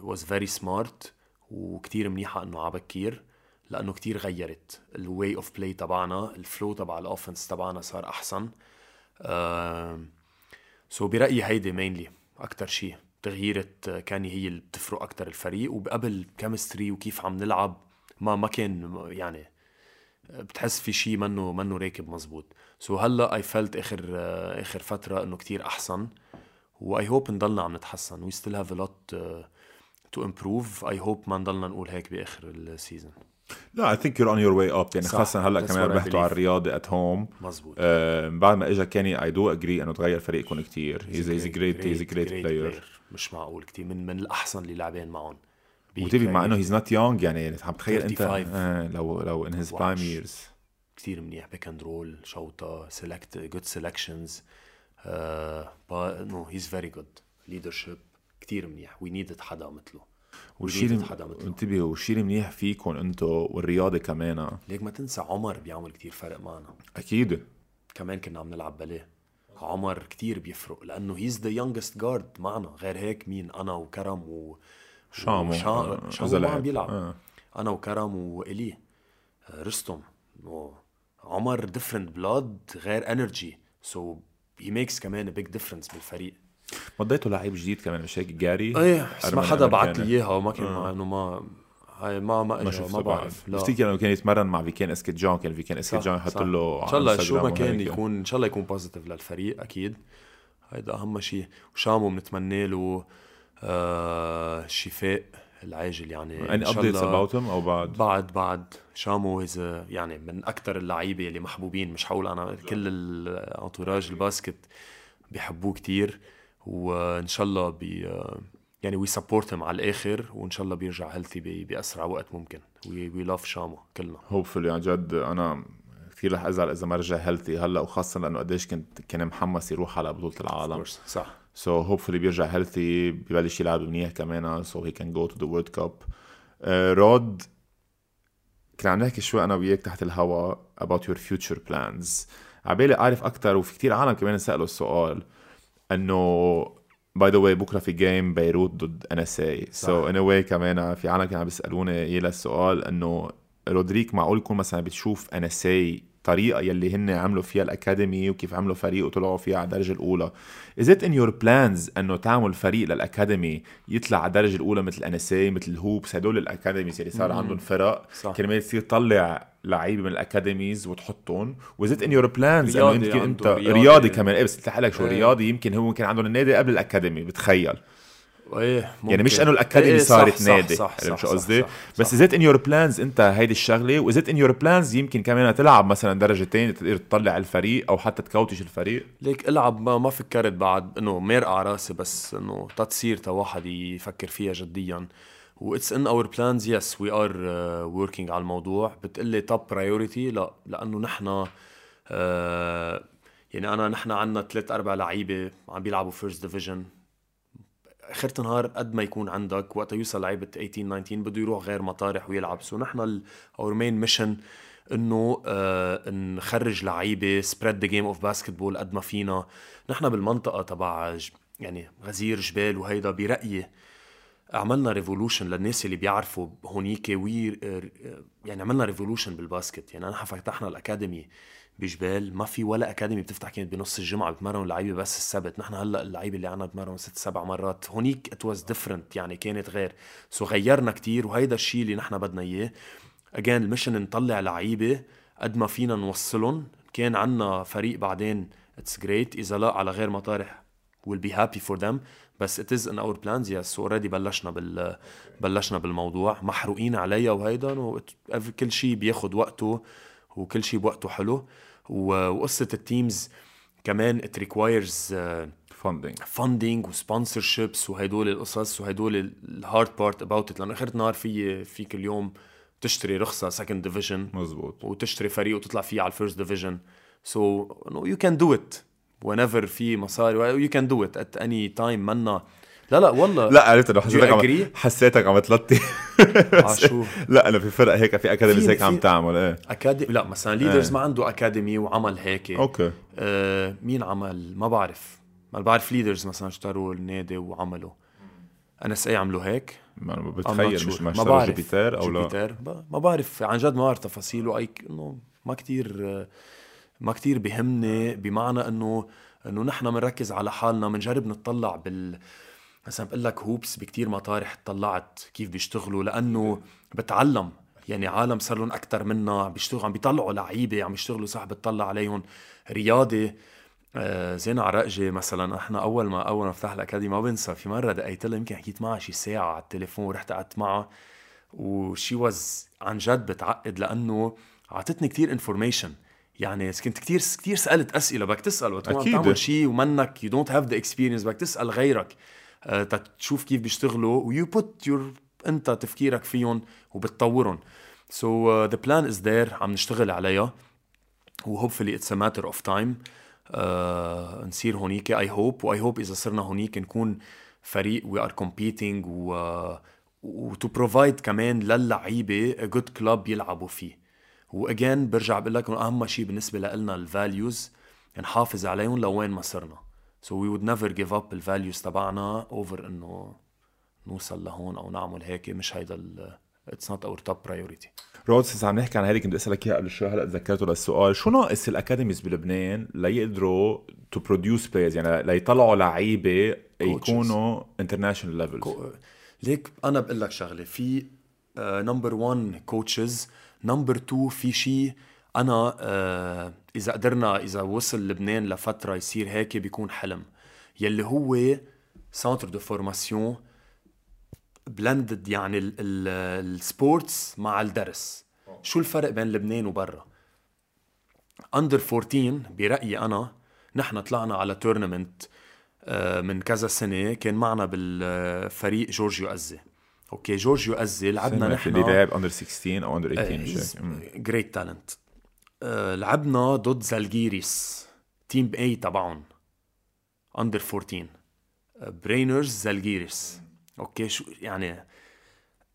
was very smart وكتير منيحة إنه عبكير, لأنه كتير غيرت ال way of play تبعنا, الفلو تبع الأوفنس تبعنا صار أحسن. So برأيي هيدا mainly أكتر شيء تغييرت كاني هي اللي بتفرق أكتر الفريق. وقبل كيمستري وكيف عم نلعب ما كان, يعني بتحس في شيء منه راكب مزبوط. سو هلا I felt آخر فترة إنه كتير أحسن, و I hope نضلنا عم نتحسن. We still have a lot to improve. I hope ما نضلنا نقول هيك بآخر السيزن. لا, I think you're on your way up. يعني خاصة هلا كمان بحثوا على الرياضة at home. مزبوط. بعد ما إجا كاني I do agree إنه تغير فريقكم كتير. He's a great player. مش معقول كتير من الأحسن اللي لعبين معهم. وتبي مع إنه he's not young, يعني عم تخيل أنت لو in his prime years. كتير منيح back and roll, شوطة, good selections. But no, he's very good leadership. كتير منيح. We needed حدا مثله. وشيل منيح فيكم أنتوا والرياضة كمان. ليك ما تنسى عمر بيعمل كتير فرق معنا. أكيد. كمان كنا عم نلعب باليه. عمر كتير بيفرق لأنه he's the youngest guard معنا. غير هيك مين؟ أنا وكرم شامو ما عم بيلعب. أنا وكرم وإلي رستم وعمر different blood, غير energy. So he makes كمان a big difference بالفريق. مضيتوا لعيب جديد كمان مش هيك جاري؟ ايه, ما حدا بعت لي اياها وما كان انه ما بعرف. بفتكر انه كان يتمرن مع فيكين اسكت جون, كان فيكين اسكت جون حط له ان شاء الله شو ما كان يكون, ان شاء الله يكون بوزيتيف للفريق. اكيد هيدا اهم شيء. وشامو بنتمنى له شفاء العاجل. يعني ان شاء الله او بعد شامو هذا يعني من اكثر اللعيبه اللي محبوبين. مش حقول انا, كل الانتوراج الباسكت بيحبوه كتير, وإن شاء الله يعني وي سبورتهم على الآخر, وإن شاء الله بيرجع هيلثي بأسرع وقت ممكن. وي لاف شامو كلنا hopefully. عن جد أنا كثير رح أزعل إذا ما رجع هيلثي هلا, وخاصة لأنه قديش كان محمس يروح على بطولة العالم. صح. so hopefully بيرجع هيلثي, ببلش يلعب منيح كمان, so he can go to the World Cup. رود, كنا عم نحكي شوي أنا وياك تحت الهوا about your future plans. عبالي أعرف أكتر, وفي كتير عالم كمان سألوا السؤال انه باي ذا واي بكره في جيم بيروت ضد NSA. سو ان واي كمان في عالم كانوا بيسالوني ايه للسؤال, انه رودريك معقول يكون مثلا بتشوف NSA الطريقه يلي هن عملوا فيها الاكاديمي وكيف عملوا فريق وطلعوا فيها على الدرجه الاولى. Is it in your plans انه تعمل فريق للاكاديمي يطلع على الدرجه الاولى مثل NSA مثل هوبس هدول الاكاديميز اللي صار عندهم فرق كرمال تصير تطلع لعيبه من الاكاديميز وتحطهم؟ Was it in your plans انه يمكن انت رياضي كمان بس تلحقلك شو رياضي يمكن هو كان عندهم النادي قبل الاكاديمي بتخيل ايه يعني مش انه الاكاديمي إيه صارت نادي مش قصدي بس زيت ان يور بلانز انت هيدي الشغله وزيت ان يور بلانز يمكن كمان تلعب مثلا درجتين تقدر تطلع الفريق او حتى تكوتش الفريق ليك العب ما فكرت بعد انه مرقع على راسي بس انه تتصير تا واحد يفكر فيها جديا واتس ان اور بلانز يس وي ار وركينج على الموضوع بتقلي توب برايورتي لا لانه نحن يعني نحن عندنا 3-4 لعيبه عم بيلعبوا فيرست ديفيجن اخر نهار قد ما يكون عندك وقت يوصل لعيبه 18 19 بده يروح غير مطارح ويلعب سو نحن اور مين ميشن انه نخرج لعيبه سبريد ذا جيم اوف باسكتبول قد ما فينا. نحن بالمنطقه تبع يعني غزير جبال وهيدا برايي عملنا ريفولوشن للناس اللي بيعرفوا هونيك وير يعني عملنا ريفولوشن بالباسكت. يعني نحن فتحنا الاكاديمي بجبال ما في ولا أكاديمي بتفتح كانت بنص الجمعة بتمرن اللعيبة بس السبت. نحن هلأ اللعيبة اللي عنا بتمرن 6-7 مرات هونيك it was different يعني كانت غير سو غيرنا كتير وهيدا الشيء اللي نحن بدنا إياه. again المشن نطلع لعيبة قد ما فينا نوصلهم كان عنا فريق بعدين it's great إذا لا على غير مطارح we'll be happy for them بس it is in our plans yes so already بلشنا بالموضوع محروقين عليها وهيدا كل شيء بياخد وقته وكل شيء بوقته حلو. وقصة التيمز كمان it requires funding وsponsorships وهيدول القصص وهيدول ال hard part about it لأن آخر نهار فيك اليوم تشتري رخصة second division مزبوط. وتشتري فريق وتطلع فيه على first division so no, you can do it whenever في مصاري you can do it at any time منا لا والله لا عرفت انه حسيتك عم تلطي عشو لا انا في فرق هيك في اكاديمي هيك عم تعمل ايه اكاديمي لا مثلا ليدرز ما عنده اكاديمي وعمل هيك اوكي مين عمل ما بعرف ليدرز مثلا اشتروا النادي وعملوا NSA عملوا هيك ما بتخيل مش اشتروا جوبيتر او لا ما بعرف عن جد ما بعرف تفاصيله اي انه ما كتير بهمني بمعنى انه نحن بنركز على حالنا بنجرب نطلع مثلا بقول لك هوبس بكتير مطارح طلعت كيف بيشتغلوا لأنه بتعلم يعني عالم صار لهم أكتر منا بيشتغلوا عم بيطلعوا لعيبة عم يشتغلوا صح بتطلع عليهم رياضي زين عراقجي مثلا احنا أول ما فتح الأكاديمي ما بنسى في مرة دقيت له يمكن حكيت معه شي ساعة على التليفون ورحت قعدت معه وشي وز عن جد بتعقد لأنه عطتني كتير information يعني كنت كتير سألت أسئلة بدك تسأل وتقوم تعمل شي ومنك you don't have the experience بدك تسأل غيرك تشوف كيف بيشتغلوا ويو بوت يور انت تفكيرك فيهم وبتطورهم سو ذا بلان از ذير عم نشتغل عليها وهوبفلي اتس ا ماتر اوف تايم نصير هونيك اي هوب اذا صرنا هونيك نكون فريق وي ار كومبيتينج و تو بروفايد كمان للعيبه ا جود كلوب يلعبوا فيه. واجين برجع بقول لك اهم شيء بالنسبه لنا الفاليوز نحافظ عليهم لوين ما صرنا so we would never give up the values تبعنا over انه نوصل لهون او نعمل هيك مش هيدا it's not our top priority. رودس عم نحكي عن هيك كنت اسالك اياها قبل شوي هلا تذكرته للسؤال شو ناقص الاكاديميز بلبنان ليقدروا to produce players يعني ليطلعوا لعيبه يكونوا international levels ليك انا بقول لك شغله في number one coaches number two في شيء أنا إذا قدرنا إذا وصل لبنان لفترة يصير هيك بيكون حلم يلي هو سنتر دو فورماسيون بلندد يعني السبورتس مع الدرس. شو الفرق بين لبنان وبرا أندر 14 برأيي أنا نحن طلعنا على تورنمنت من كذا سنة كان معنا بالفريق جورجيو أزي أوكي جورجيو أزي لعبنا نحن اللي لعب أندر 16 أو أندر 18 great talent لعبنا ضد زالجيريس تيم اي تبعون اندر 14 برينرز زالجيريس اوكي شو يعني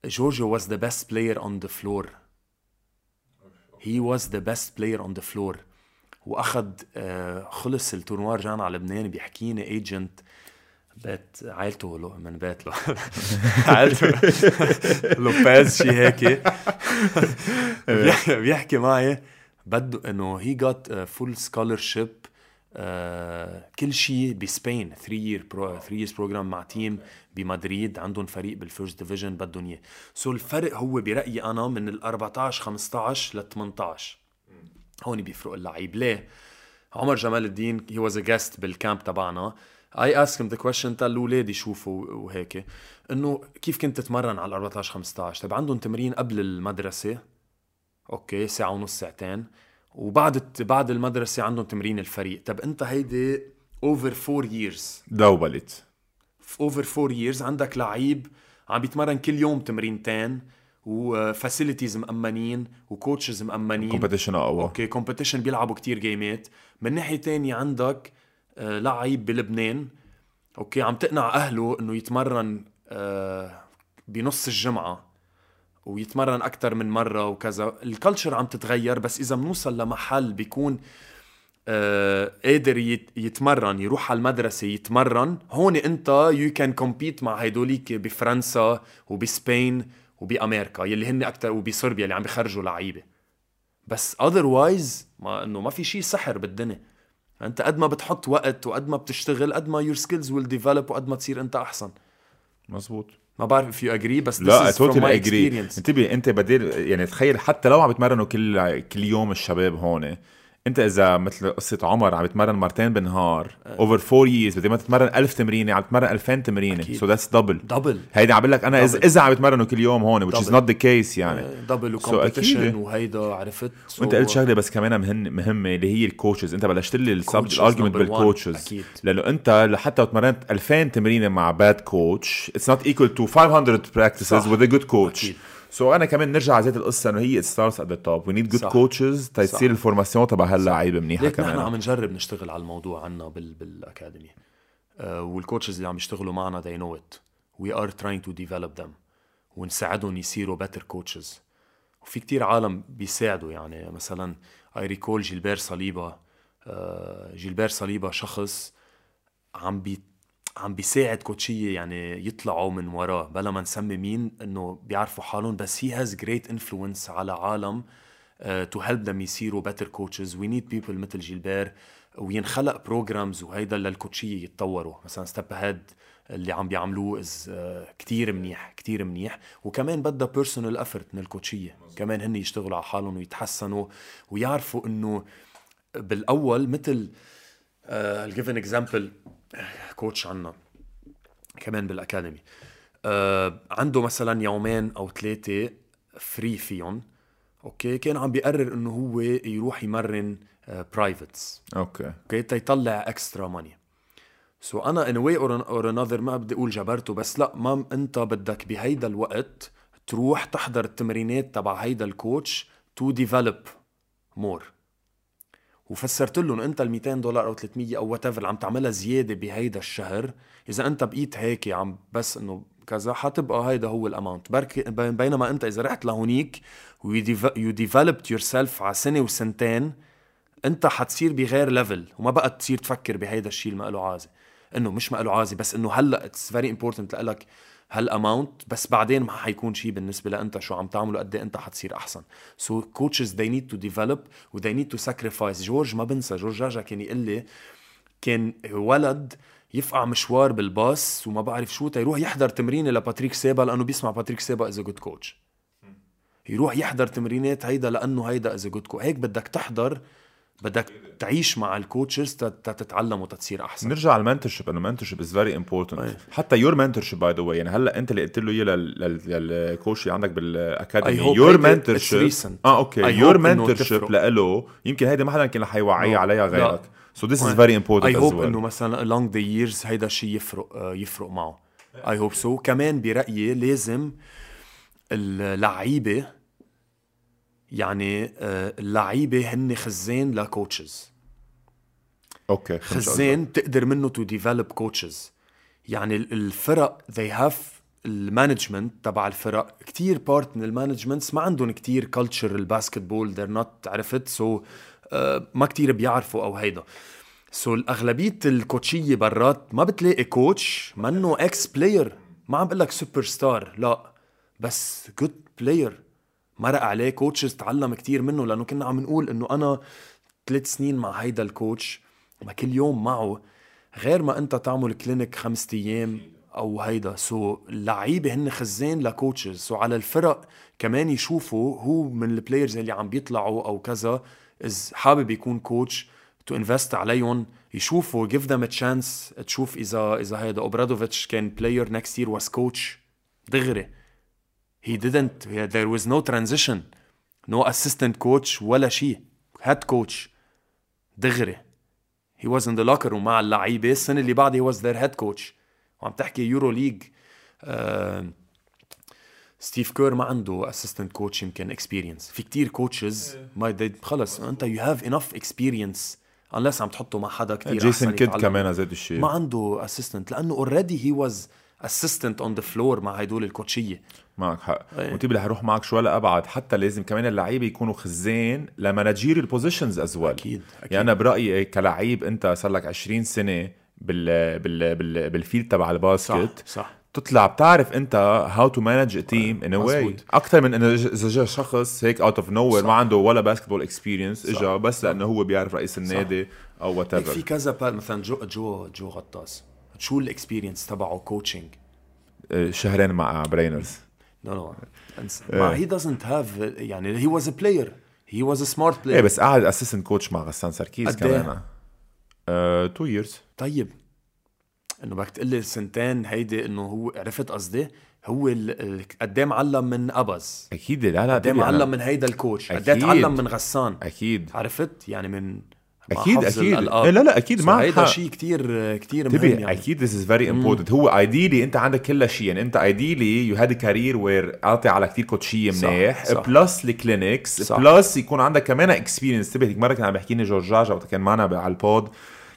جورجيو was the best player on the floor he was the best player on the floor واخذ خلص التورنوار رجعنا على لبنان بيحكيني ايجنت بيت عائلته له من بيت له عائلته لوبيز شي هيك بيحكي معي بده انه he got full scholarship كل شيء بسبين 3 years program مع تيم بمدريد عندهم فريق بالفيرست ديفيجن بدهم اياه. سو الفرق هو برأيي انا من ال14 15 ل18 هون بيفرق اللعيب. ليه؟ عمر جمال الدين he was a guest بالكامب تبعنا. I asked him the question تقال لولادي يشوفوا وهيك انه كيف كنت تتمرن على 14 15؟ طيب عندهم تمرين قبل المدرسة اوكي ساعة ونص ساعتين، وبعد المدرسة عندهم تمرين الفريق. طب انت هيدي over 4 years دوبلت over 4 years عندك لعيب عم بيتمرن كل يوم تمرينتين وفاسيليتيز مأمنين وكوتشز مأمنين كومبيتيشن اقوى اوكي كومبيتيشن بيلعبوا كتير جيمات. من ناحية تانية عندك لعيب بلبنان اوكي عم تقنع اهله انه يتمرن بنص الجمعة ويتمرن أكتر من مرة وكذا. الكالتشر عم تتغير، بس إذا منوصل لمحل بيكون قادر يتمرن يروح على المدرسة يتمرن هون أنت you can compete مع هيدوليك بفرنسا وبسبين وبأمريكا يلي هن أكتر وبصربيا اللي عم بيخرجوا لعيبة. بس otherwise ما إنه ما في شيء سحر بالدنيا. أنت قد ما بتحط وقت وقد ما بتشتغل قد ما your skills will develop وقد ما تصير أنت أحسن. مزبوط. ما بعرف if you agree بس لا totally agree. انتبه انت بديل يعني تخيل حتى لو عم بتمرنوا كل يوم الشباب هون، انت اذا مثل قصة عمر عم بتمرن مرتين بالنهار over 4 years بدل ما تتمرن 1000 تمرينة عم بتمرن 2000 تمرينة. so that's double. هيدا عم بقول لك انا اذا عم بتمرنوا كل يوم هون which is not the case يعني double competition وهيدا عرفت. وانت قلت شغله بس كمان مهمه اللي هي الكوتشز. انت بلشت لي الارجيومنت بالكوتشز لانه انت لحتى تمرنت 2000 تمرينة مع باد كوتش it's not equal to 500 practices with a good coach. سو انا كمان نرجع على ذات القصه انه هي ستارز ات ذا توب وي نيد جود كوتشز تيصير الفورماسيون تبع هاللعيبه منيحه. كمان نحن عم نجرب نشتغل على الموضوع عنا بالاكاديمي والكوتشز اللي عم يشتغلوا معنا they know it we are trying to develop them ونساعدهم يصيروا better coaches. وفي كتير عالم بيساعدوا يعني مثلا I recall جيلبير صليبة شخص عم بيساعد كوتشية يعني يطلعوا من وراه بلا ما نسمي مين انه بيعرفوا حالهم، بس he has great influence على عالم to help them يصيروا better coaches. we need people مثل جيلبير وينخلق programs وهيدا للكوتشية يتطوروا. مثلا step ahead اللي عم بيعملوه كتير منيح وكمان بدأ personal effort من الكوتشية كمان هن يشتغلوا على حالهم ويتحسنوا ويعرفوا انه بالاول مثل give an example كوتش عنا كمان بالأكاديمي عنده مثلا 2 أو 3 فري فيهم أوكي كان عم بيقرر إنه هو يروح يمرن برايفتس أوكي تيطلع أكسترا ماني. سو أنا in a way or another ما بدي أقول جبرته، بس لأ مام أنت بدك بهيدا الوقت تروح تحضر التمرينات تبع هيدا الكوتش to develop more. وفسرت لهم انت $200 او $300 او whatever اللي عم تعملها زياده بهيدا الشهر اذا انت بقيت هيك عم بس انه كذا حتبقى هيدا هو الاماونت. بينما انت اذا رحت لهونيك you developed yourself على سنه وسنتين انت حتصير بغير ليفل وما بقى تصير تفكر بهيدا الشيء اللي ما له عازه انه مش ما له عازه، بس انه هلا it's very important لك هالاماونت بس بعدين ما حيكون شيء بالنسبه لانت شو عم تعمله قد انت حتصير احسن. سو كوتشز they need to develop و they need to sacrifice. جورج ما بنسى جورج راجا كان يقول لي كان ولد يفقع مشوار بالباص وما بعرف شو تيروح يحضر تمرين لباتريك سيبا لانه بيسمع باتريك سيبا از جود كوتش، يروح يحضر تمرينات هيدا لانه هيدا از جود كوتش. هيك بدك تحضر بدك تعيش مع الكوتشز تتعلم وتتصير احسن. نرجع على المنتورشيب انه المنتورشيب از فيري امبورتنت حتى يور منتورشيب باي ذا واي. يعني هلا انت اللي قلت له يلا الكوتش اللي عندك بالاكاديمي يور منتورشيب اوكي يور منتورشيب له يمكن هيدا ما حدا كان حيوعي عليها غيرك. سو ذس از فيري امبورتنت. اي هوب انه مثلا along the years هيدا الشيء يفرق معه. اي هوب سو كمان برايي لازم اللعيبه يعني اللعيبة هن خزين لكوتشز أوكي خزين تقدر منه to develop coaches. يعني الفرق they have المانجمنت تبع الفرق كتير part من المانجمنتس ما عندهم كتير culture الباسكتبول they're not عرفت so ما كتير بيعرفوا أو هيدا. so الأغلبية الكوتشية برات ما بتلاقي كوتش منه ex player، ما عم بقلك سوبر ستار لا بس good player مرق عليه كوتشز تعلم كتير منه، لأنه كنا عم نقول إنه أنا 3 سنين مع هيدا الكوتش، ما كل يوم معه، غير ما أنت تعمل كلينك 5 أيام أو هيدا. سو اللعيبة هن خزين لكوتشز، سو على الفرق كمان يشوفوا هو من البلايرز اللي عم بيطلعوا أو كذا حابب يكون كوتش to invest عليهم، يشوفوا give them a chance. تشوف إذا هيدا أوبرادوفيتش كان player next year was coach دغري. He didn't, there was no transition, no assistant coach ولا شيء. head coach دغري. He was in the locker room مع اللعيبة. السنة اللي بعد he was their head coach. وعم تحكي يورو ليج، ستيف كير ما عنده assistant coach يمكن experience. في كتير coaches خلص أنت you have enough experience unless عم تحطه مع حدا كتير. جيسون كيد كمان زاد الشيء، ما عنده assistant لأنه already he was assistant on the floor مع هيدول الكوتشية. معك حق، وانتي بلا هروح معك شوي لأبعد، حتى لازم كمان اللعيبة يكونوا خزين لماناجيري البوزيشنز as well. أكيد. يعني أنا برأيي كلاعب أنت صار لك 20 سنة بالفيلد تبع الباسكت، صح. تطلع بتعرف أنت how to manage a team in a way أكتر من إنه إذا شخص هيك out of nowhere، صح. ما عنده ولا basketball experience، إجا بس لأنه هو بيعرف رئيس النادي، صح. أو whatever. في كذا بال مثلا جو غطاس، شو الاكسبيرينس تبعه كوتشنج؟ 2 شهرين مع براينرز. ما he doesn't have، يعني he was a player, he was a smart player. إيه بس قاعد assistant coach مع غسان سركيز كمان 2 years. طيب انه بدك تقلي 2 سنين هيدي انه هو عرفت قصدي هو قدام علم من أبز. اكيد لا قدام علم من هيدا الكوتش، قدام علم من غسان، اكيد عرفت يعني من اكيد لا اكيد ما هيدا شيء كتير مهم يعني. اكيد this is very important. هو ايديلي انت عندك كل شيء، يعني انت ايديلي يو هاد ا كارير وير اعطي على كتير كوتشيه منيح بلس الكلينكس بلس يكون عندك كمان اكسبيرينس. تبعك مره كان عم يحكيني جورجاجا وكان معنا على البود،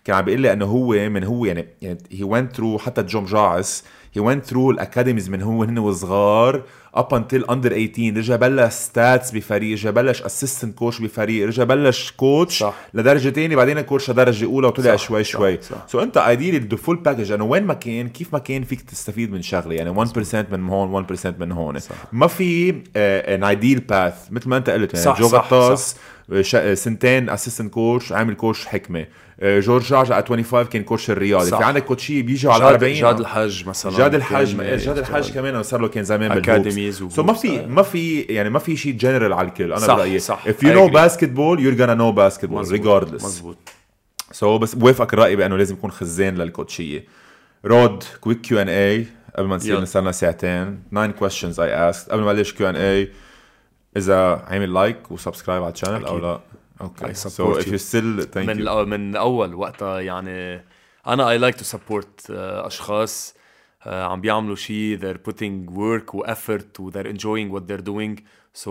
كان عم بيقول لي انه هو من هو يعني he went through حتى جوم جاعس he went through academies من هو هن وصغار up until under 18. رجع بلش ستاتس بفريق، رجع بلش assistant coach بفريق، رجع بلش كوتش لدرجة تاني، بعدين كوتش لدرجة أولى وطلع شوي. سو أنت ideally the full package، أنا وين ما كان كيف ما كان فيك تستفيد من شغلة، يعني 1% من هون 1% من هون. ما في an ideal path مثل ما أنت قلت. يعني صح جو غطاس 2 سنين assistant coach عامل كوتش حكمة، جورج جاجا 25 كان كوتش الرياضي، في عندك كوتشي بيجوا على 40. جاد الحج كمان صار له كان زمان بالأكاديمي. So ما في يعني ما في شيء general على الكل. أنا برأيي if you know basketball you're gonna know basketball regardless. مزبوط. so بس وافق رأيي بأنه لازم يكون خزين للكوتشية. رود quick Q&A قبل ما نصير نسألنا 2 ساعات. 9 questions I asked قبل ما ليش Q&A. إذا عامل لايك وسبسكرايب على القناة أو لا؟ okay so if you still thank you. من أول وقتها يعني أنا I like to support أشخاص عم بيعملوا شيء they're putting work و effort و they're enjoying what they're doing. so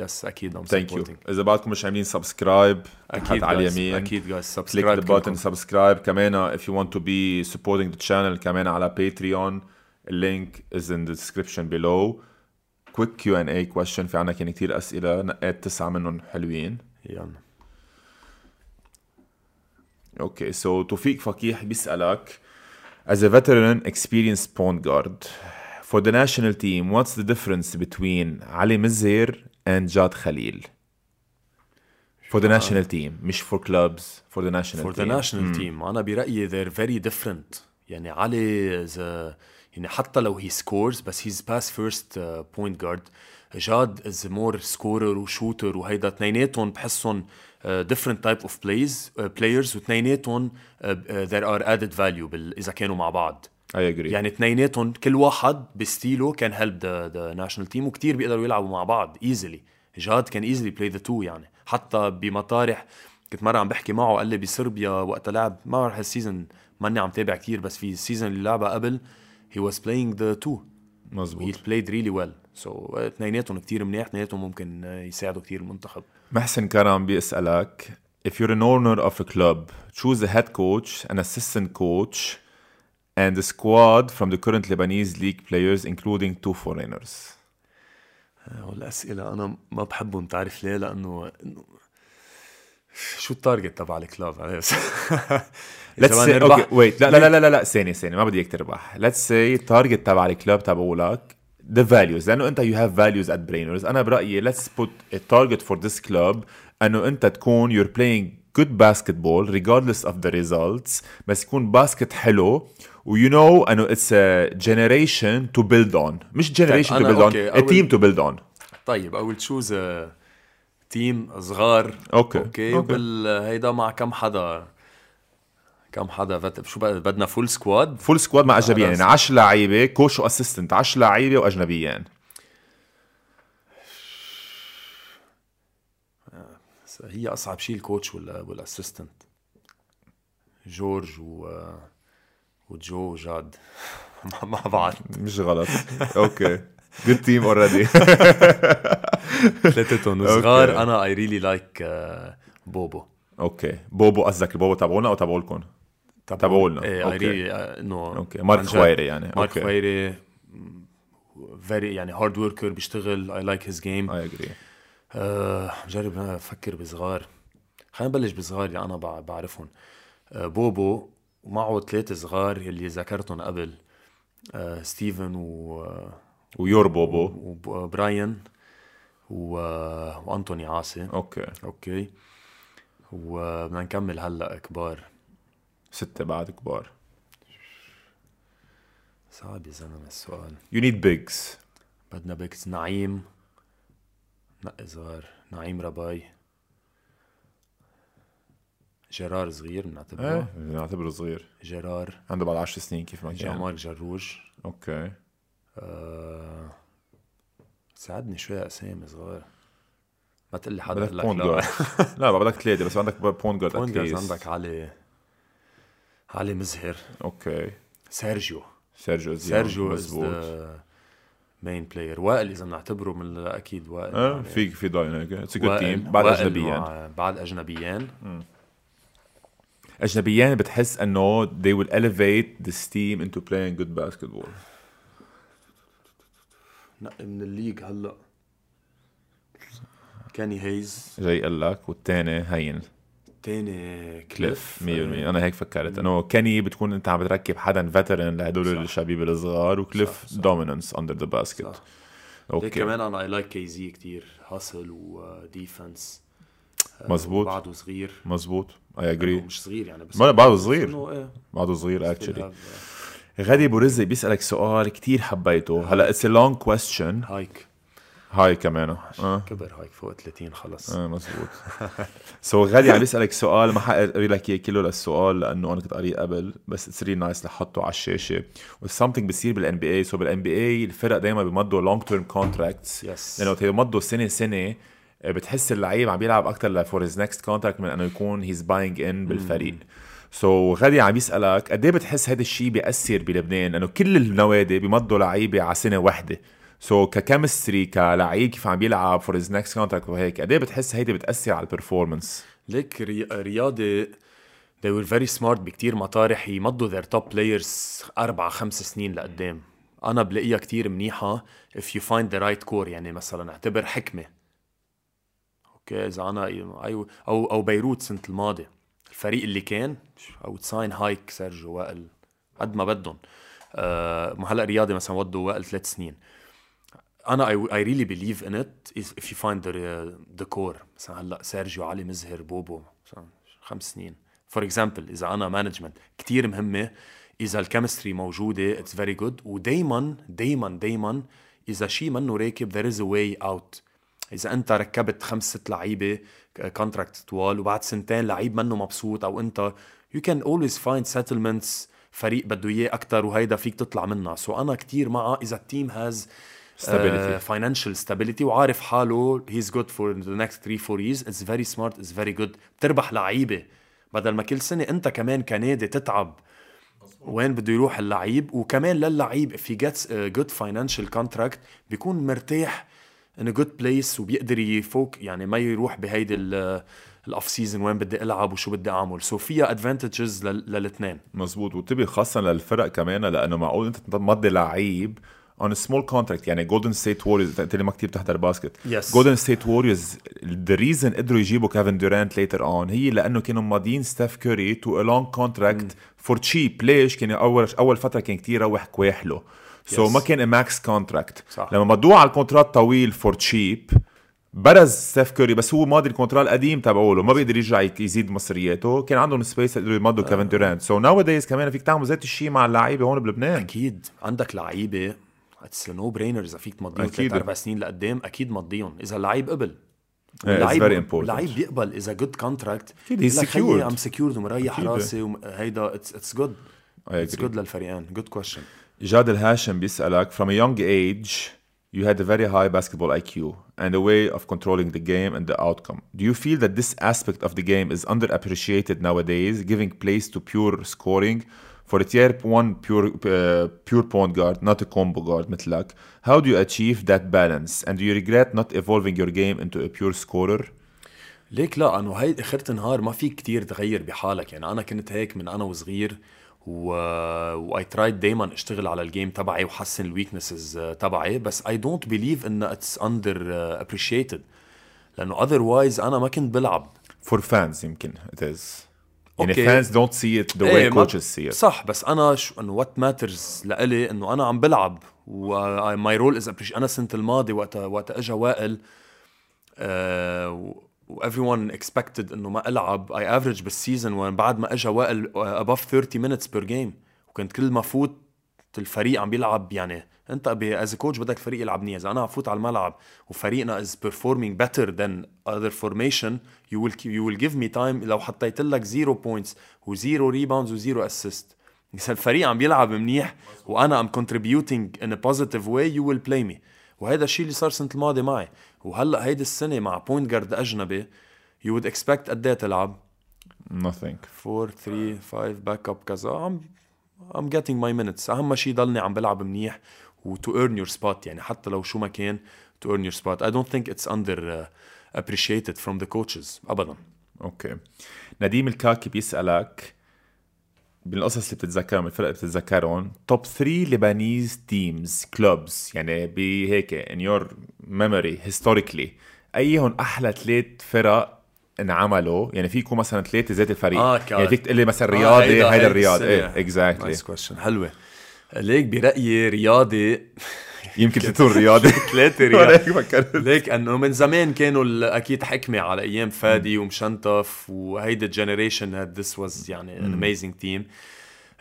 yes أكيد I'm supporting. إذا بعدكم مش عاملين subscribe تحت على اليمين أكيد guys subscribe. click the button subscribe. كمان if you want to be supporting the channel كمان على Patreon link is in the description below. quick Q&A question، في عنا كان كتير أسئلة، نقيت 9 منهم حلوين. يلا okay so توفيق فقيح بيسألك as a veteran experienced point guard for the national team, what's the difference between علي مزهر and Jad Khalil for the national team؟ مش for clubs, for the national team. for the national team أنا برأيي they're very different. يعني علي is a, يعني حتى لو he scores بس he's pass first point guard. Jad is more scorer و shooter، وهيدا اثنيناتهم بحسهم different type of players واثنيناتهم there are added value إذا كانوا مع بعض. I agree. يعني اثنيناتهم كل واحد بستيله can help the national team وكتير بيقدروا يلعبوا مع بعض easily. Jad can easily play the two يعني. حتى بمطارح كنت مرة عم بحكي معه قال لي بصربيا وقت لعب، ما رح السيزن ماني عم تابع كتير بس في السيزن اللي لعبها قبل he was playing the two. مظبوط. he played really well. so اثنيناتهم كتير منيح، اثنيناتهم ممكن يساعدوا كتير المنتخب. محسن كرم بيسألك if you're an owner of a club, choose a head coach, an assistant coach and a squad from the current Lebanese league players including 2 foreigners. والأسئلة أنا ما بحبهم، تعرف ليه؟ لأنه شو التارجت تبع الكلاب؟ let's say okay wait لا لا لا لا لا ثانية ما بدي اياك تربح. let's say التارجت تبع الكلاب تبعولك the values, لأنه أنت you have values at Brainers. أنا برأيي let's put a target for this club أنه أنت تكون you're playing good basketball regardless of the results, بس يكون باسكت حلو. You know أنه it's a generation to build on, مش generation to build on, a team to build on. طيب I will choose a team صغار. أوكي. هيدا مع كم حدا شو بدنا فول سكواد مع أجنبيين, يعني 10 لعيبة كوش وأسيستنت, 10 لعيبة وأجنبيين. هي أصعب شيء الكوتش والأسيستنت. جورج وجو جاد مع بعض مش غلط. أوكي good team already. ثلاثتهم صغار. أنا I really like بوبو. أوكي بوبو قصدك بوبو تابعونا أو تابعولكم؟ تابعولنا. أوكي مارك خويري يعني. مارك خويري very يعني hard worker, بيشتغل. I like his game. I agree. جرب أفكر بصغار, خلينا نبلش بصغار اللي أنا بعرفهم. بوبو ومعه 3 صغار اللي ذكرتهم قبل, ستيفن ويور بوبو وبراين وأنتوني عاصي. أوكي وبدنا نكمل هلأ كبار, 6 بعد كبار. صعب يا زلمة السؤال. You need bigs. بدنا bigs. نعيم صغير, نعيم رباي, جرار صغير بنعتبره صغير. جرار عنده بعد 10 سنين كيف ما كان. مارك جروج. اوكي ساعدني شوية اسامي صغير, ما تقلي حدا لك لا. لا ما بدك 3 بس عندك بوينت جارد, عندك علي مزهر. اوكي سيرجيو مزبوط مين بلاير. وائل إذا نعتبره من أكيد وائل يعني في دايناك تيم بعد أجنبيين. أجنبيين بتحس إنه they will elevate this team into playing good basketball. نقل من الليج هلا كاني هيز جاي قلك, والتاني هين, تاني كليف 100%. أنا هيك فكرت أنه كاني بتكون أنت عم بتركب حدا فترن لهدول الشباب الصغار, وكليف دومينانس أندر ذا باسكت. أوكي كمان أنا أي لايك كي زي كتير, هاسل وديفنس. مزبوط بعده صغير. مزبوط أي أجري, مش صغير يعني بس بعده صغير أكتشلي. غادي بورزي بيسألك سؤال كتير حبيته هلا, it's a long question. هاي كمان كبر هاي فوق 30 خلص. مزبوط. غادي عم بيسألك سؤال, ما حقري لك اياه كله للسؤال لانه انا كنت قريه قبل, بس it's really nice لحطه على الشاشه. والسامثينغ بيصير بالان بي اي, سو بالان بي اي الفرق دائما بيمضوا لونج تيرم كونتراكتس, لانه بيمضوا سنه بتحس اللعيب عم بيلعب اكثر for his next contract من انه يكون he's buying in بالفريق. غادي عم بيسألك قد ايه بتحس هذا الشيء بيأثر بلبنان, لانه كل النوادي بيمضوا لعيبه على سنه واحده, ككيمستري كلاعب كيف عم بيلعب for his next contract وهيك. قد ايه بتحس هيدي بتأثر على البرفورمانس؟ ليك رياضي they were very smart بكتير مطارح يمضوا their top players 4-5 سنين لقدام. أنا بلاقيها كتير منيحة if you find the right core. يعني مثلا اعتبر حكمة, أوكي إذا أنا أو بيروت سنة الماضي الفريق اللي كان أو تساين هايك سيرجيو وائل قد ما بدهم. هلأ رياضي مثلا ودوا وائل 3 سنين. أنا I really believe in it if you find the core. مثلا هلأ سيرجيو, علي مزهر, بوبو 5 سنين for example. إذا أنا management كتير مهمة, إذا الكيمستري موجودة it's very good. ودايما دايما دايما إذا شي منه راكب there is a way out. إذا أنت ركبت 5-6 لعيبة contract طوال وبعد سنتين لعيب منه مبسوط, أو أنت you can always find settlements, فريق بده إياه أكتر وهيدا فيك تطلع منه. أنا كتير معه إذا التيم has stability, financial stability, وعارف حاله he's good for the next 3-4 years. It's very smart, it's very good. بتربح لعيبة بدل ما كل سنة أنت كمان كنادي تتعب وين بده يروح اللعيب. وكمان للعيب if he gets a good financial contract بيكون مرتاح in a good place, وبيقدر يفوق يعني ما يروح بهيدي الأوف سيزن وين بدي ألعب وشو بدي أعمل. فيها advantages للاثنين. مزبوط. وتبي خاصة للفرق كمان, لأنه معقول أنت تمضي لعيب on a small contract. يعني Golden State Warriors تلي ما كتير بتحضر باسكت. Golden State Warriors the reason قدروا يجيبوا كيفن دورانت later on هي لأنه كانوا ماضيين ستيف كوري to a long contract for cheap. ليش؟ كان أول فترة كان كتير روح كويحله, سو ما كان ماكس كونتراكت. لما مضوا على الكونترات طويل فور تشيب برز ستيف كوري، بس هو ماضي الكونترات القديم تبعه له ما بيقدر يرجع يزيد مصرياته، كان عندهم سبيس اللي يمضوا كيفن دورانت. سو ناو دايز كمان فيك تعمل ذات الشيء مع اللعيبه هون بلبنان. اكيد عندك لعيبه اتس نو برينرز، اذا فيك تمضيهم 3-4 سنين لقدام اكيد مضيهم اذا اللعيب قبل. اللعيب يقبل اذا جود كونتراكت، اذا ام سكيورد ومريح راسي هيدا اتس جود، اتس جود للفريقين. جود كويشن. جاد الهاشم بيسألك from a young age you had a very high basketball IQ and a way of controlling the game and the outcome. Do you feel that this aspect of the game is underappreciated nowadays, giving place to pure scoring for a tier 1 pure point guard, not a combo guard مثلك? How do you achieve that balance and do you regret not evolving your game into a pure scorer? ليك لا، أنه هاي آخرت نهار ما في كتير تغير بحالك. يعني أنا كنت هيك من أنا وصغير، و I tried دايما اشتغل على الجيم تبعي وحسن الويكنسز تبعي، بس I don't believe إن it's under appreciated، لأنه otherwise أنا ما كنت بلعب for fans. يمكن it is يعني fans don't see it the way coaches see it. صح، بس أنا إنه what matters لإلي إنه أنا عم بلعب و my role is appreciated. أنا سنة الماضي وقت أجا وائل everyone expected انه ما العب. I average بالسيزن وبعد ما اجى وائل above 30 minutes per game، وكنت كل ما فوت الفريق عم بيلعب. يعني انت as a coach بدك الفريق يلعبني، اذا انا عم فوت على الملعب وفريقنا is performing better than other formation you will give me time. لو حطيت لك 0 points و0 rebounds و0 assist، اذا الفريق عم بيلعب منيح وانا am contributing in a positive way you will play me. وهذا الشيء اللي صار سنة الماضي معي. وهلأ هيدي السنة مع point guard أجنبي you would expect قد ايه تلعب؟ nothing 4, 3, 5 back up كذا. I'm getting my minutes. أهم شيء ضلني عم بلعب منيح و to earn your spot، يعني حتى لو شو ما كان to earn your spot. I don't think it's under appreciated from the coaches أبدا. أوكي. نديم الكاكي بيسألك بالقصص اللي بتتذكرهم، الفرق اللي بتتذكرهم، توب 3 لبنانيز تيمز كلوبز، يعني بهيك ان يور ميموري هيستوريكلي ايهم احلى 3 فرق انعملوا؟ يعني فيكم مثلا 3 ذات الفريق، يعني فيك تقول لي مثلا رياضي هيدا الرياضي. ايه اكزاكتلي. نايس كويشن، حلوه. ليك برأيي رياضي يمكن تكون رياضي 3 رياضي. ليك انه من زمان كانوا اكيد حكمه على ايام فادي ومشنطف وهيدا الجنريشن هاد. ذس واز يعني ان اميزنج تيم.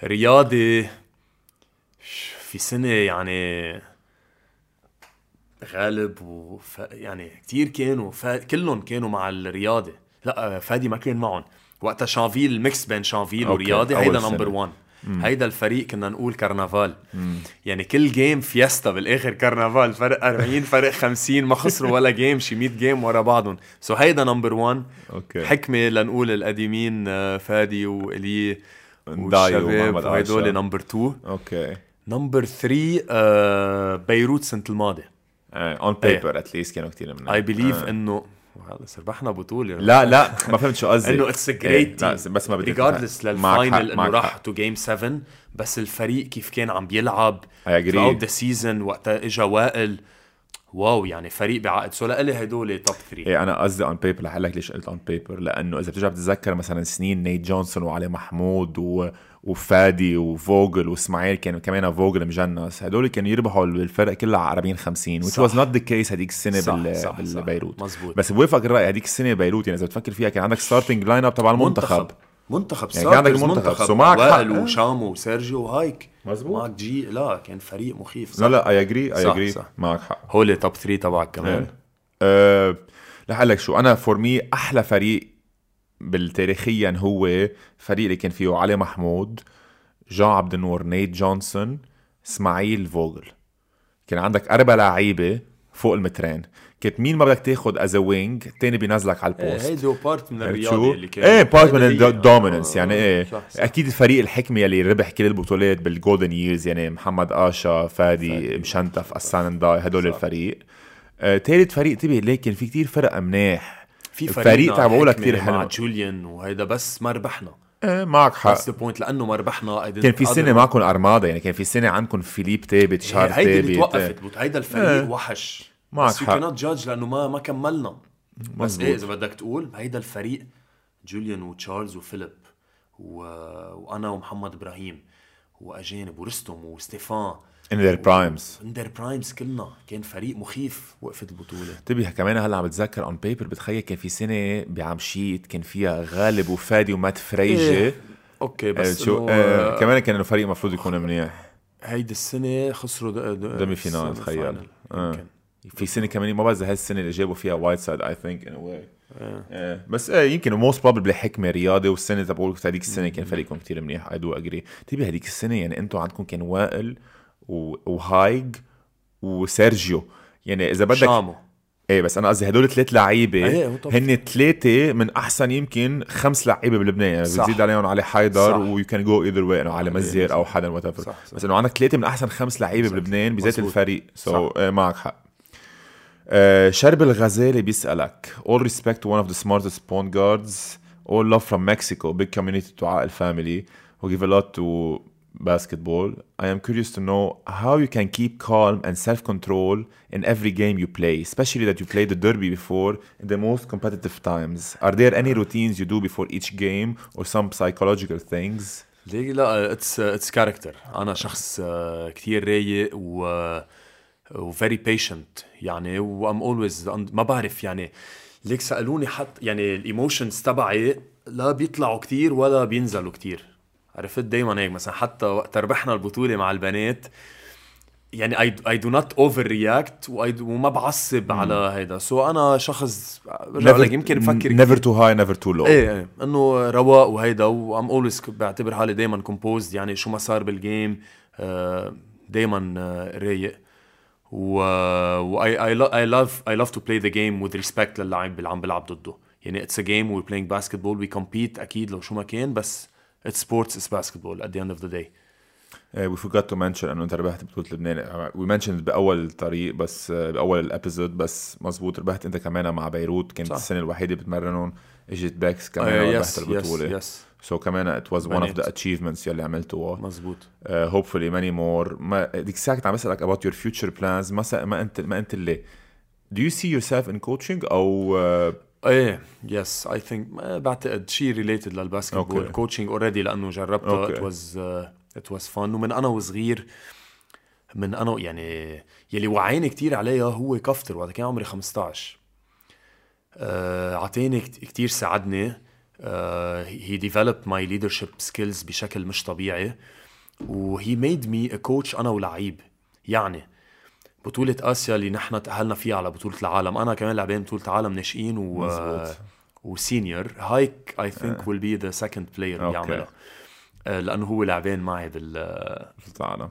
رياضي في سنه يعني غالب يعني كتير كانوا كلهم كانوا مع الرياضي. لا فادي ما كان معهم وقتها. شانفيل ميكس بين شانفيل ورياضي هيدا نمبر 1. هيدا الفريق كنا نقول كرنفال، يعني كل جيم فيستا بالاخر كرنفال. فرق 40 فرق 50 ما خسروا ولا جيم، شي 100 جيم ورا بعضهم. سو هيدا نمبر 1. حكمه لنقول القديمين فادي وإلي والشباب هيدول نمبر 2. اوكي. نمبر 3 بيروت سنة الماضي اون بيبر اتليست كانوا كتير منهم. اي بليف انه هذا ربحنا بطولة. لا ما فهمت شو قصدي انه اتس جريت تيم، بس ما بدي ريجاردلس للفاينل انه راح تو جيم 7. بس الفريق كيف كان عم بيلعب throughout the season وقتها اجا وائل، واو يعني فريق بعقد. سو لقلي هدول توب 3. ايه انا قصدي اون بيبر. لحلك ليش قلت اون بيبر؟ لانه اذا بترجع بتتذكر مثلا سنين نيت جونسون وعلي محمود وفادي وفوغل واسماعيل، كانوا كمان فوغل مجنس، هدول كانوا يربحوا الفرق كله على 40 50، which was not the case هديك السنه بالبيروت. بس بوافق الراي هديك السنه بيروت، يعني اذا بتفكر فيها كان عندك ستارتنج لاين اب تبع المنتخب يعني كان عندك المنتخب ومعك وائل وشامو وسيرجيو وهايك مزبوط معك جي. لا كان فريق مخيف. صح. لا اي اجري معك حق. هول توب 3 تبعك كمان. لحقلك شو انا فور مي احلى فريق بالتاريخيا هو فريق اللي كان فيه علي محمود، جان عبد النور، نيت جونسون، اسماعيل، فوغل. كان عندك 4 لعيبه فوق المترين. كنت مين ما بدك تاخد as a wing التاني بينزلك على البوست. هيدا بارت من الرياضي اللي كان بارت من الدوميننس. يعني صح. اكيد الفريق الحكمي اللي ربح كل البطولات بالجولدن ييرز، يعني محمد آشا، فادي، مشنتف، السانداي، هدول الفريق. تالت فريق تبي، لكن في كتير فرق مناح. في فريق تبعوله كتير حلو مع جوليان وهيدا، بس ما ربحنا. معك حق لأنه ما ربحنا. كان في سنة معكم أرمادا، يعني كان في سنة عندكم فيليب تابت، شار تابت، هيدا اللي توقفت. هيدا الفريق وحش. بس you cannot judge لأنه ما كملنا. بس إيه إذا بدك تقول هيدا الفريق جوليان وتشارلز وفيليب وأنا ومحمد إبراهيم وأجانب ورستم وستيفان in their primes كلنا كان فريق مخيف وقفت البطوله. انتبه كمان هلا عم بتذكر اون بيبر بتخيل كان في سنه بعمشيت كان فيها غالب وفادي ومات فريجه إيه. اوكي بس شو كمان كان الفريق مفروض يكون منيح. هيدي السنه خسروا دمي فينال تخيل في سنه كمان ما بعرف اذا هالسنه اللي جابوا فيها وايت سايد اي ثينك ان واي بس يمكن موست بروبلي حكمه رياضه. والسنه تبعولك هذيك السنه كان فريقكم كتير منيح اي دو اجري. تبي هذيك السنه يعني انتم عندكم كان وائل وهايج وسيرجيو يعني اذا بدك شامو ايه بس انا قصدي هدول الثلاث لعيبه هن ثلاثه من احسن يمكن 5 لعيبه بلبنان يعني بتزيد عليهم على حيدر ويو كان جو ايذر واي على مزير او حدا واتفر بس انه عندك ثلاثه من احسن 5 لعيبه بلبنان بذات الفريق سو معك حق. شرب الغزالي بيسألك all respect to one of the smartest point guards, all love from Mexico, big community to Aal family who give a lot to basketball. I am curious to know how you can keep calm and self-control in every game you play, especially that you played the derby before in the most competitive times. Are there any routines you do before each game or some psychological things? لا it's character. أنا شخص كتير رايق و very patient يعني و I'm always ما بعرف يعني ليك سألوني حط يعني الإيموشنز تبعي لا بيطلعوا كتير ولا بينزلوا كتير. عرفت دايما هيك مثلا حتى وقت ربحنا البطولة مع البنات يعني I do not overreact وما بعصب على هيدا. سو أنا شخص يمكن بفكر never too high never too low ايه انه رواق وهيدا و I'm always بعتبر حالي دايما composed يعني شو ما صار بالجيم دايما رايق و I love to play the game with respect للعب اللي عم بلعب ضده يعني it's a game we're playing basketball we compete أكيد لو شو ما كان بس it's sports it's basketball at the end of the day. We forgot to mention إنه أنت ربحت بطولة لبنان. We mentioned بأول طريق بس بأول الابيزود بس مزبوط ربحت أنت كمان مع بيروت كانت صح. السنة الوحيدة بتمرنون إجت باكس كمان ربحت البطولة. Yes. So كمان it was one of the achievements يلي عملتوه مزبوط hopefully many more. ما ديك الساعة عم بسألك about your future plans ما أنت اللي do you see yourself in coaching أو إيه yes I think بعتقد شيء related للباسكتبول coaching already لأنه جربته it was fun ومن أنا وصغير من أنا يعني يلي وعيني كتير عليها هو كفتر وقت كان عمري 15 عطيني كتير ساعدني he developed my leadership skills بشكل مش طبيعي و he made me a coach أنا ولعيب. يعني بطولة آسيا اللي نحن تأهلنا فيها على بطولة العالم أنا كمان لعبين بطولة العالم ناشئين وسينيور هايك I think will be the second player بيعمله لأنه هو لعبين معي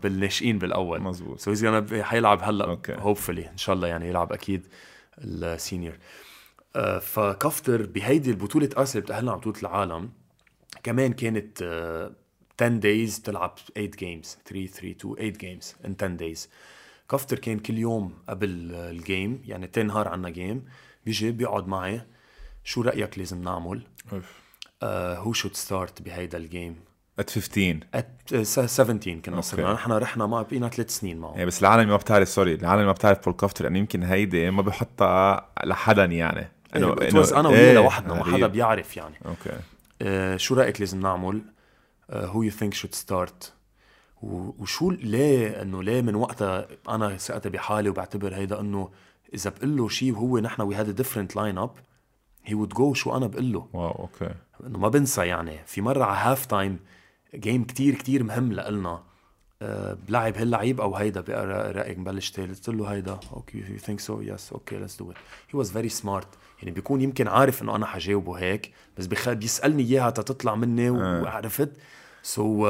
بالناشئين بالأول مزبوط. so he's gonna حيلعب هلأ hopefully إن شاء الله يعني يلعب أكيد السينيور. فكفتر بهيدي البطولة آسيا بتأهلنا على بطولة العالم كمان كانت 10 days تلعب 8 games 3-2-8 games in 10 days. كفتر كان كل يوم قبل الجيم يعني تنهار عنا جيم بيجي بيقعد معي شو رأيك لازم نعمل who should start بهيدا الجيم at 15 at 17 كنا صرنا نحن رحنا معه بقينا 3 سنين معه يعني بس العالم ما بتعرف العالم ما بتعرف بول كفتر لأن يمكن هيدي ما بحطها لحدا يعني توز أنا وياه لوحدنا ما حدا بيعرف يعني شو رأيك لازم نعمل who you think should start وشو ليه أنه ليه من وقتها أنا سأتي بحالي وبعتبر هيدا أنه إذا بقله شيء وهو نحن we had a different lineup he would go شو أنا بقله واو أوكي أنه ما بنسى يعني في مرة على half time جيم كتير مهم لقلنا بلعب هاللعيب أو هيدا بقى رأيك مبلش تالت قلت له هيدا okay you think so yes okay let's do it he was very smart يعني بيكون يمكن عارف إنه أنا حجاوبه هيك بس بيسألني إياها تطلع مني وعرفت سو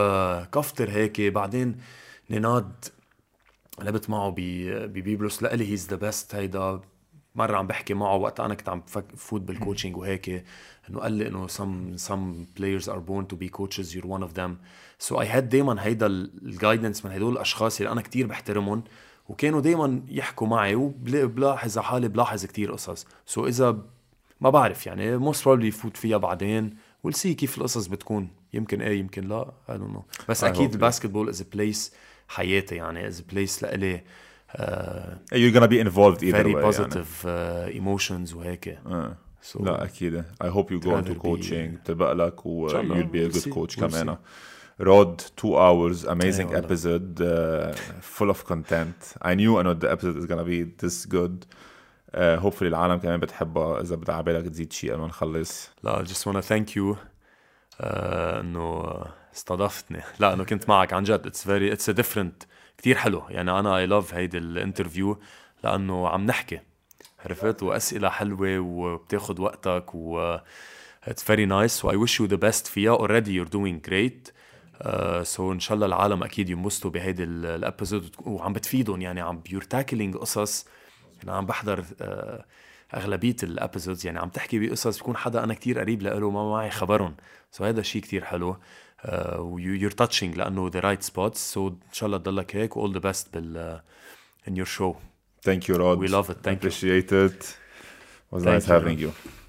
كفتر هيك بعدين نناد لعبت معه ببيبلوس لقلي he's the best هيدا مرة عم بحكي معه وقت أنا كنت عم فوت بالكوتشنج وهيك إنه قال لي إنه some players are born to be coaches you're one of them so I had دايما هيدا الجايدنس من هيدول الأشخاص اللي أنا كتير بحترمهم وكانوا دايما يحكوا معي وبلاحظ حالي بلاحظ كتير قصص so إذا ما بعرف يعني most probably يفوت فيها بعدين we'll see كيف القصص بتكون يمكن إيه يمكن لا I don't know بس أكيد الباسكتبول is a place حياتي يعني is a place لقلي you're gonna be involved either way. Very positive يعني. Emotions وهيك. So لا أكيد. I hope you go into coaching. تبقى لك و you'll be a good coach كمان. Rod, 2 hours, amazing episode, full of content. I knew I know the episode is gonna be this good. Hopefully العالم كمان بتحبها. إذا بدها عبالك تزيد شيء أنا نخلص. لا, I just wanna thank you إنه استضفتني. لا إنه كنت معك عن جد. It's a different كتير حلو. يعني أنا I love هيدا الانترفيو لأنه عم نحكي. عرفت وأسئلة حلوة وبتاخد وقتك و it's very nice. I wish you the best فيها. Already you're doing great. So إن شاء الله العالم أكيد ينبسطوا بهيدا الابيزود وعم بتفيدهم. يعني عم you're tackling قصص. أنا عم بحضر أغلبية الابيزودز, يعني عم تحكي بقصص بيكون حدا أنا كتير قريب لإله ما معي خبرهم. So هذا شيء كتير حلو. You're touching لأنه the right spots. So إن شاء الله تضلك هيك. All the best in your show. Thank you, Rod. We love it. Thank you. Appreciate it. It was nice having you.